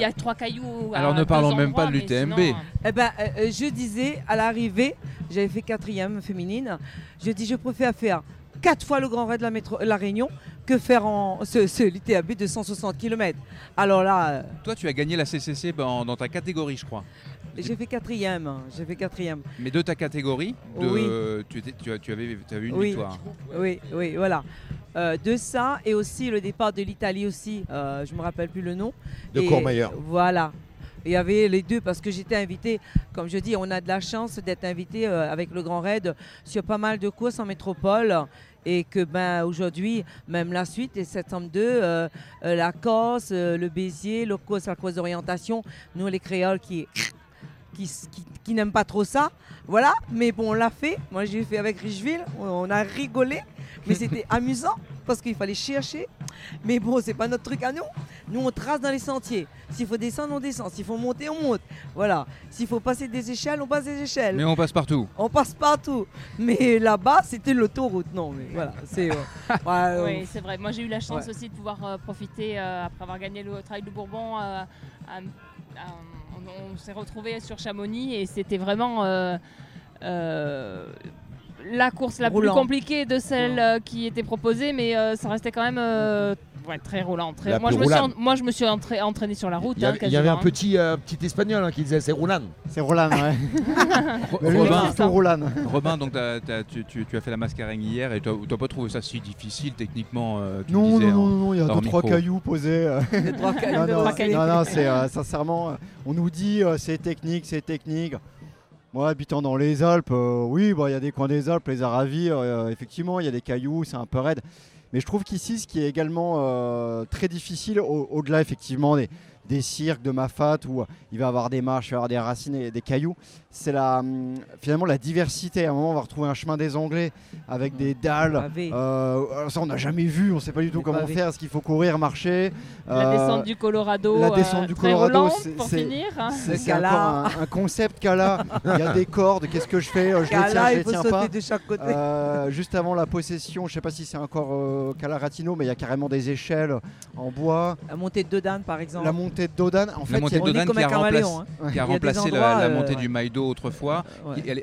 y a trois cailloux. Alors ne parlons même pas de l'UTMB. Sinon, je disais, à l'arrivée, j'avais fait 4e féminine, je dis, je préfère faire 4 fois le Grand Raid de la Réunion que faire ce l'UTMB de 160 km. Alors là... Toi, tu as gagné la CCC dans ta catégorie, je crois. J'ai fait quatrième. Mais de ta catégorie, tu avais une victoire. Oui, voilà. De ça, et aussi le départ de l'Italie aussi, je ne me rappelle plus le nom. De Courmayeur. Voilà. Il y avait les deux parce que j'étais invitée, comme je dis, on a de la chance d'être invitée avec le Grand Raid sur pas mal de courses en métropole et que aujourd'hui, même la suite et septembre 2, la Corse, le Béziers, le Corse, la Corse d'orientation, nous les créoles qui n'aiment pas trop ça, voilà, mais bon on l'a fait, moi j'ai fait avec Richeville, on a rigolé, mais c'était amusant parce qu'il fallait chercher, mais bon c'est pas notre truc à nous, on trace dans les sentiers, s'il faut descendre on descend, s'il faut monter on monte, voilà, s'il faut passer des échelles on passe des échelles. Mais on passe partout, mais là-bas c'était l'autoroute, non mais voilà, c'est... Oui c'est vrai, moi j'ai eu la chance aussi de pouvoir profiter, après avoir gagné le Trail du Bourbon, on s'est retrouvés sur Chamonix et c'était vraiment la course la plus compliquée de celle qui était proposée, mais ça restait quand même très roulant. Moi, je me suis entraînée sur la route. Il y avait un petit espagnol qui disait c'est roulant. C'est roulant, ouais. Robin, donc tu as fait la Mascareignes hier et tu n'as pas trouvé ça si difficile techniquement? Non, il y a 2-3 cailloux posés. Non, c'est sincèrement, on nous dit c'est technique. Moi, habitant dans les Alpes, il y a des coins des Alpes, les Aravis, effectivement, il y a des cailloux, c'est un peu raide. Mais je trouve qu'ici, ce qui est également très difficile, au-delà effectivement des cirques de Mafate où il va y avoir des marches, il va y avoir des racines et des cailloux, c'est finalement la diversité. À un moment, on va retrouver un chemin des Anglais avec des dalles. Ça, on n'a jamais vu, on ne sait pas du tout comment faire. Est-ce qu'il faut courir, marcher? La descente du Colorado. Finir. Hein. C'est encore un concept Cala. Il y a des cordes. Qu'est-ce que je fais? Je les tiens pas. De chaque côté. Juste avant la possession, je ne sais pas si c'est encore Cala Ratino, mais il y a carrément des échelles en bois. La montée de Dodane, par exemple. La montée de Dodane. En fait, la montée de Dodane qui a remplacé la montée du Maïdo autrefois. Elle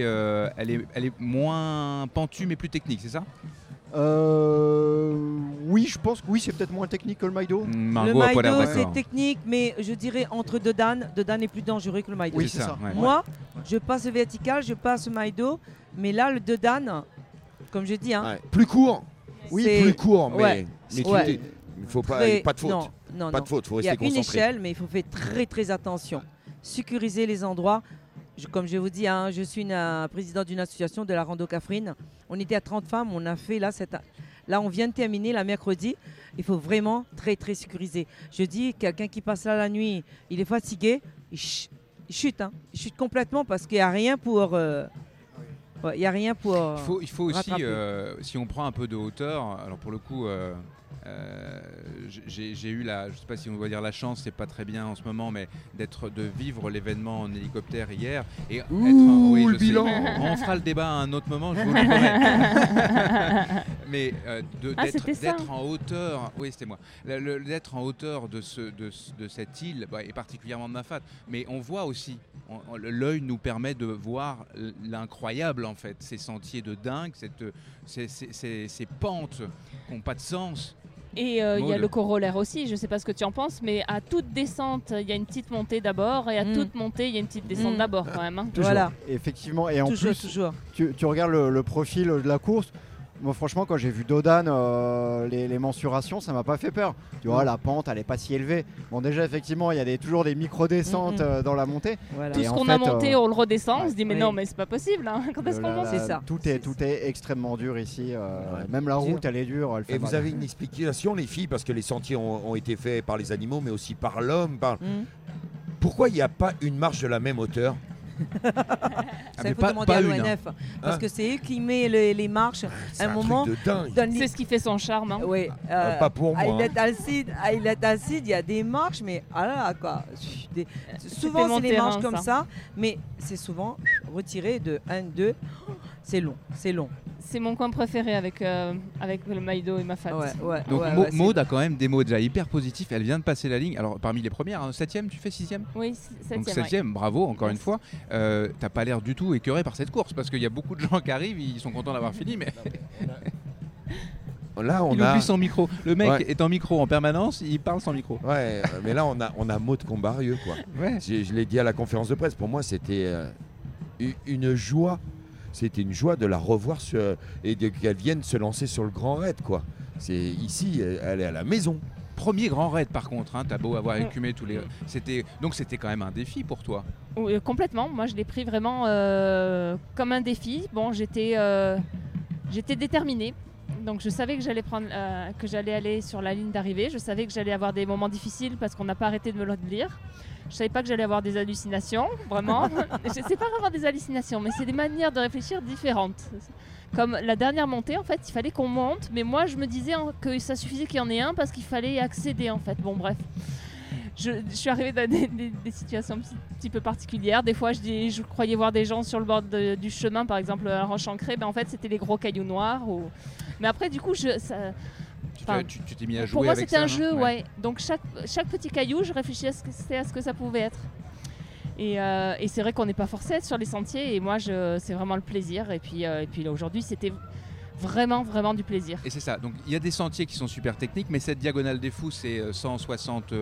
est moins pentue mais plus technique, c'est ça? Oui, je pense que oui, c'est peut-être moins technique que le Maïdo. Margot, le Maïdo, c'est technique, mais je dirais entre Dodane est plus dangereux que le Maïdo. Oui, c'est ça. Ouais. Moi, je passe vertical, je passe Maïdo, mais là, le Dodane, comme je dis... Hein, ouais. Plus court. Oui, plus court, mais... Ouais. mais ouais. Il faut pas, pas de faute. Non, pas de faute, faut rester concentré. Il y a une échelle, mais il faut faire très, très attention. Sécuriser les endroits. Comme je vous dis, hein, je suis présidente d'une association de la Rando Cafrine. On était à 30 femmes, on a fait là cette... Là, on vient de terminer, la mercredi. Il faut vraiment très, très sécuriser. Je dis, quelqu'un qui passe là la nuit, il est fatigué, il chute. Hein. Il chute complètement parce qu'il n'y a rien pour... ouais, y a rien pour il faut aussi, si on prend un peu de hauteur, alors pour le coup... j'ai eu la, je sais pas si on doit dire la chance, c'est pas très bien en ce moment, mais de vivre l'événement en hélicoptère hier et le bilan. On fera le débat à un autre moment, je vous le promets. Mais d'être en hauteur, oui c'était moi, d'être en hauteur de cette île, bah, et particulièrement de Mafate, mais on voit aussi, l'œil nous permet de voir l'incroyable en fait, ces sentiers de dingue, ces pentes qui n'ont pas de sens. Et il y a le corollaire aussi, je ne sais pas ce que tu en penses, mais à toute descente, il y a une petite montée d'abord, et à toute montée, il y a une petite descente d'abord quand même. Hein. Voilà. Effectivement, et en plus, tu regardes le profil de la course. Moi, franchement, quand j'ai vu Dodane, les mensurations, ça m'a pas fait peur. Tu vois, la pente, elle est pas si élevée. Bon, déjà, effectivement, il y a toujours des micro-descentes dans la montée. Voilà. Tout ce qu'on a monté, on le redescend. On se dit, mais non, mais c'est pas possible. Hein. Quand est-ce qu'on monte ? C'est ça. Tout est extrêmement dur ici. Même la route, elle est dure. Elle fait mal. Vous avez une explication, les filles, parce que les sentiers ont été faits par les animaux, mais aussi par l'homme. Pourquoi il n'y a pas une marche de la même hauteur ? Ça il faut demander à l'ONF, hein. Parce que c'est eux qui mettent les marches. À un moment, c'est ce qui fait son charme. Hein. Oui, pas pour moi. À Islet Alcide, il y a des marches, mais ah là là, quoi. Souvent c'est des marches comme ça, mais c'est souvent retiré de 1, 2. C'est long, c'est long. C'est mon coin préféré avec le Maïdo et Mafate. Donc Maud a quand même des mots déjà hyper positifs. Elle vient de passer la ligne. Alors parmi les premières, 7e, tu fais 6e ? Oui, 7e. Donc 7e, bravo encore une fois. T'as pas l'air du tout écœuré par cette course parce qu'il y a beaucoup de gens qui arrivent, ils sont contents d'avoir fini, mais... Là, il oublie son micro. Le mec est en micro en permanence, il parle sans micro. Ouais, mais là on a Maud Combarieux, quoi. Ouais. Je l'ai dit à la conférence de presse. Pour moi, c'était une joie. C'était une joie de la revoir et qu'elle vienne se lancer sur le Grand Raid, quoi. C'est ici, elle est à la maison. Premier Grand Raid, par contre, hein, t'as beau avoir écumé tous les... Donc c'était quand même un défi pour toi. Oui, complètement. Moi, je l'ai pris vraiment comme un défi. Bon, j'étais déterminée. Donc je savais que j'allais aller sur la ligne d'arrivée. Je savais que j'allais avoir des moments difficiles parce qu'on n'a pas arrêté de me le dire. Je savais pas que j'allais avoir des hallucinations, vraiment. C'est pas vraiment des hallucinations, mais c'est des manières de réfléchir différentes. Comme la dernière montée, en fait, il fallait qu'on monte, mais moi, je me disais que ça suffisait qu'il y en ait un parce qu'il fallait accéder, en fait. Bon, bref. Je suis arrivée dans des situations un petit peu particulières. Des fois, je croyais voir des gens sur le bord du chemin, par exemple, à Roche-Ancrée. Ben, en fait, c'était les gros cailloux noirs. Mais après, du coup, tu t'es mis à jouer. Pour moi, avec c'était un jeu, ouais. Donc chaque petit caillou, je réfléchissais à ce que ça pouvait être. Et c'est vrai qu'on n'est pas forcé à être sur les sentiers. Et moi, c'est vraiment le plaisir. Et puis là, aujourd'hui, c'était vraiment, vraiment du plaisir. Et c'est ça. Donc il y a des sentiers qui sont super techniques, mais cette diagonale des fous, c'est 164,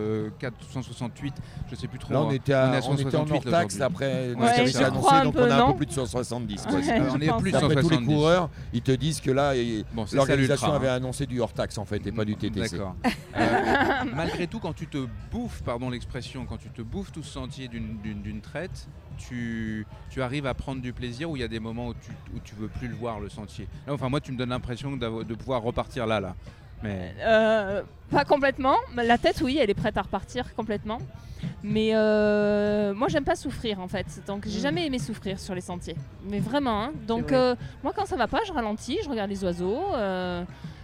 168, je sais plus trop. Là, on était en hors-taxe après ce qui avait été annoncé, donc on a un peu plus de 170. Quoi. On est plus de 170. Tous les coureurs, ils te disent que là, l'organisation avait annoncé du hors-taxe en fait, et pas du TTC. D'accord. Malgré tout, quand tu te bouffes, pardon l'expression, quand tu te bouffes tout ce sentier d'une traite, tu arrives à prendre du plaisir ou il y a des moments où tu veux plus le voir le sentier. Là, enfin moi tu me donnes l'impression de pouvoir repartir là. Mais... pas complètement. La tête oui, elle est prête à repartir complètement. Mais moi j'aime pas souffrir en fait. Donc j'ai jamais aimé souffrir sur les sentiers. Mais vraiment. Hein. Donc moi quand ça va pas, je ralentis, je regarde les oiseaux.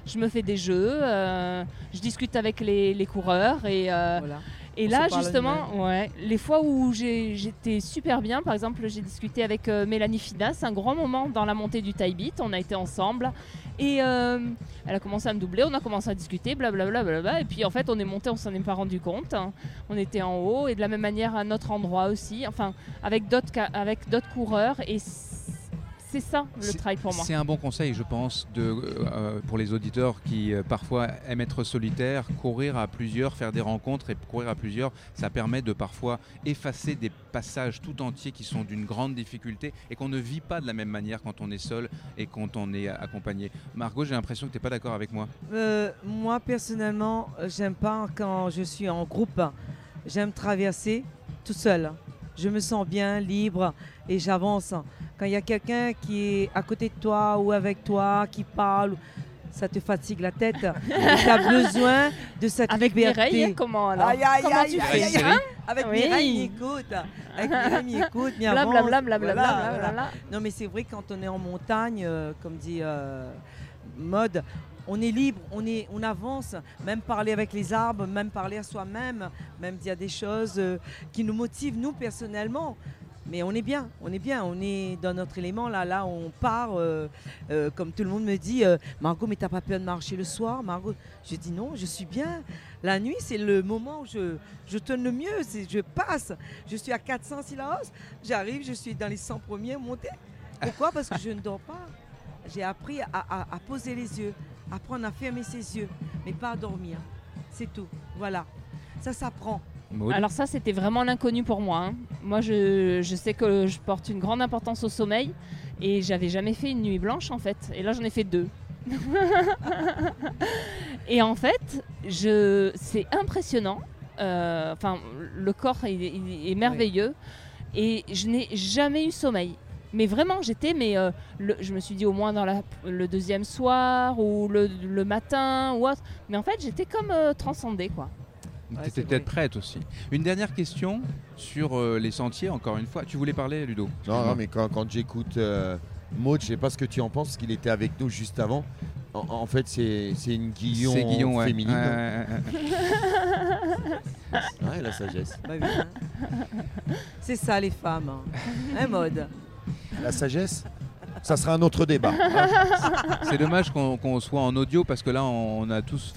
Je me fais des jeux, je discute avec les coureurs et là justement, les fois où j'étais super bien, par exemple j'ai discuté avec Mélanie Finas, un grand moment dans la montée du Taïbit, on a été ensemble et elle a commencé à me doubler, on a commencé à discuter, blablabla, et puis en fait on est monté, on s'en est pas rendu compte, hein. On était en haut et de la même manière à notre endroit aussi, enfin avec d'autres coureurs et c'est ça le trail pour moi. C'est un bon conseil, je pense, pour les auditeurs qui parfois aiment être solitaires, courir à plusieurs, faire des rencontres et courir à plusieurs, ça permet de parfois effacer des passages tout entiers qui sont d'une grande difficulté et qu'on ne vit pas de la même manière quand on est seul et quand on est accompagné. Margot, j'ai l'impression que tu n'es pas d'accord avec moi. Moi, personnellement, j'aime pas quand je suis en groupe. J'aime traverser tout seul. Je me sens bien, libre et j'avance. Quand il y a quelqu'un qui est à côté de toi ou avec toi, qui parle, ça te fatigue la tête. Tu as besoin de cette liberté. Avec Mireille, comment alors? Comment tu fais? Avec Mireille, écoute. Avec Mireille, écoute. Blablabla. Non, mais c'est vrai, quand on est en montagne, comme dit Maud, on est libre, on avance, même parler avec les arbres, même parler à soi-même, même dire des choses qui nous motivent, nous, personnellement. Mais on est bien, on est dans notre élément, là on part, comme tout le monde me dit, Margot, mais t'as pas peur de marcher le soir, Margot? Je dis non, je suis bien, la nuit c'est le moment où je tourne le mieux, je passe, je suis à 400 si la hausse, j'arrive, je suis dans les 100 premiers montés. Pourquoi? Parce que je ne dors pas, j'ai appris à poser les yeux, apprendre à fermer ses yeux, mais pas à dormir, c'est tout, voilà, ça s'apprend. Maud. Alors ça, c'était vraiment l'inconnu pour moi, hein. Moi, je sais que je porte une grande importance au sommeil et j'avais jamais fait une nuit blanche, en fait. Et là, j'en ai fait 2. Et en fait, c'est impressionnant. Le corps, il est merveilleux. Oui. Et je n'ai jamais eu sommeil. Mais vraiment, je me suis dit au moins dans le deuxième soir ou le matin ou autre. Mais en fait, j'étais comme transcendée, quoi. T'étais peut-être prête aussi. Une dernière question sur les sentiers, encore une fois. Tu voulais parler, Ludo? Non, mais quand j'écoute Maud, je sais pas ce que tu en penses, qu'il était avec nous juste avant. En fait, c'est une Guillon féminine. Ouais, la sagesse. Bah oui, hein. C'est ça, les femmes. Hein, Maud? La sagesse? Ça sera un autre débat. C'est dommage qu'on soit en audio parce que là, on a tous,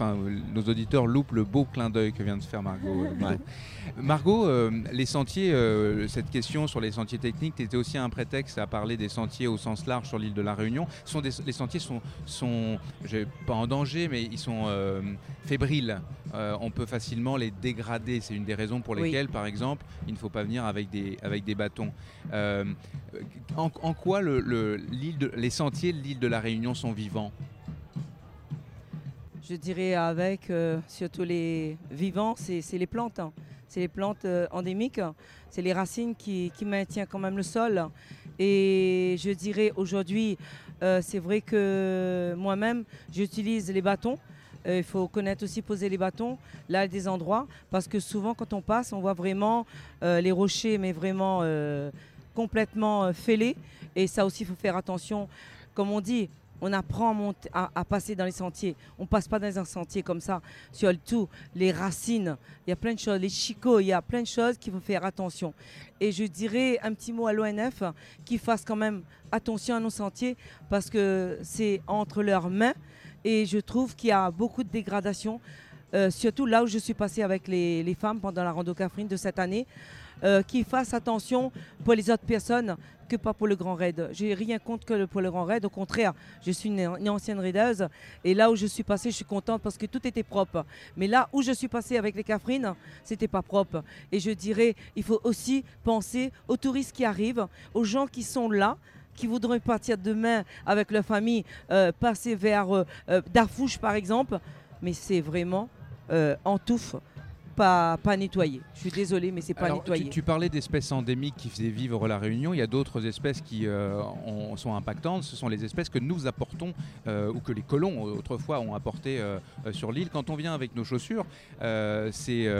nos auditeurs loupent le beau clin d'œil que vient de faire Margot. Ouais. Margot, les sentiers, cette question sur les sentiers techniques, tu étais aussi un prétexte à parler des sentiers au sens large sur l'île de La Réunion. Les sentiers sont pas en danger, mais ils sont fébriles. On peut facilement les dégrader. C'est une des raisons pour lesquelles, par exemple, il ne faut pas venir avec des bâtons. En quoi les sentiers de l'île de La Réunion sont vivants? Je dirais avec surtout les vivants, c'est les plantes. Hein. C'est les plantes endémiques. Hein. C'est les racines qui maintiennent quand même le sol. Hein. Et je dirais aujourd'hui, c'est vrai que moi-même, j'utilise les bâtons. Il faut connaître aussi poser les bâtons là des endroits. Parce que souvent, quand on passe, on voit vraiment les rochers, mais vraiment complètement fêlés. Et ça aussi, il faut faire attention. Comme on dit, on apprend à passer dans les sentiers. On ne passe pas dans un sentier comme ça. Surtout les racines, il y a plein de choses. Les chicots, il y a plein de choses qu'il faut faire attention. Et je dirais un petit mot à l'ONF qu'ils fassent quand même attention à nos sentiers parce que c'est entre leurs mains. Et je trouve qu'il y a beaucoup de dégradation, surtout là où je suis passée avec les femmes pendant la rando Cafrine de cette année. Qu'ils fassent attention pour les autres personnes que pas pour le Grand Raid. J'ai rien contre que pour le Grand Raid, au contraire, je suis une ancienne raideuse et là où je suis passée, je suis contente parce que tout était propre. Mais là où je suis passée avec les Cafrines, c'était pas propre. Et je dirais, il faut aussi penser aux touristes qui arrivent, aux gens qui sont là, qui voudraient partir demain avec leur famille, passer vers Darfouche par exemple, mais c'est vraiment en touffe. Pas nettoyé. Je suis désolée, mais c'est pas nettoyé. Tu parlais d'espèces endémiques qui faisaient vivre la Réunion. Il y a d'autres espèces qui sont impactantes. Ce sont les espèces que nous apportons ou que les colons autrefois ont apportées sur l'île. Quand on vient avec nos chaussures, c'est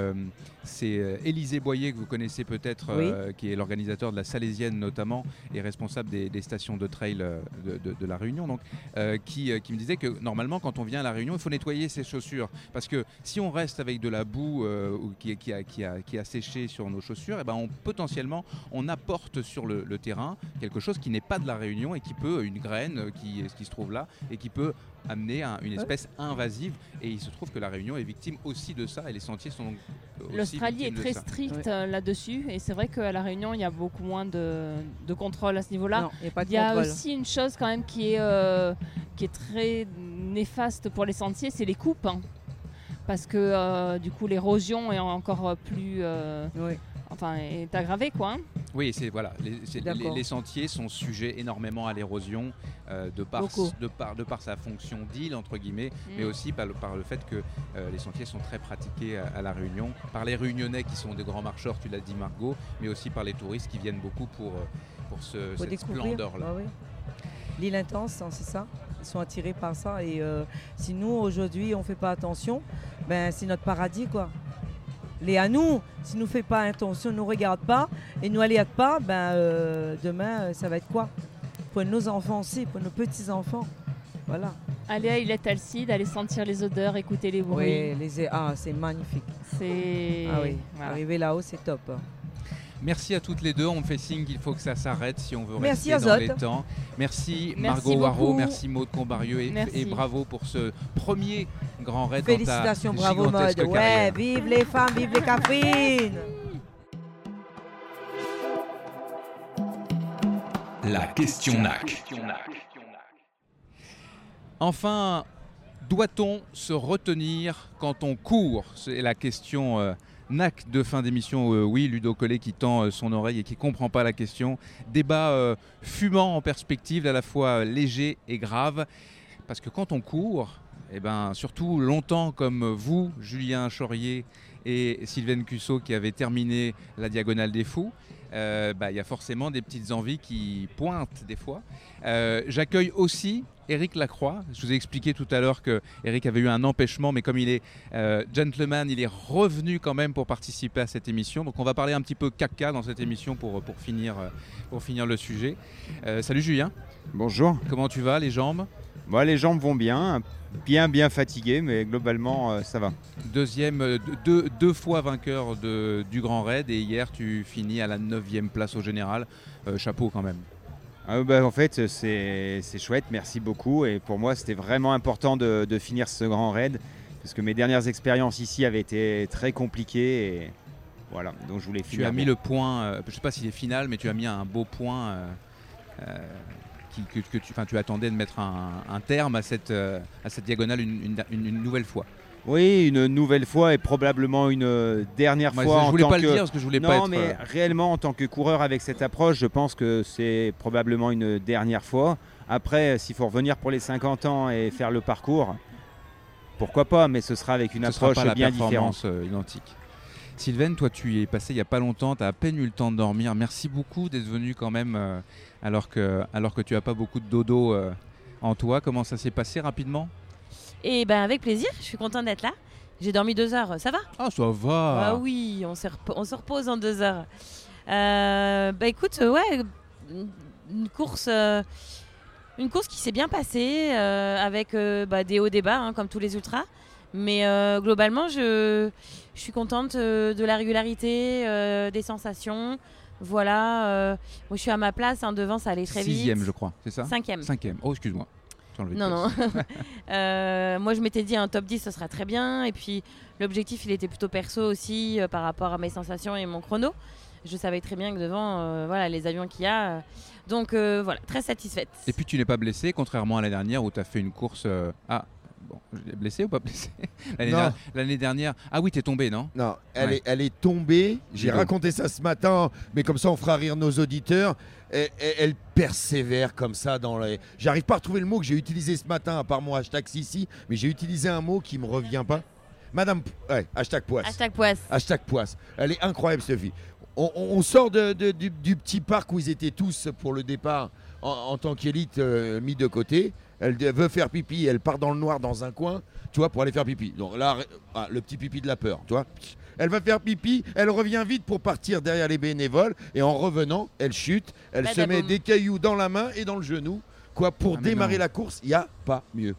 Élisée Boyer que vous connaissez peut-être, qui est l'organisateur de la Salazienne notamment et responsable des stations de trail de la Réunion. Donc, qui me disait que normalement, quand on vient à la Réunion, il faut nettoyer ses chaussures parce que si on reste avec de la boue qui a séché sur nos chaussures, et ben potentiellement on apporte sur le terrain quelque chose qui n'est pas de la Réunion et qui peut, une graine qui se trouve là et qui peut amener une espèce invasive, et il se trouve que la Réunion est victime aussi de ça, et les sentiers sont donc aussi... L'Australie est très stricte là-dessus, et c'est vrai qu'à la Réunion il y a beaucoup moins de contrôle à ce niveau-là. Il y a aussi une chose quand même qui est très néfaste pour les sentiers, c'est les coupes, parce que du coup l'érosion est encore plus est aggravée, quoi. Oui, les sentiers sont sujets énormément à l'érosion de par sa fonction d'île, entre guillemets, mais aussi par le fait que les sentiers sont très pratiqués à La Réunion, par les Réunionnais qui sont des grands marcheurs, tu l'as dit Margot, mais aussi par les touristes qui viennent beaucoup pour cette splendeur-là. Ah oui. L'île intense, c'est ça ? Ils sont attirés par ça, et si nous, aujourd'hui, on ne fait pas attention, c'est notre paradis, quoi. Les à nous, si nous ne fait pas attention, nous regarde pas et nous alerte pas, demain, ça va être quoi? Pour nos enfants aussi, pour nos petits-enfants. Voilà. Allez à Islet Alcide, allez sentir les odeurs, écouter les bruits. Oui, c'est magnifique. Arriver là-haut, c'est top. Merci à toutes les deux. On me fait signe qu'il faut que ça s'arrête si on veut rester dans les temps. Merci Margot Hoarau, merci Maud Combarieux et bravo pour ce premier Grand Raid. Félicitations, bravo Maud. Ouais, vive les femmes, vive les cafrines. La question NAC. Enfin, doit-on se retenir quand on court? C'est la question NAC de fin d'émission. Oui, Ludo Collet qui tend son oreille et qui ne comprend pas la question. Débat fumant en perspective, à la fois léger et grave. Parce que quand on court, surtout longtemps comme vous, Julien Chorier et Sylvaine Cusseau, qui avaient terminé la Diagonale des Fous, y a forcément des petites envies qui pointent des fois. J'accueille aussi Éric Lacroix. Je vous ai expliqué tout à l'heure que Éric avait eu un empêchement, mais comme il est gentleman, il est revenu quand même pour participer à cette émission. Donc on va parler un petit peu caca dans cette émission pour finir le sujet. Salut Julien. Bonjour. Comment tu vas, les jambes? Les jambes vont bien, bien fatiguées, mais globalement ça va. Deux fois vainqueur du Grand Raid, et hier tu finis à la 9e place au général. Chapeau quand même. En fait, c'est chouette, merci beaucoup. Et pour moi, c'était vraiment important de finir ce Grand Raid, parce que mes dernières expériences ici avaient été très compliquées. Et voilà, donc je voulais finir. Tu as mis le point, je ne sais pas s'il est final, mais tu as mis un beau point tu attendais de mettre un terme à cette diagonale une nouvelle fois. Oui, une nouvelle fois et probablement une dernière fois. Je voulais pas le dire parce que je voulais pas être... Non, mais réellement, en tant que coureur avec cette approche, je pense que c'est probablement une dernière fois. Après, s'il faut revenir pour les 50 ans et faire le parcours, pourquoi pas, mais ce sera avec une approche bien différente. Ce sera pas la performance identique. Sylvaine, toi, tu y es passé il n'y a pas longtemps, tu as à peine eu le temps de dormir. Merci beaucoup d'être venu quand même, alors que tu n'as pas beaucoup de dodo en toi. Comment ça s'est passé rapidement ? Et avec plaisir, je suis contente d'être là. J'ai dormi 2 heures, ça va ? Ah, ça va. Ah oui, on se repose en 2 heures. Écoute, une course qui s'est bien passée, avec des hauts débats, comme tous les ultras. Mais globalement, je suis contente de la régularité, des sensations. Voilà, moi, je suis à ma place, devant, ça allait très vite. 6e, je crois, c'est ça ? 5e. Oh, excuse-moi. Non. Moi, je m'étais dit un top 10, ce sera très bien. Et puis, l'objectif, il était plutôt perso aussi, par rapport à mes sensations et mon chrono. Je savais très bien que devant, les avions qu'il y a. Donc, très satisfaite. Et puis, tu n'es pas blessée, contrairement à l'année dernière où tu as fait une course... blessée ou pas blessée l'année dernière? Ah oui, t'es tombée, non? Non, elle est tombée. J'ai raconté ça ce matin, mais comme ça, on fera rire nos auditeurs. Elle persévère comme ça dans les... J'arrive pas à retrouver le mot que j'ai utilisé ce matin, à part mon hashtag Sissi, mais j'ai utilisé un mot qui me revient pas. Madame... Ouais, hashtag Poisse. Hashtag Poisse. Elle est incroyable, cette fille. On sort du petit parc où ils étaient tous pour le départ en tant qu'élite mis de côté. Elle veut faire pipi, elle part dans le noir dans un coin, tu vois, pour aller faire pipi. Donc là, le petit pipi de la peur, tu vois. Elle va faire pipi, elle revient vite pour partir derrière les bénévoles, et en revenant, elle chute, elle se met des cailloux dans la main et dans le genou, quoi, pour démarrer la course. Il n'y a pas mieux.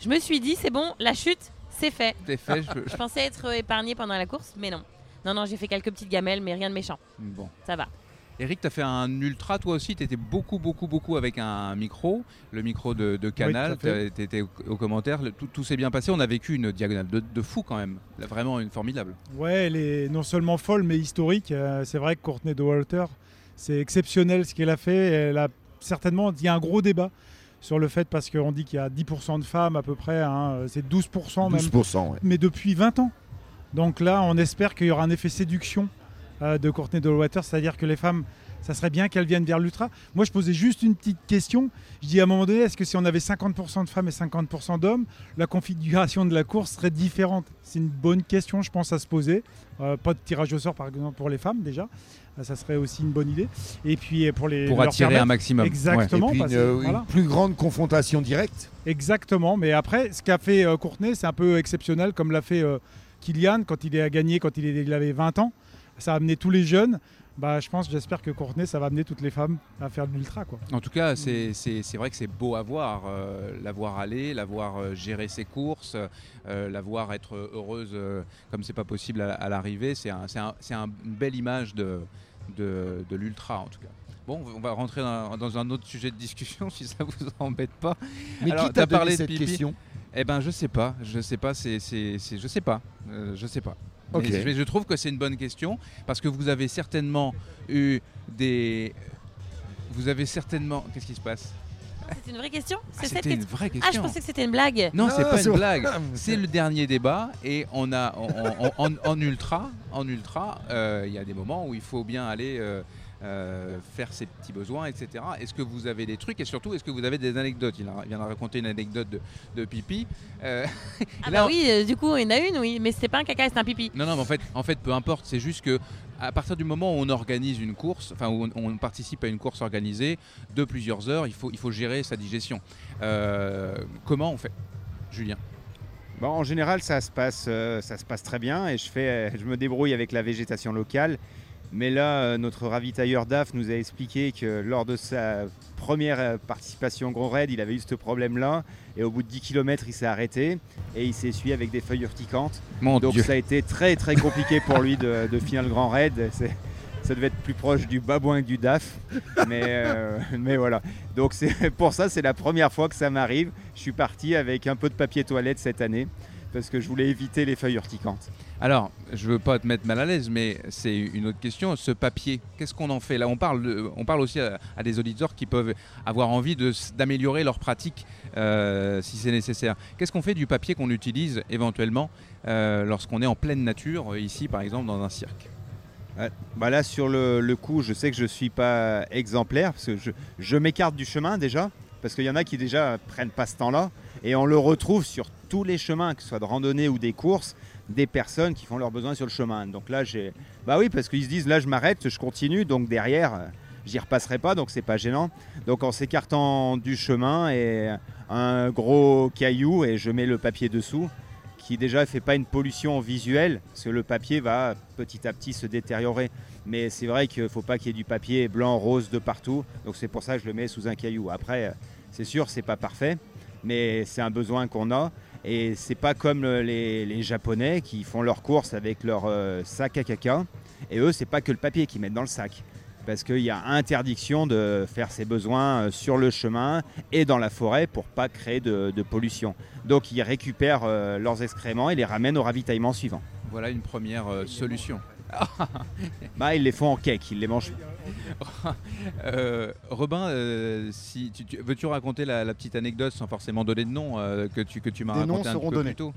Je me suis dit, c'est bon, la chute, C'est fait. C'est fait. Je pensais être épargnée pendant la course, mais non. Non, non, j'ai fait quelques petites gamelles, mais rien de méchant. Bon. Ça va. Éric, tu as fait un ultra, toi aussi. Tu étais beaucoup avec un micro, le micro de Canal. Oui, tu étais au commentaire. Tout s'est bien passé. On a vécu une diagonale de fou quand même. Là, vraiment une formidable. Ouais, elle est non seulement folle, mais historique. C'est vrai que Courtney Dauwalter, c'est exceptionnel ce qu'elle a fait. Elle a certainement, il y a un gros débat sur le fait, parce qu'on dit qu'il y a 10% de femmes à peu près. Hein, c'est 12% même. 12%, ouais. Mais depuis 20 ans. Donc là, on espère qu'il y aura un effet séduction de Courtney Dauwalter, c'est-à-dire que les femmes, ça serait bien qu'elles viennent vers l'ultra. Moi, je posais juste une petite question. Je dis à un moment donné, est-ce que si on avait 50% de femmes et 50% d'hommes, la configuration de la course serait différente ? C'est une bonne question, je pense, à se poser. Pas de tirage au sort, par exemple, pour les femmes, déjà. Ça serait aussi une bonne idée. Et puis, pour attirer un maximum. Exactement. Ouais. Et puis, une plus grande confrontation directe. Exactement. Mais après, ce qu'a fait Courtney, c'est un peu exceptionnel, comme l'a fait Kylian quand il a gagné, quand il avait 20 ans. Ça a amené tous les jeunes. J'espère que Courtney, ça va amener toutes les femmes à faire de l'ultra, quoi. En tout cas, c'est vrai que c'est beau à voir. La voir aller, la voir gérer ses courses, la voir être heureuse comme c'est pas possible à l'arrivée. C'est une belle image de l'ultra, en tout cas. Bon, on va rentrer dans un autre sujet de discussion, si ça vous embête pas. Mais alors, qui t'a parlé de pipi question ? Eh ben, je sais pas. Je sais pas. Okay. Mais je trouve que c'est une bonne question, parce que vous avez certainement eu des... Qu'est-ce qui se passe ? C'est une vraie question ? C'était une vraie question. Ah, je pensais que c'était une blague. Non, c'est pas une blague. C'est le dernier débat, et on a en ultra, y a des moments où il faut bien aller faire ses petits besoins, etc. Est-ce que vous avez des trucs, et surtout est-ce que vous avez des anecdotes ? Il vient de raconter une anecdote de pipi. Du coup il y en a une, oui, mais c'était pas un caca, c'était un pipi. Non, mais en fait peu importe, c'est juste que à partir du moment où on organise une course, enfin où on participe à une course organisée de plusieurs heures, il faut gérer sa digestion. Comment on fait, Julien ? Bon, en général ça se passe très bien, et je me débrouille avec la végétation locale. Mais là, notre ravitailleur DAF nous a expliqué que lors de sa première participation au Grand Raid, il avait eu ce problème-là. Et au bout de 10 km, il s'est arrêté et il s'est essuyé avec des feuilles urticantes. Donc ça a été très très compliqué pour lui de finir le Grand Raid. Ça devait être plus proche du babouin que du DAF. Mais voilà. Donc c'est la première fois que ça m'arrive. Je suis parti avec un peu de papier toilette cette année, parce que je voulais éviter les feuilles urticantes. Alors, je ne veux pas te mettre mal à l'aise, mais c'est une autre question. Ce papier, qu'est-ce qu'on en fait ? Là, on parle aussi à des auditeurs qui peuvent avoir envie d'améliorer leur pratique si c'est nécessaire. Qu'est-ce qu'on fait du papier qu'on utilise éventuellement lorsqu'on est en pleine nature, ici par exemple dans un cirque ? Là, sur le coup, je sais que je ne suis pas exemplaire, parce que je m'écarte du chemin déjà, parce qu'il y en a qui déjà ne prennent pas ce temps-là, et on le retrouve sur tous les chemins, que ce soit de randonnée ou des courses, des personnes qui font leurs besoins sur le chemin. Donc là, parce qu'ils se disent, là je m'arrête, je continue, donc derrière, j'y repasserai pas, donc c'est pas gênant. Donc en s'écartant du chemin, et un gros caillou, et je mets le papier dessous, qui déjà fait pas une pollution visuelle, parce que le papier va petit à petit se détériorer. Mais c'est vrai qu'il faut pas qu'il y ait du papier blanc, rose de partout, donc c'est pour ça que je le mets sous un caillou. Après, c'est sûr, c'est pas parfait, mais c'est un besoin qu'on a. Et c'est pas comme les Japonais qui font leurs courses avec leur sac à caca. Et eux, c'est pas que le papier qu'ils mettent dans le sac, parce qu'il y a interdiction de faire ses besoins sur le chemin et dans la forêt pour pas créer de pollution. Donc ils récupèrent leurs excréments et les ramènent au ravitaillement suivant. Voilà une première solution. Ils les font en cake, ils les mangent. Robin, si veux-tu raconter la petite anecdote sans forcément donner de nom que tu m'as raconté un peu plus tôt ?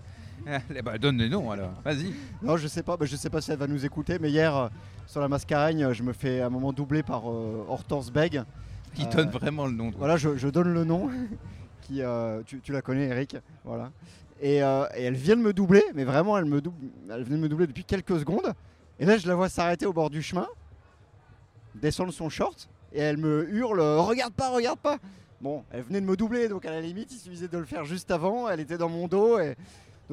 Donne des noms alors, vas-y. Non, je sais pas si elle va nous écouter, mais hier sur la Mascareignes, je me fais à un moment doubler par Hortense Beg. Qui donne vraiment le nom. Voilà, je donne le nom. Qui, tu la connais, Eric, voilà. Et elle vient de me doubler, mais vraiment elle vient de me doubler depuis quelques secondes. Et là, je la vois s'arrêter au bord du chemin, descendre son short, et elle me hurle « Regarde pas !» Bon, elle venait de me doubler, donc à la limite, il suffisait de le faire juste avant, elle était dans mon dos, et...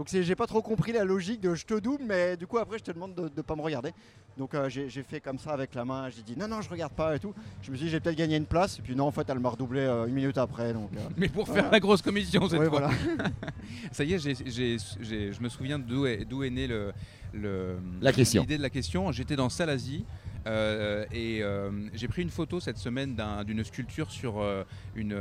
Donc j'ai pas trop compris la logique de je te double, mais du coup après je te demande de ne pas me regarder. Donc j'ai fait comme ça avec la main, j'ai dit non je regarde pas et tout. Je me suis dit j'ai peut-être gagné une place et puis non en fait elle m'a redoublé une minute après. Donc, mais pour faire la grosse commission cette fois. Voilà. Ça y est, je me souviens d'où est née l'idée de la question. J'étais dans Salazie. J'ai pris une photo cette semaine d'une sculpture sur une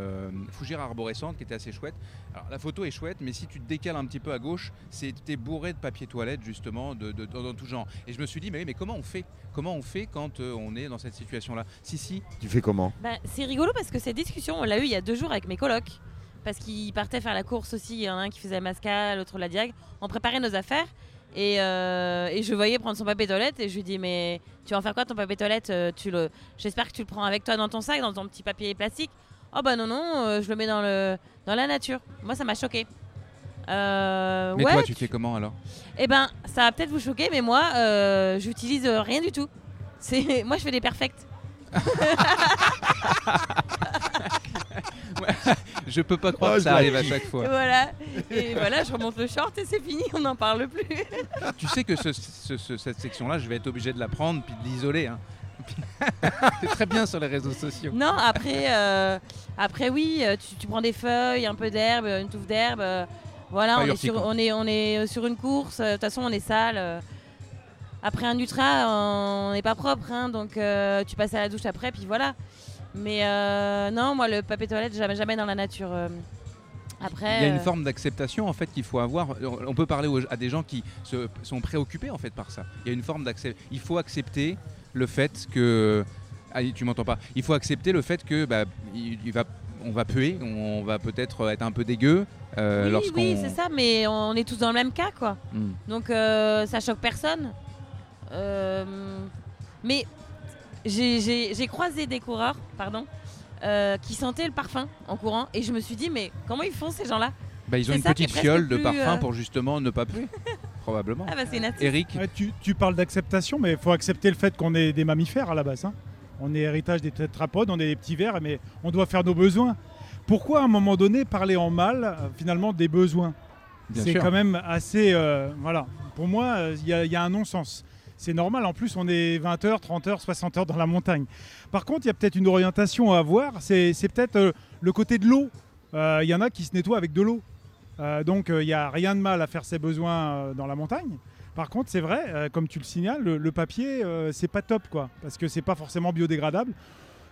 fougère arborescente qui était assez chouette. Alors la photo est chouette, mais si tu te décales un petit peu à gauche, c'était bourré de papier toilette justement, dans tout genre. Et je me suis dit, mais comment on fait ? Comment on fait quand on est dans cette situation-là ? Si. Tu fais comment ? C'est rigolo parce que cette discussion, on l'a eue il y a 2 jours avec mes colocs, parce qu'ils partaient faire la course aussi. Il y en a un qui faisait la Masca, l'autre la Diag. On préparait nos affaires. Et je voyais prendre son papier toilette et je lui dis mais tu vas en faire quoi ton papier toilette, j'espère que tu le prends avec toi dans ton sac, dans ton petit papier plastique. Oh bah non, je le mets dans la nature. Moi ça m'a choquée. Mais ouais, toi tu fais comment alors ? Eh ben ça va peut-être vous choquer, mais moi j'utilise rien du tout. Moi je fais des perfects. Je peux pas croire que ça arrive à chaque fois. Voilà. Et voilà, je remonte le short et c'est fini, on n'en parle plus. Tu sais que cette section-là, je vais être obligé de la prendre puis de l'isoler. Hein. C'est très bien sur les réseaux sociaux. Non, après oui, tu prends des feuilles, un peu d'herbe, une touffe d'herbe. Voilà, on est sur une course. De toute façon, on est sale. Après un ultra, on n'est pas propre. Hein, donc tu passes à la douche après, puis voilà. Mais non, moi le papier toilette jamais dans la nature. Après, il y a une forme d'acceptation en fait qu'il faut avoir. On peut parler à des gens qui sont préoccupés en fait par ça. Il y a une forme Il faut accepter le fait que. Ah, tu m'entends pas. Il faut accepter le fait que on va puer, on va peut-être être un peu dégueu. Oui, c'est ça. Mais on est tous dans le même cas quoi. Mm. Donc ça choque personne. Mais j'ai croisé des coureurs qui sentaient le parfum en courant et je me suis dit mais comment ils font ces gens-là ? Ils ont une petite fiole de parfum pour justement ne pas puer, probablement. Ah bah c'est natif. Éric, tu parles d'acceptation, mais il faut accepter le fait qu'on est des mammifères à la base. Hein. On est héritage des tétrapodes, on est des petits vers, mais on doit faire nos besoins. Pourquoi à un moment donné parler en mal finalement des besoins ? Bien sûr. Quand même assez... voilà. Pour moi, il y a un non-sens. C'est normal, en plus on est 20h, 30h, 60h dans la montagne. Par contre, il y a peut-être une orientation à avoir, c'est peut-être le côté de l'eau. Il y en a qui se nettoient avec de l'eau. Donc il n'y a rien de mal à faire ses besoins dans la montagne. Par contre, c'est vrai, comme tu le signales, le papier, c'est pas top, quoi, parce que c'est pas forcément biodégradable.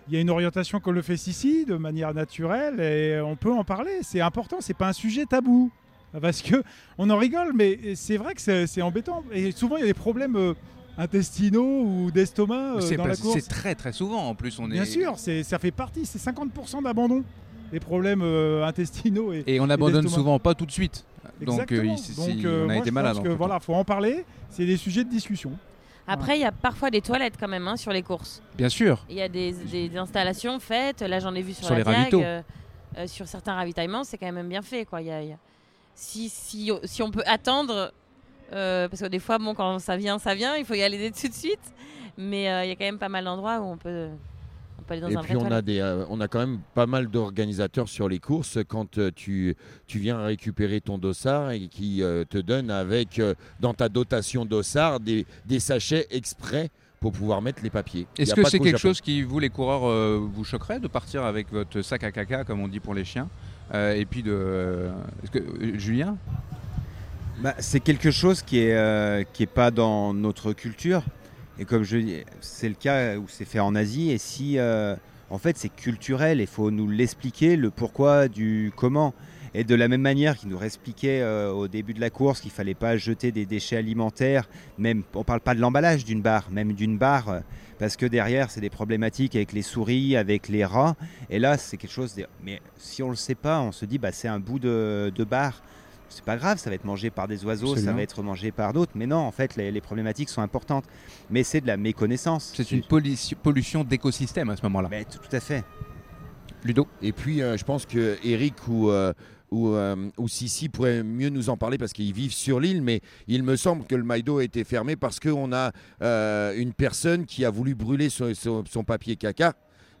Il y a une orientation qu'on le fait ici, de manière naturelle, et on peut en parler. C'est important, c'est pas un sujet tabou. Parce qu'on en rigole, mais c'est vrai que c'est embêtant. Et souvent, il y a des problèmes... intestinaux ou d'estomac dans la course. C'est très très souvent en plus. Bien sûr, ça fait partie, c'est 50% d'abandon des problèmes intestinaux. Et on abandonne souvent pas tout de suite. Exactement. Donc on a été malade. Voilà, faut en parler, c'est des sujets de discussion. Après, il y a parfois des toilettes quand même hein, sur les courses. Bien sûr. Il y a des installations faites, là j'en ai vu sur la Diag, sur certains ravitaillements, c'est quand même bien fait. Quoi. Si on peut attendre... parce que des fois, quand ça vient, il faut y aller tout de suite. Mais il y a quand même pas mal d'endroits où on peut aller dans un vrai toilette. Et puis on a quand même pas mal d'organisateurs sur les courses quand tu viens récupérer ton dossard et qui te donnent avec, dans ta dotation dossard, des sachets exprès pour pouvoir mettre les papiers. Est-ce que c'est quelque chose qui, vous les coureurs, vous choquerait de partir avec votre sac à caca, comme on dit pour les chiens et puis est-ce que, Julien ? C'est quelque chose qui est pas dans notre culture et comme je dis, c'est le cas où c'est fait en Asie et si en fait c'est culturel, il faut nous l'expliquer, le pourquoi du comment et de la même manière qu'ils nous réexpliquaient au début de la course qu'il fallait pas jeter des déchets alimentaires, même on parle pas de l'emballage d'une barre, même d'une barre parce que derrière c'est des problématiques avec les souris, avec les rats et là c'est quelque chose mais si on le sait pas, on se dit c'est un bout de barre. C'est pas grave, ça va être mangé par des oiseaux, absolument. Ça va être mangé par d'autres. Mais non, en fait, les problématiques sont importantes. Mais c'est de la méconnaissance. C'est une pollution d'écosystème à ce moment-là. Mais tout à fait. Ludo. Et puis, je pense que Eric ou Sissi pourrait mieux nous en parler parce qu'ils vivent sur l'île, mais il me semble que le Maïdo a été fermé parce qu'on a une personne qui a voulu brûler son papier caca.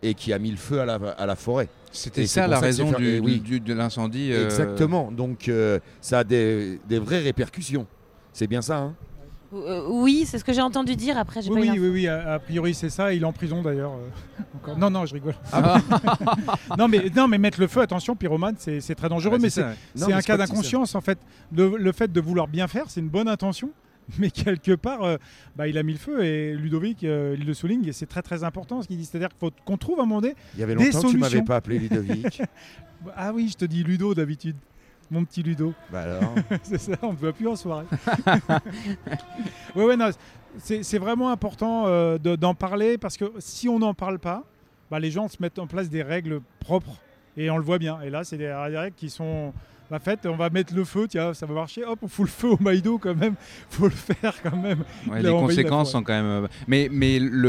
et qui a mis le feu à la forêt. C'était ça la raison de l'incendie. Exactement, donc ça a des vraies répercussions. C'est bien ça, hein ? Oui, c'est ce que j'ai entendu dire. Après, j'ai pas eu l'info. A priori, c'est ça. Il est en prison d'ailleurs. Encore. Non, je rigole. Ah non, mais mettre le feu, attention, pyromane, c'est très dangereux. Ouais, c'est un cas d'inconscience en fait. Le fait de vouloir bien faire, c'est une bonne intention, mais quelque part, il a mis le feu. Et Ludovic, il le souligne, et c'est très très important ce qu'il dit. C'est-à-dire qu'il faut qu'on trouve à un moment donné. Il y avait longtemps que tu m'avais pas appelé Ludovic. Ah oui, je te dis Ludo d'habitude. Mon petit Ludo. Bah alors. C'est ça, on ne peut plus en soirée. ouais, non, c'est vraiment important d'en parler parce que si on n'en parle pas, les gens se mettent en place des règles propres et on le voit bien. Et là, c'est des règles qui sont faites. On va mettre le feu, tiens, ça va marcher. Hop, on fout le feu au Maïdo quand même. Faut le faire quand même. Ouais, les conséquences sont quand même. Mais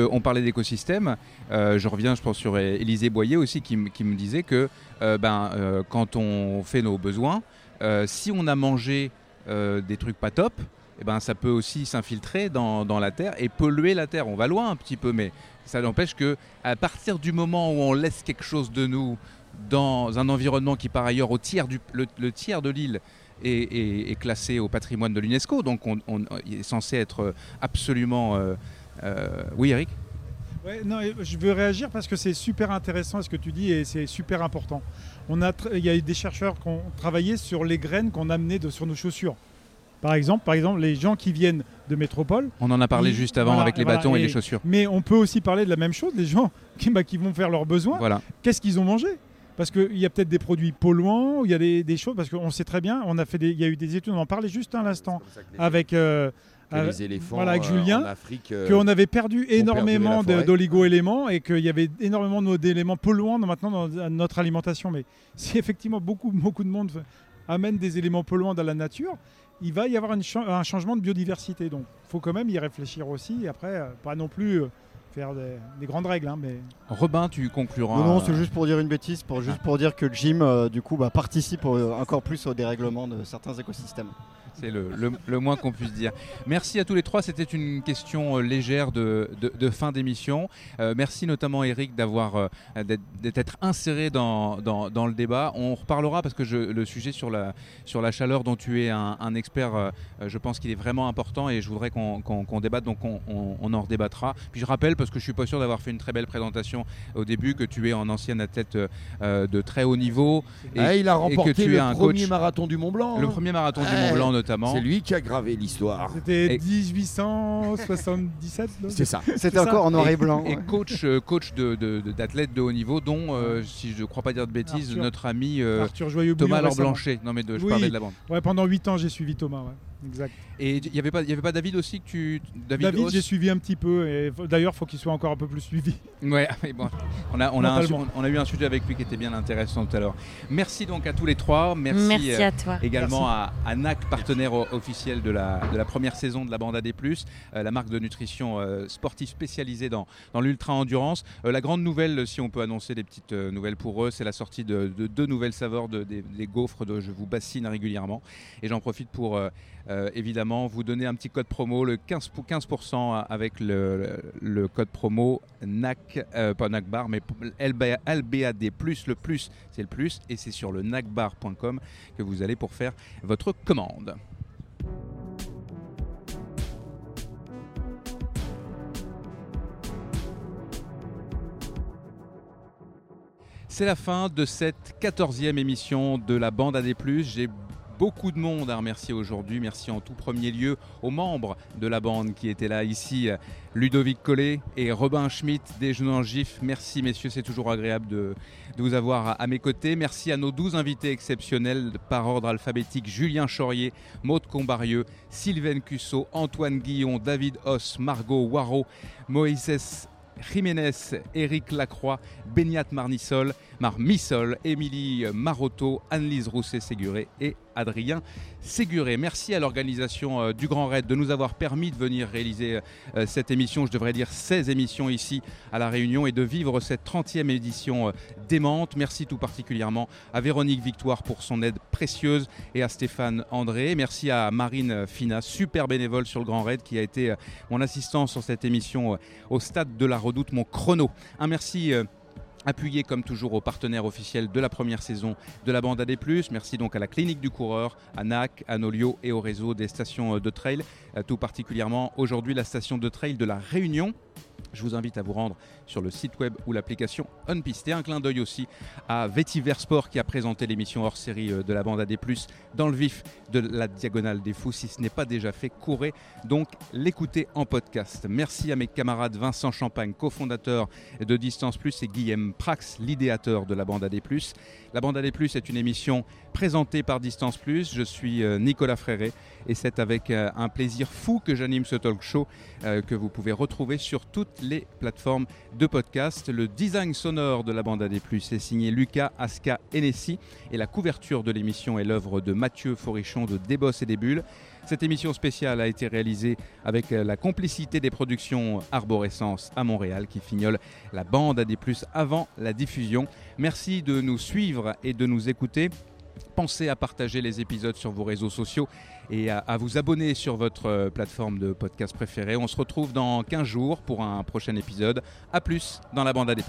on parlait d'écosystème. Je reviens, je pense, sur Élisée Boyer aussi qui me disait que quand on fait nos besoins, si on a mangé des trucs pas top, ça peut aussi s'infiltrer dans la terre et polluer la terre. On va loin un petit peu, mais ça n'empêche que à partir du moment où on laisse quelque chose de nous dans un environnement qui par ailleurs le tiers de l'île est classé au patrimoine de l'UNESCO, donc on est censé être absolument... Oui, Eric ? Ouais, non, je veux réagir parce que c'est super intéressant ce que tu dis et c'est super important. Il y a eu des chercheurs qui ont travaillé sur les graines qu'on amenait sur nos chaussures. Par exemple, les gens qui viennent de métropole... On en a parlé juste avant avec les bâtons et les chaussures. Mais on peut aussi parler de la même chose, les gens qui vont faire leurs besoins. Voilà. Qu'est-ce qu'ils ont mangé ? Parce qu'il y a peut-être des produits polluants, il y a des choses, parce qu'on sait très bien, il y a eu des études, on en parlait juste à l'instant, les éléphants, avec Julien, en Afrique, qu'on avait perdu énormément d'oligo-éléments et qu'il y avait énormément d'éléments polluants maintenant dans notre alimentation. Mais si effectivement beaucoup de monde amène des éléments polluants dans la nature, il va y avoir un changement de biodiversité. Donc il faut quand même y réfléchir aussi. Et après, pas non plus... faire des grandes règles, mais... Robin, tu concluras. Non, c'est juste pour dire une bêtise, pour dire que Jim, participe encore plus au dérèglement de certains écosystèmes. C'est le moins qu'on puisse dire. Merci à tous les trois. C'était une question légère de fin d'émission. Merci notamment Eric d'être inséré dans le débat. On reparlera parce que le sujet sur la chaleur dont tu es un expert, je pense qu'il est vraiment important et je voudrais qu'on débatte. Donc on en redébattra. Puis je rappelle, parce que je suis pas sûr d'avoir fait une très belle présentation au début, que tu es un ancien athlète de très haut niveau. Il a remporté le premier marathon du Mont Blanc. Le premier marathon du Mont Blanc notamment. C'est lui qui a gravé l'histoire. C'était 1877. C'est ça. C'était encore en noir et blanc. Et coach d'athlètes de haut niveau, dont, si je ne crois pas dire de bêtises, notre ami Thomas Laure-Blanchet. Non mais je parlais de la bande. Ouais, pendant 8 ans, j'ai suivi Thomas. Ouais. Exact. Et il n'y avait pas David aussi que tu... David Hauss... j'ai suivi un petit peu. Et d'ailleurs, il faut qu'il soit encore un peu plus suivi. Ouais, mais bon, on a eu un sujet avec lui qui était bien intéressant tout à l'heure. Merci donc à tous les trois. Merci à toi. Également à NAC, partenaire officiel de la première saison de la Bande AD+, la marque de nutrition sportive spécialisée dans l'ultra-endurance. La grande nouvelle, si on peut annoncer des petites nouvelles pour eux, c'est la sortie de deux nouvelles saveurs des gaufres de Je vous bassine régulièrement. Et j'en profite pour... évidemment, vous donnez un petit code promo, le 15% avec le code promo NAC, pas NAC Bar, mais LBAD+, le plus, c'est le plus, et c'est sur le nacbar.com que vous allez pour faire votre commande. C'est la fin de cette 14e émission de la Bande AD+. J'ai beaucoup de monde à remercier aujourd'hui. Merci en tout premier lieu aux membres de la bande qui étaient là ici, Ludovic Collet et Robin Schmitt des Genoux en Gif. Merci messieurs, c'est toujours agréable de vous avoir à mes côtés. Merci à nos 12 invités exceptionnels par ordre alphabétique: Julien Chorier, Maud Combarieux, Sylvain Cusseau, Antoine Guillon, David Hauss, Margot Hoarau, Moisés Jiménez, Éric Lacroix, Beñat Marmissolle, Émilie Maroteaux, Anne-Lise Rousset-Séguret et Adrien Séguret. Merci à l'organisation du Grand Raid de nous avoir permis de venir réaliser cette émission, je devrais dire 16 émissions ici à La Réunion, et de vivre cette 30e édition démente. Merci tout particulièrement à Véronique Victoire pour son aide précieuse et à Stéphane André. Merci à Marine Fina, super bénévole sur le Grand Raid, qui a été mon assistant sur cette émission au stade de la Redoute, mon chrono. Un merci appuyé comme toujours aux partenaires officiels de la première saison de la bande AD+. Merci donc à la Clinique du Coureur, à NAC, à Nolio et au réseau des stations de trail, tout particulièrement aujourd'hui la station de trail de La Réunion. Je vous invite à vous rendre sur le site web ou l'application OnPiste. Et un clin d'œil aussi à Vétiver Sport qui a présenté l'émission hors série de la bande AD+, dans le vif de la Diagonale des Fous. Si ce n'est pas déjà fait, courez donc l'écouter en podcast. Merci à mes camarades Vincent Champagne, cofondateur de Distance Plus, et Guillaume Prax, l'idéateur de la bande AD+. La bande AD+, est une émission présentée par Distance Plus. Je suis Nicolas Fréret et c'est avec un plaisir fou que j'anime ce talk show que vous pouvez retrouver sur toutes les plateformes de podcast. Le design sonore de la bande AD+, est signé Lucas Aska Enessi et la couverture de l'émission est l'œuvre de Mathieu Forichon de Des Bosses et des Bulles. Cette émission spéciale a été réalisée avec la complicité des productions Arborescence à Montréal qui fignole la bande AD+, avant la diffusion. Merci de nous suivre et de nous écouter. Pensez à partager les épisodes sur vos réseaux sociaux et à vous abonner sur votre plateforme de podcast préférée. On se retrouve dans 15 jours pour un prochain épisode. À plus dans la bande AD+.